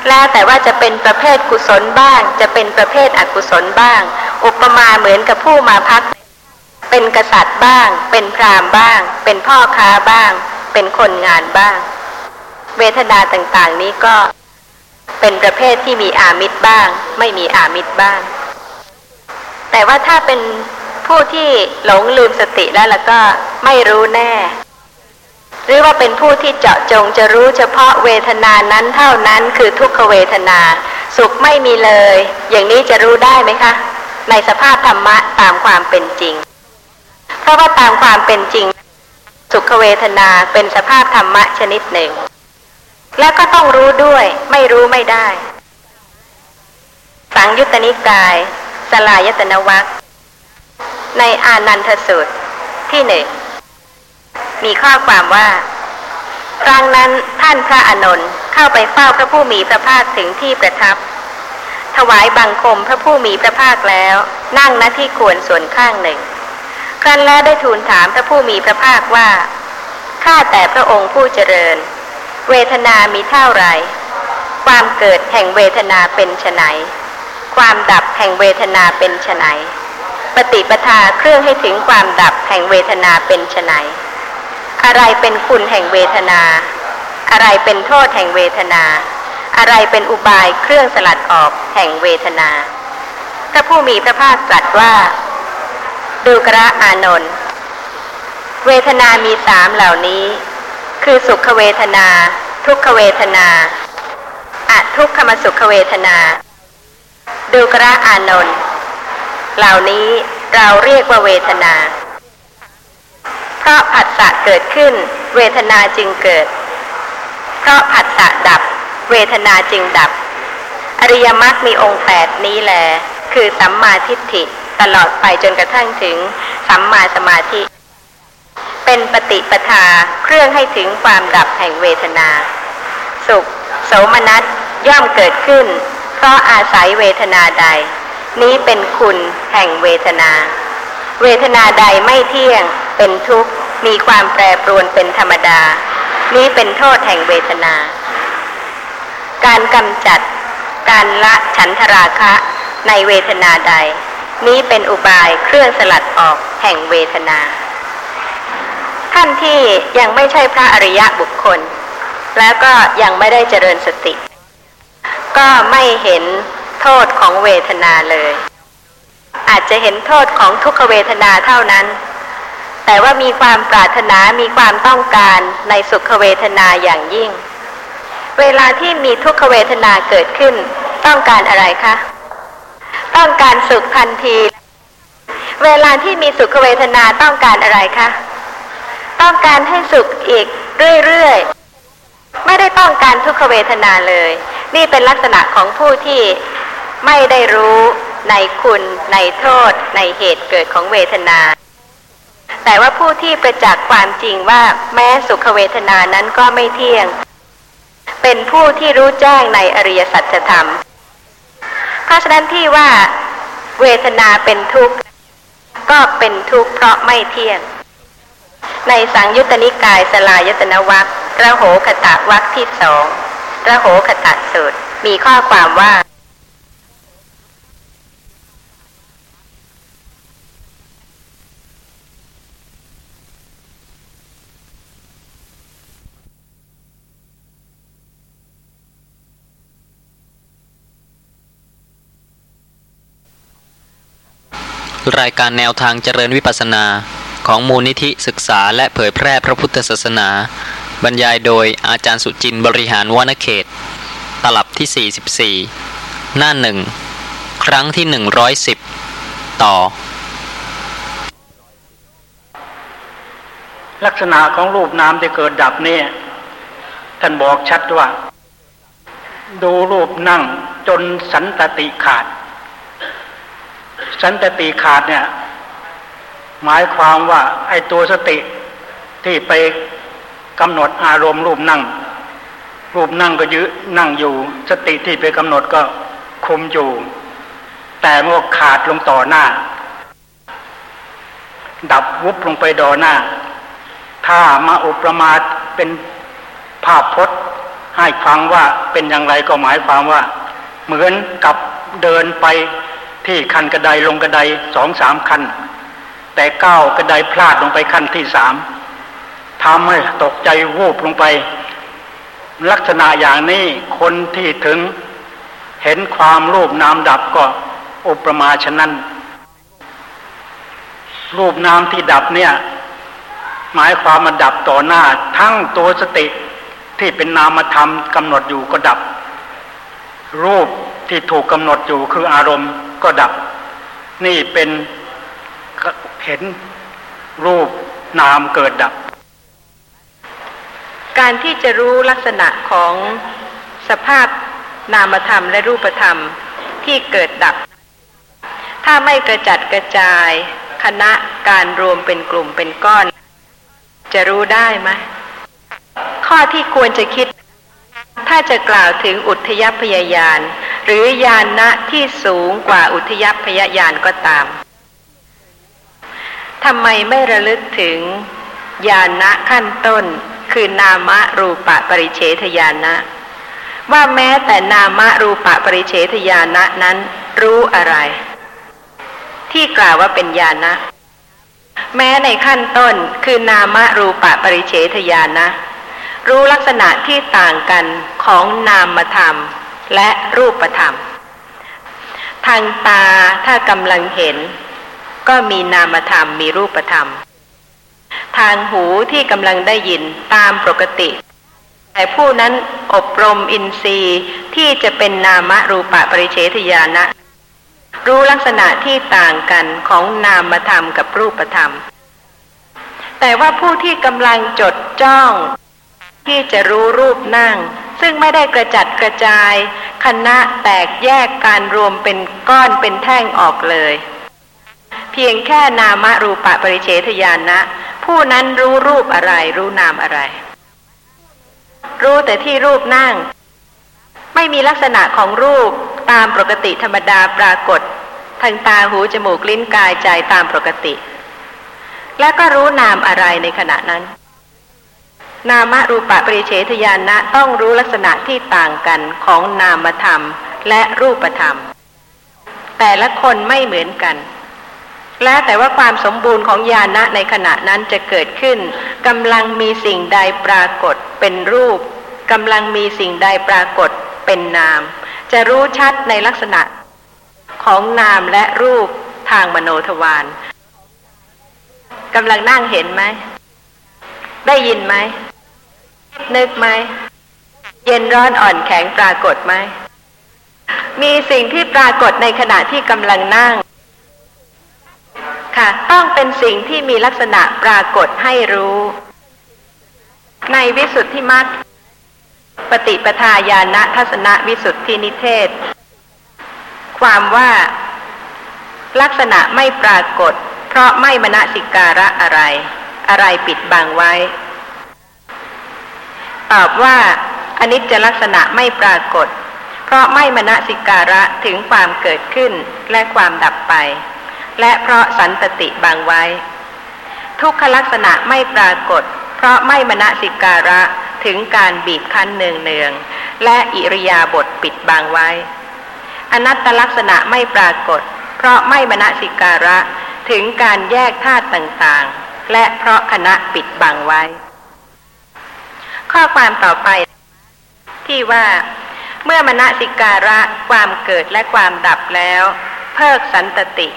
แล้วแต่ว่าจะเป็นประเภทกุศลบ้างจะเป็นประเภทอกุศลบ้างอุปมาเหมือนกับผู้มาพักเป็นกษัตริย์บ้างเป็นพราหมณ์บ้างเป็นพ่อค้าบ้างเป็นคนงานบ้างเวทนาต่างๆนี้ก็เป็นประเภทที่มีอามิตรบ้างไม่มีอามิตรบ้างแต่ว่าถ้าเป็นผู้ที่หลงลืมสติแล้วล่ะก็ไม่รู้แน่หรือว่าเป็นผู้ที่เจาะจงจะรู้เฉพาะเวทนานั้นเท่านั้นคือทุกขเวทนาสุขไม่มีเลยอย่างนี้จะรู้ได้ไหมคะในสภาพธรรมะตามความเป็นจริงเพราะว่าตามความเป็นจริงสุขเวทนาเป็นสภาพธรรมะชนิดหนึ่งแล้วก็ต้องรู้ด้วยไม่รู้ไม่ได้สังยุตตนิกายสลายตนะวรรคในอานันทสูตรที่หนึ่งมีข้อความว่าครั้งนั้นท่านพระอานนท์เข้าไปเฝ้าพระผู้มีพระภาคถึงที่ประทับถวายบังคมพระผู้มีพระภาคแล้วนั่งณที่ควรส่วนข้างหนึ่งครั้นแล้วได้ทูลถามพระผู้มีพระภาคว่าข้าแต่พระองค์ผู้เจริญเวทนามีเท่าไรความเกิดแห่งเวทนาเป็นไฉนความดับแห่งเวทนาเป็นไฉนปฏิปทาเครื่องให้ถึงความดับแห่งเวทนาเป็นไฉนอะไรเป็นคุณแห่งเวทนาอะไรเป็นโทษแห่งเวทนาอะไรเป็นอุบายเครื่องสลัดออกแห่งเวทนาพระผู้มีพระภาคตรัสว่าดูกระอานนท์เวทนามีสามเหล่านี้คือสุขเวทนาทุกขเวทนาอทุกขมสุขเวทนาดูกระอานนท์เหล่านี้เราเรียกว่าเวทนาเพราะผัสสะเกิดขึ้นเวทนาจึงเกิดเพราะผัสสะดับเวทนาจึงดับอริยมรรคมีองค์แปดนี้แลคือสัมมาทิฏฐิตลอดไปจนกระทั่งถึงสัมมาสมาธิเป็นปฏิปทาเครื่องให้ถึงความดับแห่งเวทนาสุขโสมนัสย่อมเกิดขึ้นเพราะอาศัยเวทนาใดนี้เป็นคุณแห่งเวทนาเวทนาใดไม่เที่ยงเป็นทุกข์มีความแปรปรวนเป็นธรรมดานี้เป็นโทษแห่งเวทนา การกำจัดการละฉันทราคะในเวทนาใดนี้เป็นอุบายเครื่องสลัดออกแห่งเวทนาท่านที่ยังไม่ใช่พระอริยบุคคลแล้วก็ยังไม่ได้เจริญสติก็ไม่เห็นโทษของเวทนาเลยอาจจะเห็นโทษของทุกขเวทนาเท่านั้นแต่ว่ามีความปรารถนามีความต้องการในสุขเวทนาอย่างยิ่งเวลาที่มีทุกขเวทนาเกิดขึ้นต้องการอะไรคะต้องการสุขทันทีเวลาที่มีสุขเวทนาต้องการอะไรคะต้องการให้สุขอีกเรื่อยๆไม่ได้ต้องการทุกขเวทนาเลยนี่เป็นลักษณะของผู้ที่ไม่ได้รู้ในคุณในโทษในเหตุเกิดของเวทนาแต่ว่าผู้ที่ประจักษ์ความจริงว่าแม้สุขเวทนานั้นก็ไม่เที่ยงเป็นผู้ที่รู้แจ้งในอริยสัจธรรมเพราะฉะนั้นที่ว่าเวทนาเป็นทุกข์ก็เป็นทุกข์เพราะไม่เที่ยงในสังยุตตนิกายสลายตนวรรคระโหคตวรรคที่2ระโหคตสูตรมีข้อความว่ารายการแนวทางเจริญวิปัสสนาของมูลนิธิศึกษาและเผยแพร่พระพุทธศาสนาบรรยายโดยอาจารย์สุจินต์บริหารวนเขตตลับที่44หน้า1ครั้งที่110ต่อลักษณะของรูปนามที่เกิดดับนี่ท่านบอกชัดว่าดูรูปนั่งจนสันตติขาดสันตติขาดเนี่ยหมายความว่าไอ้ตัวสติที่ไปกำหนดอารมณ์รูปนั่งก็ยืนนั่งอยู่สติที่ไปกำหนดก็คุมอยู่แต่เมื่อขาดลงต่อหน้าดับวุบลงไปต่อหน้าถ้ามาอุปมาเป็นภาพพจน์ให้ฟังว่าเป็นอย่างไรก็หมายความว่าเหมือนกับเดินไปที่ขั้นกระไดลงกระได 2-3 ขั้นแต่ก้าวกระไดพลาดลงไปขั้นที่3ทำให้ตกใจวูบลงไปลักษณะอย่างนี้คนที่ถึงเห็นความรูปนามดับก็อุปมาฉะนั้นรูปนามที่ดับเนี่ยหมายความมันดับต่อหน้าทั้งตัวสติที่เป็นนามธรรมกำหนดอยู่ก็ดับรูปที่ถูกกำหนดอยู่คืออารมณ์ก็ดับนี่เป็นเห็นรูปนามเกิดดับการที่จะรู้ลักษณะของสภาพนามธรรมและรูปธรรมที่เกิดดับถ้าไม่กระจัดกระจายคณะการรวมเป็นกลุ่มเป็นก้อนจะรู้ได้ไหมข้อที่ควรจะคิดถ้าจะกล่าวถึงอุทยพยายานหรือญาณะที่สูงกว่าอุทยพยายานก็ตามทำไมไม่ระลึกถึงญาณะขั้นต้นคือนามรูปะปริเฉทญาณะว่าแม้แต่นามรูปะปริเฉทญาณะนั้นรู้อะไรที่กล่าวว่าเป็นญาณะแม้ในขั้นต้นคือนามรูปะปริเฉทญาณะรู้ลักษณะที่ต่างกันของนามธรรมและรูปธรรมทางตาถ้ากำลังเห็นก็มีนามธรรมมีรูปธรรมทางหูที่กำลังได้ยินตามปกติแต่ผู้นั้นอบรมอินทรีย์ที่จะเป็นนามรูปะปริเฉทญาณะรู้ลักษณะที่ต่างกันของนามธรรมกับรูปธรรมแต่ว่าผู้ที่กำลังจดจ้องที่จะรู้รูปนั่งซึ่งไม่ได้กระจัดกระจายคณะแตกแยกการรวมเป็นก้อนเป็นแท่งออกเลยเพียงแค่นามรูปะปริเฉทญาณะผู้นั้นรู้รูปอะไรรู้นามอะไรรู้แต่ที่รูปนั่งไม่มีลักษณะของรูปตามปกติธรรมดาปรากฏทางตาหูจมูกลิ้นกายใจตามปกติและก็รู้นามอะไรในขณะนั้น นามรูปปริเฉทญาณะต้องรู้ลักษณะที่ต่างกันของนามธรรมและรูปธรรมแต่ละคนไม่เหมือนกันและแต่ว่าความสมบูรณ์ของญาณะในขณะนั้นจะเกิดขึ้นกำลังมีสิ่งใดปรากฏเป็นรูปกำลังมีสิ่งใดปรากฏเป็นนามจะรู้ชัดในลักษณะของนามและรูปทางมโนทวารกำลังนั่งเห็นไหมได้ยินไหมนึกไหมเย็นร้อนอ่อนแข็งปรากฏไหมมีสิ่งที่ปรากฏในขณะที่กำลังนั่งค่ะต้องเป็นสิ่งที่มีลักษณะปรากฏให้รู้ในวิสุทธิมรรคปฏิปทาญาณทัศนวิสุทธินิเทศความว่าลักษณะไม่ปรากฏเพราะไม่มนสิการะอะไรปิดบังไว้ตอบว่าอนิจจลักษณะไม่ปรากฏเพราะไม่มนสิการะถึงความเกิดขึ้นและความดับไปและเพราะสันตติบังไว้ทุกขลักษณะไม่ปรากฏเพราะไม่มนสิการะถึงการบีบคั้นเนืองๆและอิริยาบถปิดบังไว้อนัตตลักษณะไม่ปรากฏเพราะไม่มนสิการะถึงการแยกธาตุต่างๆและเพราะคณะปิดบังไว้ข้อความต่อไปที่ว่าเมื่อมนสิการะความเกิดและความดับแล้วเพิกสันตติ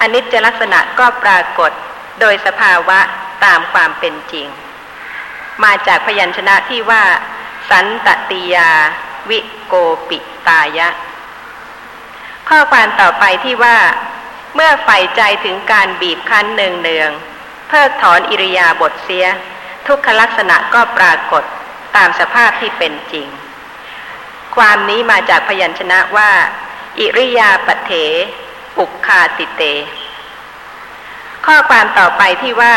อนิจจลักษณะก็ปรากฏโดยสภาวะตามความเป็นจริงมาจากพยัญชนะที่ว่าสันตติยาวิโกปิตายะข้อความต่อไปที่ว่าเมื่อใฝ่ใจถึงการบีบคั้นเนืองๆเพิกถอนอิริยาบถเสียทุกขลักษณะก็ปรากฏตามสภาพที่เป็นจริงความนี้มาจากพยัญชนะว่าอิริยาปเถอุคคาติเตข้อความต่อไปที่ว่า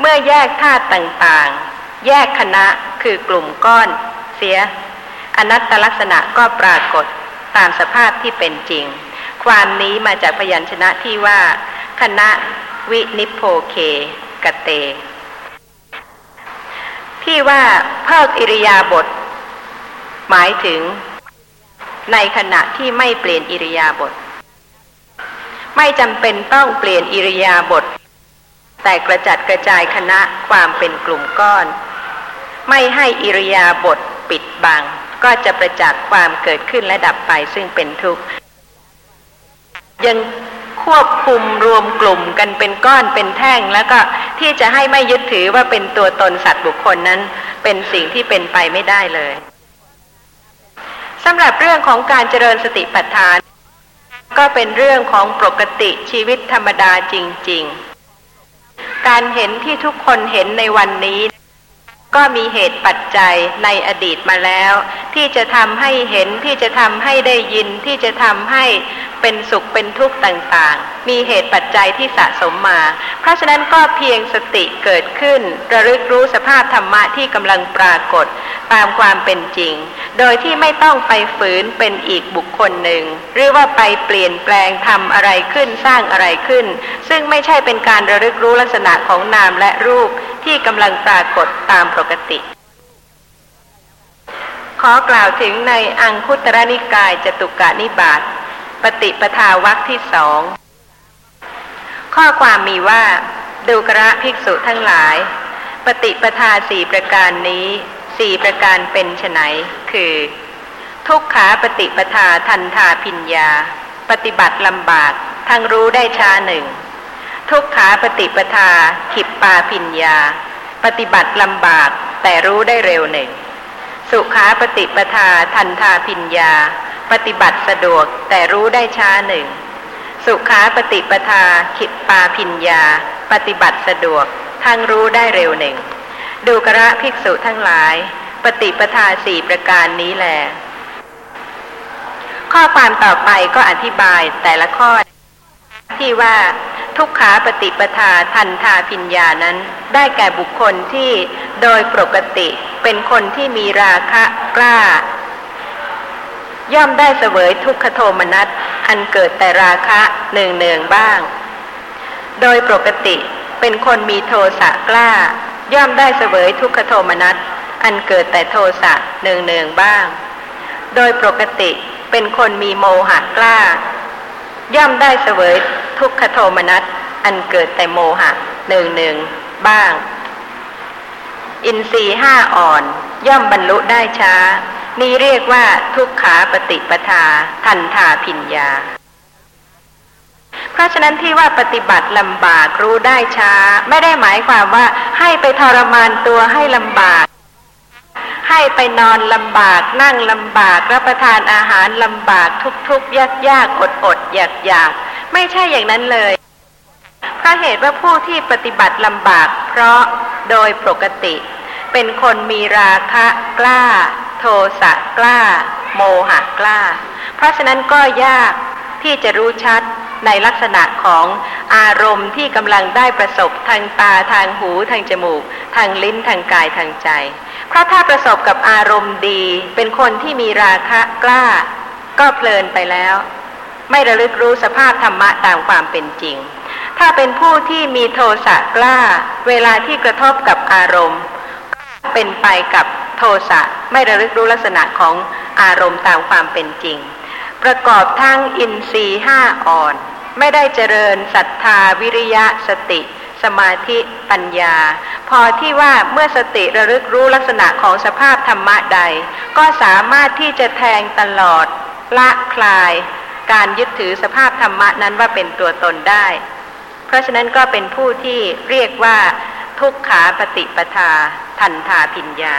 เมื่อแยกธาตุต่างๆแยกคณะคือกลุ่มก้อนเสียอนัตตลักษณะก็ปรากฏตามสภาพที่เป็นจริงความนี้มาจากพยัญชนะที่ว่าคณะวินิพโพเคกเตที่ว่าเพิกอิริยาบถหมายถึงในขณะที่ไม่เปลี่ยนอิริยาบถไม่จำเป็นต้องเปลี่ยนอิริยาบถแต่กระจัดกระจายคณะความเป็นกลุ่มก้อนไม่ให้อิริยาบถปิดบังก็จะประจักษ์ความเกิดขึ้นและดับไปซึ่งเป็นทุกข์ยังควบคุมรวมกลุ่มกันเป็นก้อนเป็นแท่งแล้วก็ที่จะให้ไม่ยึดถือว่าเป็นตัวตนสัตว์บุคคลนั้นเป็นสิ่งที่เป็นไปไม่ได้เลยสำหรับเรื่องของการเจริญสติปัฏฐานก็เป็นเรื่องของปกติชีวิตธรรมดาจริงๆการเห็นที่ทุกคนเห็นในวันนี้ก็มีเหตุปัจจัยในอดีตมาแล้วที่จะทำให้เห็นที่จะทำให้ได้ยินที่จะทำให้เป็นสุขเป็นทุกข์ต่างๆมีเหตุปัจจัยที่สะสมมาเพราะฉะนั้นก็เพียงสติเกิดขึ้นระลึกรู้สภาพธรรมะที่กำลังปรากฏตามความเป็นจริงโดยที่ไม่ต้องไปฝืนเป็นอีกบุคคลหนึ่งหรือว่าไปเปลี่ยนแปลงทำอะไรขึ้นสร้างอะไรขึ้นซึ่งไม่ใช่เป็นการระลึกรู้ลักษณะของนามและรูปที่กำลังปรากฏตามปกติขอกล่าวถึงในอังคุตตรนิกายจตุกนิบาตปฏิปทาวรรคที่สองข้อความมีว่าดูกระภิกษุทั้งหลายปฏิปทา4ประการนี้4ประการเป็นไฉนคือทุกขาปฏิปทาทันทาพิญญาปฏิบัติลำบากทั้งรู้ได้ช้าหนึ่งทุกขาปฏิปทาขิปปาพิญญาปฏิบัติลำบากแต่รู้ได้เร็วหนึ่งสุขาปฏิปทาทันทาพิญญาปฏิบัติสะดวกแต่รู้ได้ช้าหนึ่งสุขาปฏิปทาขิปปาพิญญาปฏิบัติสะดวกทั้งรู้ได้เร็วหนึ่งดูกระภิกษุทั้งหลายปฏิปทา4ประการนี้แลข้อความต่อไปก็อธิบายแต่ละข้อที่ว่าทุกขาปฏิปทาทันทาพิญญานั้นได้แก่บุคคลที่โดยปกติเป็นคนที่มีราคะกล้าย่อมได้เสวยทุกขโทมนัสอันเกิดแต่ราคะเนืองๆบ้างโดยปกติเป็นคนมีโทสะกล้า ย่อมได้เสวยทุกขโทมนัสอันเกิดแต่โทสะเนืองๆบ้างโดยปกติเป็นคนมีโมหะกล้าย่อมได้เสวยทุกขโทมนัสอันเกิดแต่โมหะเนืองๆบ้างอินทรีย์ห้าอ่อนย่อมบรรลุได้ช้านี้เรียกว่าทุกขาปฏิปทาทันทาพิญญาเพราะฉะนั้นที่ว่าปฏิบัติลำบากรู้ได้ช้าไม่ได้หมายความว่าให้ไปทรมานตัวให้ลำบากให้ไปนอนลำบากนั่งลำบากรับประทานอาหารลำบากทุกๆยากๆอดๆอยากๆไม่ใช่อย่างนั้นเลยเพราะเหตุว่าผู้ที่ปฏิบัติลำบากเพราะโดยปกติเป็นคนมีราคะกล้าโทสะกล้าโมหะกล้าเพราะฉะนั้นก็ยากที่จะรู้ชัดในลักษณะของอารมณ์ที่กำลังได้ประสบทางตาทางหูทางจมูกทางลิ้นทางกายทางใจเพราะถ้าประสบกับอารมณ์ดีเป็นคนที่มีราคะกล้าก็เพลินไปแล้วไม่ระลึกรู้สภาพธรรมะตามความเป็นจริงถ้าเป็นผู้ที่มีโทสะกล้าเวลาที่กระทบกับอารมณ์เป็นไปกับโทสะไม่ระลึกรู้ลักษณะของอารมณ์ตามความเป็นจริงประกอบทั้งอินทรีย์ห้าอ่อนไม่ได้เจริญศรัทธาวิริยะสติสมาธิปัญญาพอที่ว่าเมื่อสติระลึกรู้ลักษณะของสภาพธรรมะใดก็สามารถที่จะแทงตลอดละคลายการยึดถือสภาพธรรมะนั้นว่าเป็นตัวตนได้เพราะฉะนั้นก็เป็นผู้ที่เรียกว่าทุกขาปฏิปทาทันทาพิญญา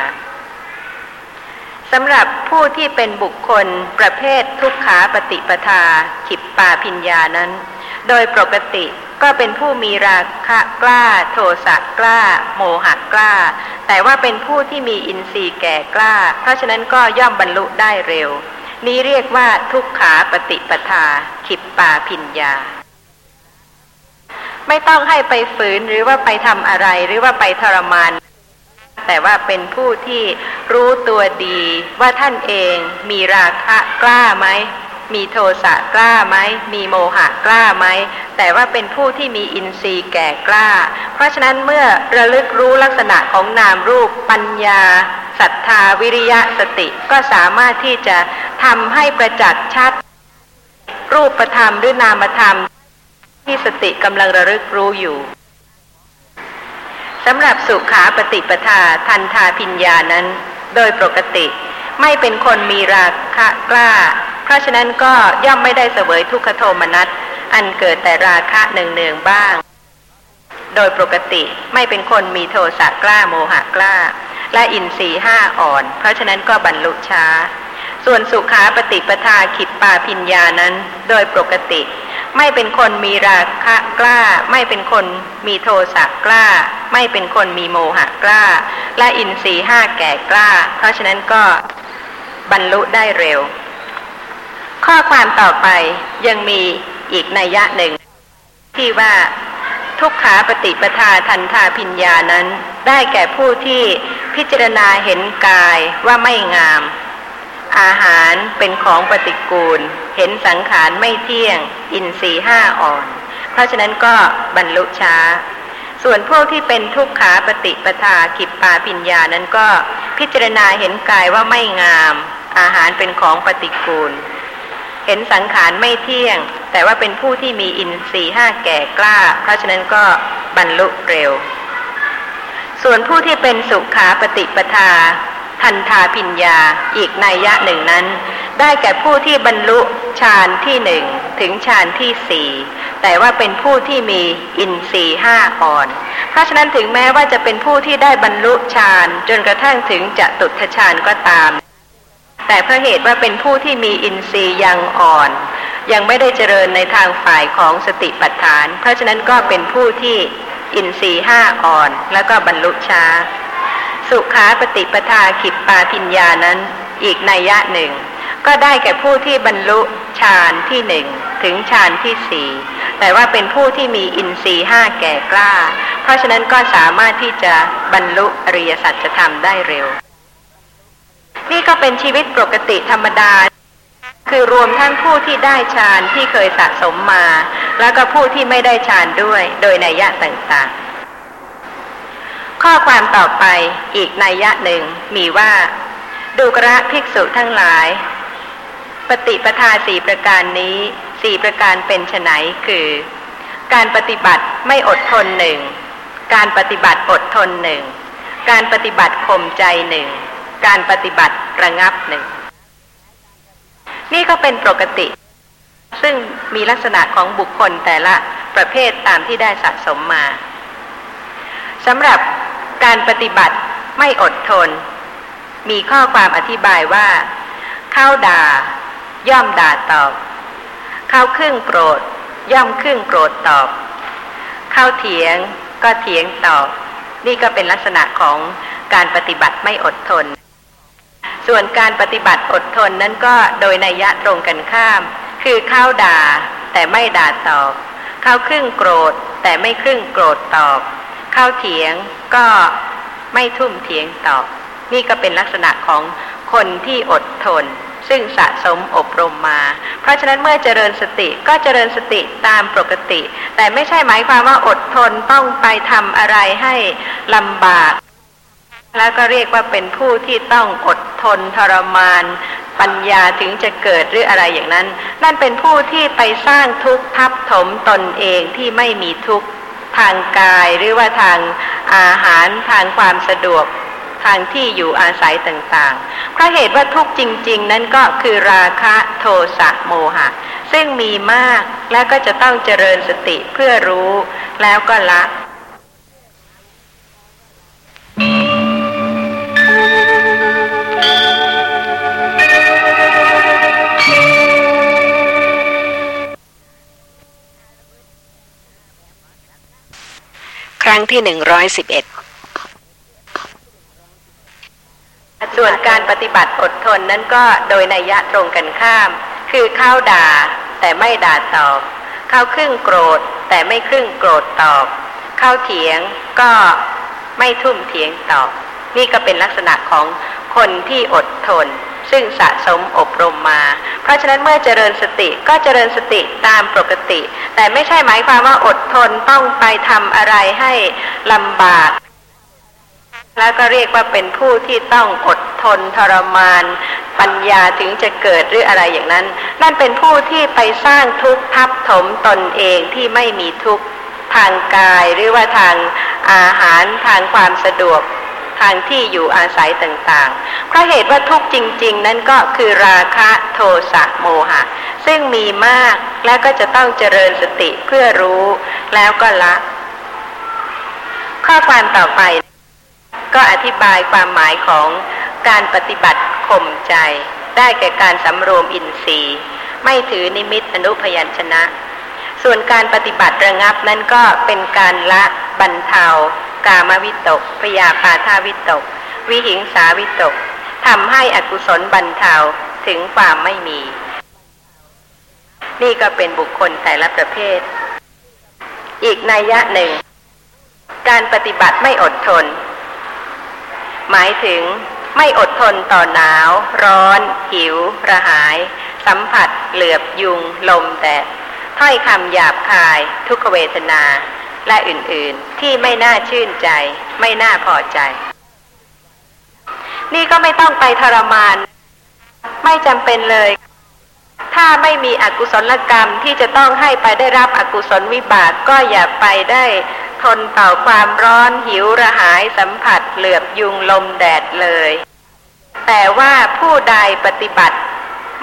สำหรับผู้ที่เป็นบุคคลประเภททุกขาปฏิปทาขิปปาพิญญานั้นโดยปกติก็เป็นผู้มีราคะกล้าโทสะกล้าโมหะกล้าแต่ว่าเป็นผู้ที่มีอินทรีย์แก่กล้าเพราะฉะนั้นก็ย่อมบรรลุได้เร็วนี้เรียกว่าทุกขาปฏิปทาขิปปาพิญญาไม่ต้องให้ไปฝืนหรือว่าไปทำอะไรหรือว่าไปทรมานแต่ว่าเป็นผู้ที่รู้ตัวดีว่าท่านเองมีราคะกล้าไหมมีโทสะกล้าไหมมีโมหะกล้าไหมแต่ว่าเป็นผู้ที่มีอินทรีย์แก่กล้าเพราะฉะนั้นเมื่อระลึกรู้ลักษณะของนามรูปปัญญาศรัทธาวิริยะสติก็สามารถที่จะทำให้ประจักษ์ชัดรูปธรรมหรือนามธรรมที่สติกำลังระลึกรู้อยู่สำหรับสุขาปฏิปทาทันทาพิญญานั้นโดยปกติไม่เป็นคนมีราคะกล้าเพราะฉะนั้นก็ย่อมไม่ได้เสวยทุกขโทมนัสอันเกิดแต่ราคะเนืองๆบ้างโดยปกติไม่เป็นคนมีโทสะกล้าโมหะกล้าและอินทรีย์ห้าอ่อนเพราะฉะนั้นก็บรรลุช้าส่วนสุขาปฏิปทาขิปปาพิญญานั้นโดยปกติไม่เป็นคนมีราคะกล้าไม่เป็นคนมีโทสะกล้าไม่เป็นคนมีโมหะกล้าและอินทรีย์ห้าแก่กล้าเพราะฉะนั้นก็บรรลุได้เร็วข้อความต่อไปยังมีอีกนัยยะหนึ่งที่ว่าทุกขาปฏิปทาทันทาพิญญานั้นได้แก่ผู้ที่พิจารณาเห็นกายว่าไม่งามอาหารเป็นของปฏิกูลเห็นสังขารไม่เที่ยงอินทรีย์ห้าอ่อนเพราะฉะนั้นก็บรรลุช้าส่วนพวกที่เป็นทุกขาปฏิปทาขิปปาพิญญานั้นก็พิจารณาเห็นกายว่าไม่งามอาหารเป็นของปฏิกูลเห็นสังขารไม่เที่ยงแต่ว่าเป็นผู้ที่มีอินทรีย์ห้าแก่กล้าเพราะฉะนั้นก็บรรลุเร็วส่วนผู้ที่เป็นสุขาปฏิปทาทันทาพิญญาอีกนัยยะหนึ่งนั้นได้แก่ผู้ที่บรรลุฌานที่หนึ่งถึงฌานที่สี่แต่ว่าเป็นผู้ที่มีอินทรีย์ห้าอ่อนเพราะฉะนั้นถึงแม้ว่าจะเป็นผู้ที่ได้บรรลุฌานจนกระทั่งถึงจตุตถฌานก็ตามแต่เพราะเหตุว่าเป็นผู้ที่มีอินทรีย์ยังอ่อนยังไม่ได้เจริญในทางฝ่ายของสติปัฏฐานเพราะฉะนั้นก็เป็นผู้ที่อินทรีย์ห้าอ่อนแล้วก็บรรลุช้าสุขาปฏิปทาขิปปาพิญญานั้นอีกนัยยะหนึ่งก็ได้แก่ผู้ที่บรรลุฌานที่หนึ่งถึงฌานที่สี่แต่ว่าเป็นผู้ที่มีอินทรีย์ห้าแก่กล้าเพราะฉะนั้นก็สามารถที่จะบรรลุอริยสัจธรรมได้เร็วนี่ก็เป็นชีวิตปกติธรรมดาคือรวมทั้งผู้ที่ได้ฌานที่เคยสะสมมาแล้วก็ผู้ที่ไม่ได้ฌานด้วยโดยนัยยะต่างๆ ข้อความต่อไปอีกนัยยะหนึ่งมีว่าดูกระภิกษุทั้งหลายปฏิปทา4ประการนี้4ประการเป็นไฉนคือการปฏิบัติไม่อดทน1การปฏิบัติอดทน1การปฏิบัติข่มใจ1การปฏิบัติระงับ1นี่ก็เป็นปกติซึ่งมีลักษณะของบุคคลแต่ละประเภทตามที่ได้สะสมมาสำหรับการปฏิบัติไม่อดทนมีข้อความอธิบายว่าเขาด่าย่อมด่าตอบเขาครึ่งโกรธย่อมครึ่งโกรธตอบเขาเถียงก็เถียงตอบนี่ก็เป็นลักษณะของการปฏิบัติไม่อดทนส่วนการปฏิบัติอดทนนั้นก็โดยนัยยะตรงกันข้ามคือเขาด่าแต่ไม่ด่าตอบเขาครึ่งโกรธแต่ไม่ครึ่งโกรธตอบเขาเถียงก็ไม่ทุ่มเถียงตอบนี่ก็เป็นลักษณะของคนที่อดทนซึ่งสะสมอบรมมาเพราะฉะนั้นเมื่อเจริญสติก็เจริญสติตามปกติแต่ไม่ใช่หมายความว่าอดทนต้องไปทำอะไรให้ลำบากแล้วก็เรียกว่าเป็นผู้ที่ต้องอดทนทรมานปัญญาถึงจะเกิดหรืออะไรอย่างนั้นนั่นเป็นผู้ที่ไปสร้างทุกข์ทับถมตนเองที่ไม่มีทุกข์ทางกายหรือว่าทางอาหารทางความสะดวกทางที่อยู่อาศัยต่างๆเพราะเหตุว่าทุกข์จริงๆนั้นก็คือราคะโทสะโมหะซึ่งมีมากแล้วก็จะต้องเจริญสติเพื่อรู้แล้วก็ละครั้งที่111ส่วนการปฏิบัติอดทนนั้นก็โดยนัยยะตรงกันข้ามคือเขาด่าแต่ไม่ด่าตอบเขาครึ่งโกรธแต่ไม่ครึ่งโกรธตอบเขาเถียงก็ไม่ทุ่มเถียงตอบนี่ก็เป็นลักษณะของคนที่อดทนซึ่งสะสมอบรมมาเพราะฉะนั้นเมื่อเจริญสติก็เจริญสติตามปกติแต่ไม่ใช่หมายความว่าอดทนต้องไปทำอะไรให้ลำบากแล้วก็เรียกว่าเป็นผู้ที่ต้องอดทนทรมานปัญญาถึงจะเกิดหรืออะไรอย่างนั้นนั่นเป็นผู้ที่ไปสร้างทุกข์ทับถมตนเองที่ไม่มีทุกข์ทางกายหรือว่าทางอาหารทางความสะดวกทางที่อยู่อาศัยต่างๆเพราะเหตุว่าทุกข์จริงๆนั้นก็คือราคะโทสะโมหะซึ่งมีมากแล้วก็จะต้องเจริญสติเพื่อรู้แล้วก็ละข้อความต่อไปก็อธิบายความหมายของการปฏิบัติข่มใจได้แก่การสำรวมอินทรีย์ไม่ถือนิมิตอนุพยัญชนะส่วนการปฏิบัติระงับนั้นก็เป็นการละบรรเทากามวิตกพยาปาทวิตกวิหิงสาวิตกทำให้อกุศลบรรเทาถึงความไม่มีนี่ก็เป็นบุคคลแต่ละประเภทอีกนัยยะหนึ่งการปฏิบัติไม่อดทนหมายถึงไม่อดทนต่อหนาวร้อนหิวระหายสัมผัสเหลือบยุงลมแดดถ้อยคำหยาบคายทุกขเวทนาและอื่นๆที่ไม่น่าชื่นใจไม่น่าพอใจนี่ก็ไม่ต้องไปทรมานไม่จำเป็นเลยถ้าไม่มีอกุศลกรรมที่จะต้องให้ไปได้รับอกุศลวิบากก็อย่าไปได้ทนต่อความร้อนหิวระหายสัมผัสเหลือบยุงลมแดดเลยแต่ว่าผู้ใดปฏิบัติ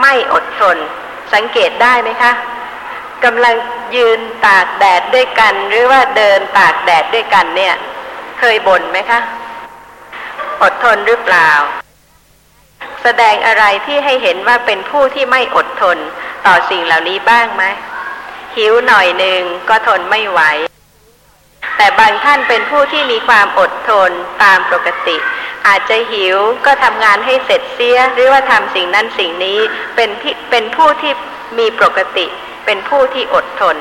ไม่อดทนสังเกตได้ไหมคะกำลังยืนตากแดดด้วยกันหรือว่าเดินตากแดดด้วยกันเนี่ยเคยบ่นไหมคะอดทนหรือเปล่าแสดงอะไรที่ให้เห็นว่าเป็นผู้ที่ไม่อดทนต่อสิ่งเหล่านี้บ้างไหมหิวหน่อยหนึ่งก็ทนไม่ไหวแต่บางท่านเป็นผู้ที่มีความอดทนตามปกติอาจจะหิวก็ทำงานให้เสร็จเสียหรือว่าทำสิ่งนั้นสิ่งนี้เป็นผู้ที่มีปกติเป็นผู้ที่อดทน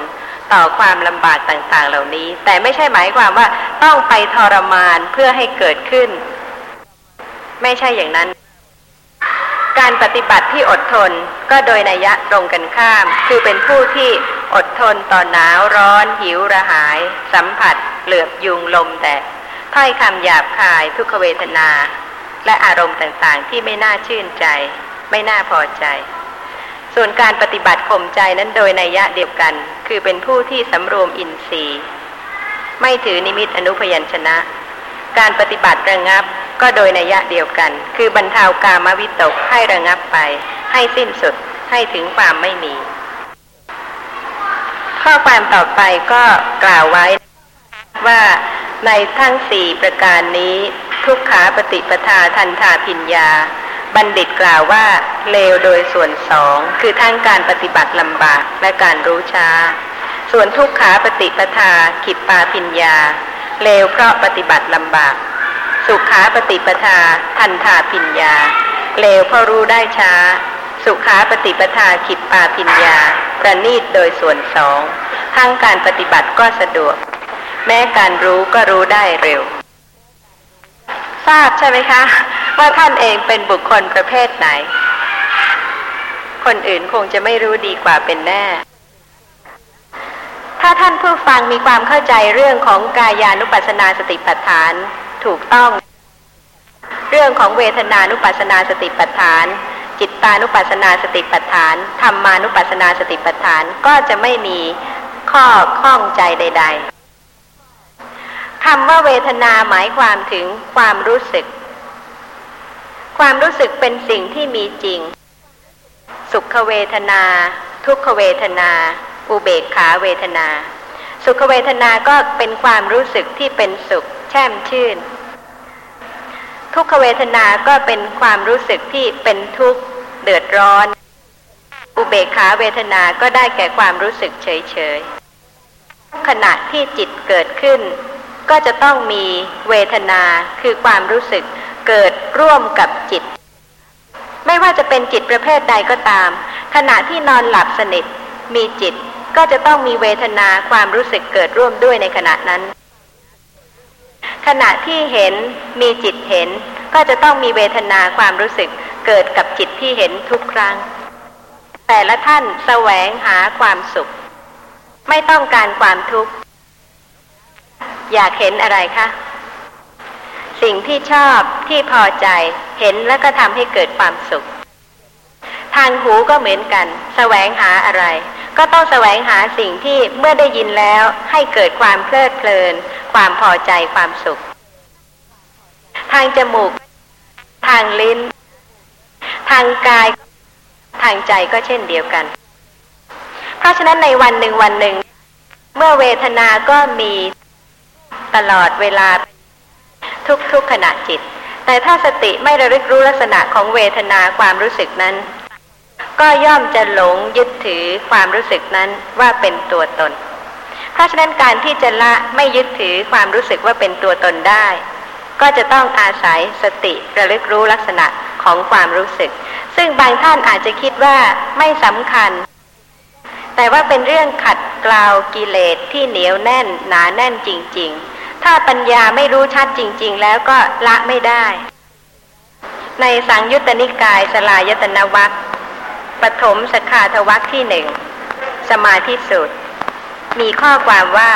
ต่อความลำบากต่างๆเหล่านี้แต่ไม่ใช่หมายความว่าต้องไปทรมานเพื่อให้เกิดขึ้นไม่ใช่อย่างนั้นการปฏิบัติที่อดทนก็โดยนัยยะตรงกันข้ามคือเป็นผู้ที่อดทนต่อหนาวร้อนหิวระหายสัมผัสเหลือบยุงลมแดด ถ้อยคำหยาบคายทุกขเวทนาและอารมณ์ต่างๆที่ไม่น่าชื่นใจไม่น่าพอใจส่วนการปฏิบัติข่มใจนั้นโดยนัยยะเดียวกันคือเป็นผู้ที่สำรวมอินทรีย์ไม่ถือนิมิตอนุพยัญชนะการปฏิบัติระงับก็โดยนัยยะเดียวกันคือบรรเทากามวิตกให้ระงับไปให้สิ้นสุดให้ถึงความไม่มีข้อความต่อไปก็กล่าวไว้ว่าในทั้ง4ประการนี้ทุกขาปฏิปทาทันทาพิญญาบัณฑิตกล่าวว่าเลวโดยส่วนสองคือทั้งการปฏิบัติลำบากและการรู้ช้าส่วนทุกขาปฏิปทาขิปปาพิญญาเลวเพราะปฏิบัติลำบากสุขาปฏิปทาทันทาพิญญาเลวเพราะรู้ได้ช้าสุขาปฏิปทาขิปปาพิญญาประณีตโดยส่วนสองทั้งการปฏิบัติก็สะดวกแม้การรู้ก็รู้ได้เร็วทราบใช่ไหมคะว่าท่านเองเป็นบุคคลประเภทไหนคนอื่นคงจะไม่รู้ดีกว่าเป็นแน่ถ้าท่านผู้ฟังมีความเข้าใจเรื่องของกายานุปัสสนาสติปัฏฐานถูกต้องเรื่องของเวทนานุปัสสนาสติปัฏฐานจิตตานุปัสสนาสติปัฏฐานธรรมานุปัสสนาสติปัฏฐานก็จะไม่มีข้อข้องใจใดๆคำว่าเวทนาหมายความถึงความรู้สึกความรู้สึกเป็นสิ่งที่มีจริงสุขเวทนาทุกขเวทนาอุเบกขาเวทนาสุขเวทนาก็เป็นความรู้สึกที่เป็นสุขแช่มชื่นทุกขเวทนาก็เป็นความรู้สึกที่เป็นทุกข์เดือดร้อนอุเบกขาเวทนาก็ได้แก่ความรู้สึกเฉยๆขณะที่จิตเกิดขึ้นก็จะต้องมีเวทนาคือความรู้สึกเกิดร่วมกับจิตไม่ว่าจะเป็นจิตประเภทใดก็ตามขณะที่นอนหลับสนิทมีจิตก็จะต้องมีเวทนาความรู้สึกเกิดร่วมด้วยในขณะนั้นขณะที่เห็นมีจิตเห็นก็จะต้องมีเวทนาความรู้สึกเกิดกับจิตที่เห็นทุกครั้งแต่ละท่านแสวงหาความสุขไม่ต้องการความทุกข์อยากเห็นอะไรคะสิ่งที่ชอบที่พอใจเห็นแล้วก็ทำให้เกิดความสุขทางหูก็เหมือนกันแสวงหาอะไรก็ต้องแสวงหาสิ่งที่เมื่อได้ยินแล้วให้เกิดความเพลิดเพลินความพอใจความสุขทางจมูกทางลิ้นทางกายทางใจก็เช่นเดียวกันเพราะฉะนั้นในวันหนึ่งวันหนึ่งเมื่อเวทนาก็มีตลอดเวลาทุกขณะจิตแต่ถ้าสติไม่ระลึกรู้ลักษณะของเวทนาความรู้สึกนั้นก็ย่อมจะหลงยึดถือความรู้สึกนั้นว่าเป็นตัวตนเพราะฉะนั้นการที่จะละไม่ยึดถือความรู้สึกว่าเป็นตัวตนได้ก็จะต้องอาศัยสติระลึกรู้ลักษณะของความรู้สึกซึ่งบางท่านอาจจะคิดว่าไม่สำคัญแต่ว่าเป็นเรื่องขัดเกลากิเลสที่เหนียวแน่นหนาแน่นจริงๆถ้าปัญญาไม่รู้ชัดจริงๆแล้วก็ละไม่ได้ในสังยุตตนิกายสลายตนวรรคปฐมสขาทวรรคที่1สมาธิสูตรมีข้อความว่า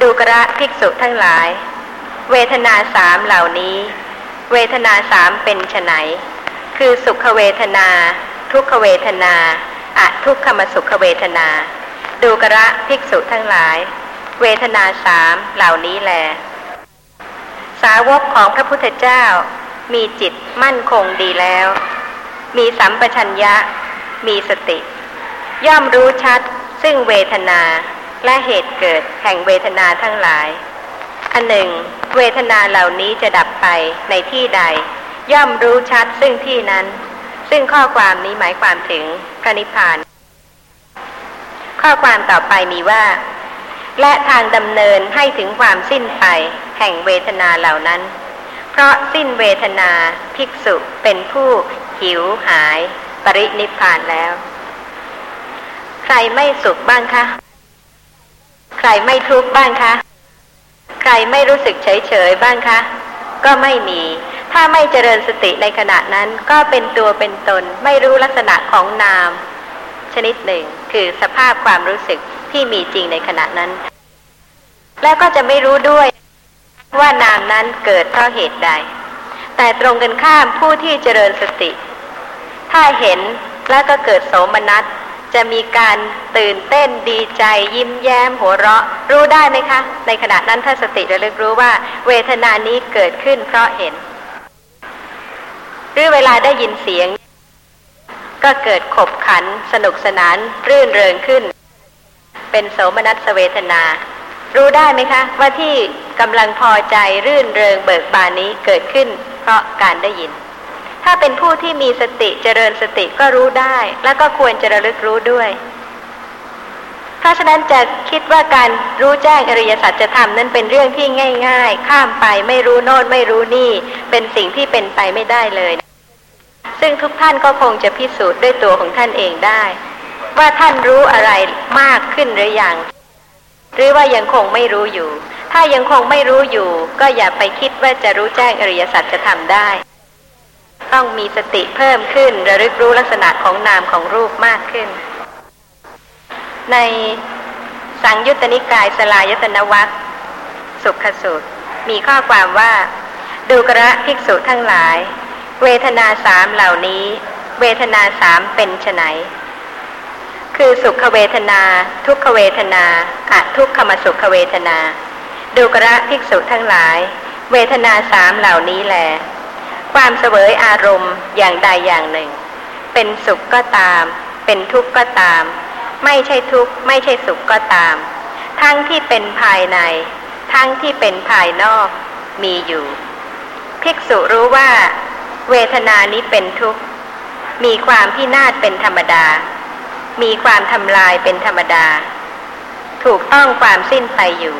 ดูกระภิกษุทั้งหลายเวทนา3เหล่านี้เวทนา3เป็นไฉนคือสุขเวทนาทุกขเวทนาอทุกขมสุขเวทนาดูกระภิกษุทั้งหลายเวทนา3เหล่านี้แลสาวกของพระพุทธเจ้ามีจิตมั่นคงดีแล้วมีสัมปชัญญะมีสติย่อมรู้ชัดซึ่งเวทนาและเหตุเกิดแห่งเวทนาทั้งหลายอันหนึ่งเวทนาเหล่านี้จะดับไปในที่ใดย่อมรู้ชัดซึ่งที่นั้นซึ่งข้อความนี้หมายความถึงพระนิพพานข้อความต่อไปมีว่าและทางดำเนินให้ถึงความสิ้นไปแห่งเวทนาเหล่านั้นเพราะสิ้นเวทนาภิกษุเป็นผู้หิวหายปรินิพพานแล้วใครไม่สุขบ้างคะใครไม่ทุกข์บ้างคะใครไม่รู้สึกเฉยๆบ้างคะก็ไม่มีถ้าไม่เจริญสติในขณะนั้นก็เป็นตัวเป็นตนไม่รู้ลักษณะของนามชนิดหนึ่งคือสภาพความรู้สึกที่มีจริงในขณะนั้นแล้วก็จะไม่รู้ด้วย ว่านามนั้นเกิดเพราะเหตุใดแต่ตรงกันข้ามผู้ที่เจริญสติถ้าเห็นแล้วก็เกิดโสมนัสจะมีการตื่นเต้นดีใจยิ้มแย้มหัวเราะรู้ได้ไหมคะในขณะนั้นถ้าสติระลึกรู้ว่าเวทนานี้เกิดขึ้นเพราะเห็นหรือเวลาได้ยินเสียงก็เกิดขบขันสนุกสนานรื่นเริงขึ้นเป็นโสมนัสเวทนารู้ได้ไหมคะว่าที่กำลังพอใจรื่นเริงเบิกบานนี้เกิดขึ้นเพราะการได้ยินถ้าเป็นผู้ที่มีสติเจริญสติก็รู้ได้และก็ควรจะระลึกรู้ด้วยเพราะฉะนั้นจะคิดว่าการรู้แจ้งอริยสัจธรรมนั้นเป็นเรื่องที่ง่ายๆข้ามไปไม่รู้โน่นไม่รู้นี่เป็นสิ่งที่เป็นไปไม่ได้เลยซึ่งทุกท่านก็คงจะพิสูจน์ด้วยตัวของท่านเองได้ว่าท่านรู้อะไรมากขึ้นหรือยังหรือว่ายังคงไม่รู้อยู่ถ้ายังคงไม่รู้อยู่ก็อย่าไปคิดว่าจะรู้แจ้งอริยสัจจะทำได้ต้องมีสติเพิ่มขึ้นระลึกรู้ลักษณะของนามของรูปมากขึ้นในสังยุตตนิกายสลายตนวรรคสุขสูตรมีข้อความว่าดูกระภิกษุทั้งหลายเวทนาสามเหล่านี้เวทนาสามเป็นไฉนคือสุขเวทนาทุกขเวทนาอทุกขมสุขเวทนาดูกระภิกษุทั้งหลายเวทนาสามเหล่านี้แลความเสวยอารมณ์อย่างใดอย่างหนึ่งเป็นสุขก็ตามเป็นทุกข์ก็ตามไม่ใช่ทุกข์ไม่ใช่สุขก็ตามทั้งที่เป็นภายในทั้งที่เป็นภายนอกมีอยู่ภิกษุรู้ว่าเวทนานี้เป็นทุกข์มีความพินาศเป็นธรรมดามีความทำลายเป็นธรรมดาถูกต้องความสิ้นไปอยู่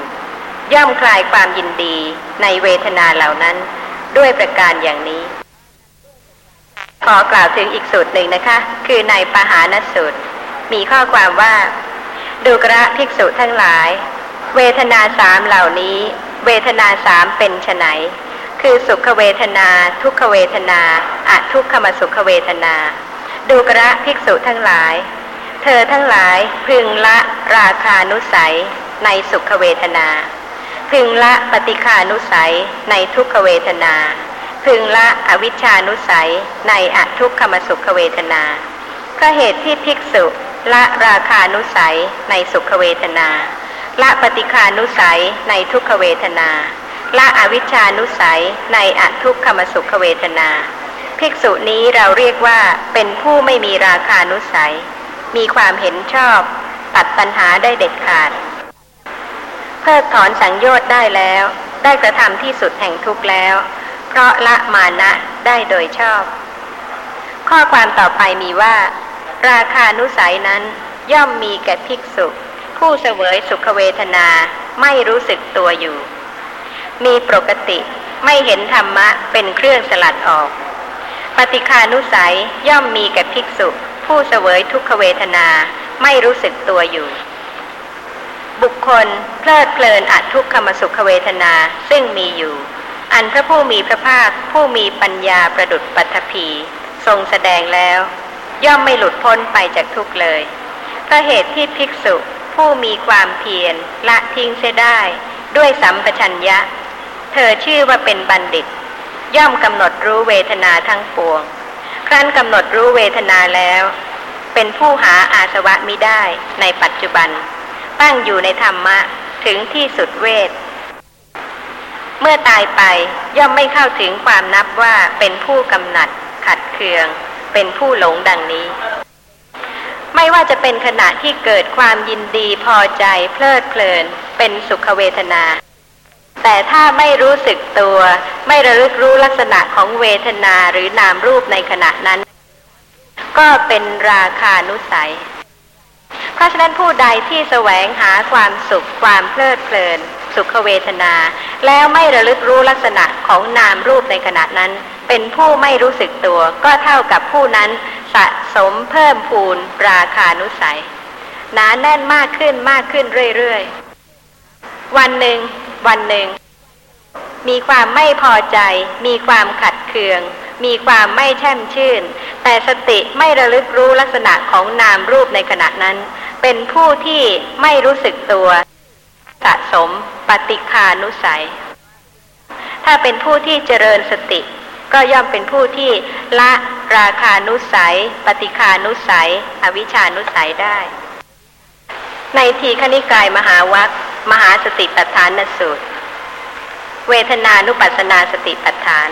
ย่อมคลายความยินดีในเวทนาเหล่านั้นด้วยประการอย่างนี้ขอกล่าวถึงอีกสูตรหนึ่งนะคะคือในปหานสูตรมีข้อความว่าดูกระภิกษุทั้งหลายเวทนาสามเหล่านี้เวทนาสามเป็นไฉนคือสุขเวทนาทุกขเวทนาอทุกขมสุขเวทนาดูกระภิกษุทั้งหลายเธอทั้งหลายพึงละราคานุสัยในสุขเวทนาพึงละปฏิฆานุสัยในทุกขเวทนาพึงละอวิชชานุสัยในอทุกขมสุขเวทนาเพราะเหตุที่ภิกษุละราคานุสัยในสุขเวทนาละปฏิฆานุสัยในทุกขเวทนาละอวิชชานุสัยในอทุกขมสุขเวทนาภิกษุนี้เราเรียกว่าเป็นผู้ไม่มีราคานุสัยมีความเห็นชอบตัดตัณหาได้เด็ดขาดเพิกถอนสังโยชน์ได้แล้วได้กระทำที่สุดแห่งทุกข์แล้วเพราะละมานะได้โดยชอบข้อความต่อไปมีว่าราคานุสัยนั้นย่อมมีแก่ภิกษุผู้เสวยสุขเวทนาไม่รู้สึกตัวอยู่มีปกติไม่เห็นธรรมะเป็นเครื่องสลัดออกปฏิฆานุสัยย่อมมีแก่ภิกษุผู้เสวยทุกขเวทนาไม่รู้สึกตัวอยู่บุคคลเพลิดเพลินอทุกขมสุขเวทนาซึ่งมีอยู่อันพระผู้มีพระภาคผู้มีปัญญาประดุจปัทภีทรงแสดงแล้วย่อมไม่หลุดพ้นไปจากทุกข์เลยเพราะเหตุที่ภิกษุผู้มีความเพียรละทิ้งเสียได้ด้วยสัมปชัญญะเธอชื่อว่าเป็นบัณฑิตย่อมกำหนดรู้เวทนาทั้งปวงครั้นกำหนดรู้เวทนาแล้วเป็นผู้หาอาสวะมิได้ในปัจจุบันตั้งอยู่ในธรรมะถึงที่สุดเวทเมื่อตายไปย่อมไม่เข้าถึงความนับว่าเป็นผู้กำหนัดขัดเคืองเป็นผู้หลงดังนี้ไม่ว่าจะเป็นขณะที่เกิดความยินดีพอใจเพลิดเพลินเป็นสุขเวทนาแต่ถ้าไม่รู้สึกตัวไม่ระลึกรู้ลักษณะของเวทนาหรือนามรูปในขณะนั้นก็เป็นราคานุสัยเพราะฉะนั้นผู้ใดที่แสวงหาความสุขความเพลิดเพลินสุขเวทนาแล้วไม่ระลึกรู้ลักษณะของนามรูปในขณะนั้นเป็นผู้ไม่รู้สึกตัวก็เท่ากับผู้นั้นสะสมเพิ่มพูนราคานุสัยหนาแน่นมากขึ้นมากขึ้นเรื่อยๆวันหนึ่งมีความไม่พอใจมีความขัดเคืองมีความไม่แช่มชื่นแต่สติไม่ระลึกรู้ลักษณะของนามรูปในขณะนั้นเป็นผู้ที่ไม่รู้สึกตัวสะสมปฏิฆานุสัย ถ้าเป็นผู้ที่เจริญสติก็ย่อมเป็นผู้ที่ละราคานุสัยปฏิคานุสัยอวิชชานุสัยได้ในทีฆนิกายมหาวรรคมหาสติปัฏฐานสูตรเวทนานุปัสสนาสติปัฏฐาน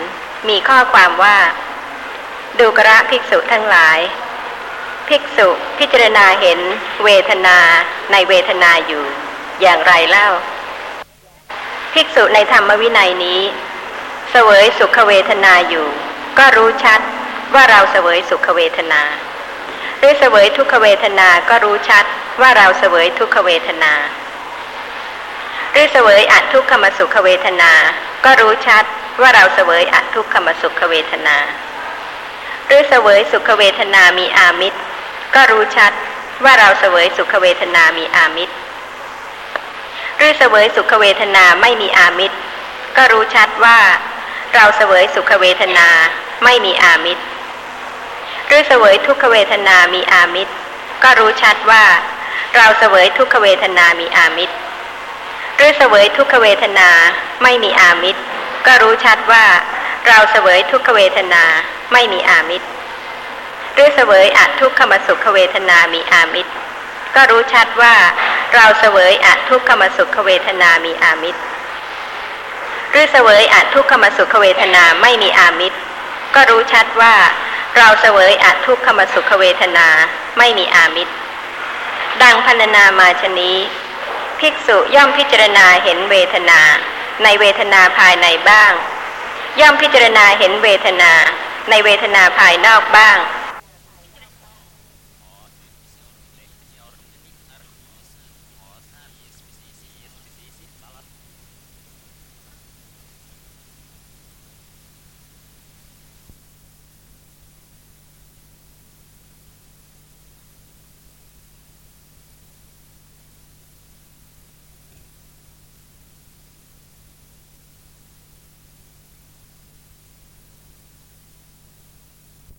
มีข้อความว่าดูกระภิกษุทั้งหลายภิกษุพิจารณาเห็นเวทนาในเวทนาอยู่อย่างไรเล่าภิกษุในธรรมวินัยนี้เสวยสุขเวทนาอยู่ก็รู้ชัดว่าเราเสวยสุขเวทนาหรือเสวยทุกขเวทนาก็รู้ชัดว่าเราเสวยทุกขเวทนาหรือเสวยอทุกขมสุขเวทนาก็รู้ชัดว่าเราเสวยอทุกขมสุขเวทนาหรือเสวยสุขเวทนามีอามิตรก็รู้ชัดว่าเราเสวยสุขเวทนามีอามิตรหรือเสวยสุขเวทนาไม่มีอามิตรก็รู้ชัดว่าเราเสวยสุขเวทนาไม่มีอามิตรหรือเสวยทุกขเวทนามีอามิตรก็รู้ชัดว่าเราเสวยทุกขเวทนามีอามิตรหรือเสวยทุกขเวทนาไม่มีอามิตรก็รู้ชัดว่าเราเสวยทุกขเวทนาไม่มีอามิตรหรือเสวยอทุกขมสุขเวทนามีอามิตรก็รู้ชัดว่าเราเสวยอทุกขมสุขเวทนามีอามิตรหรือเสวยอทุกขมสุขเวทนาไม่มีอามิตรก็รู้ชัดว่าเราเสวยอทุกขมสุขเวทนาไม่มีอามิตรดังพรรณนามาชนี้ภิกษุย่อมพิจารณาเห็นเวทนาในเวทนาภายในบ้างย่อมพิจารณาเห็นเวทนาในเวทนาภายนอกบ้าง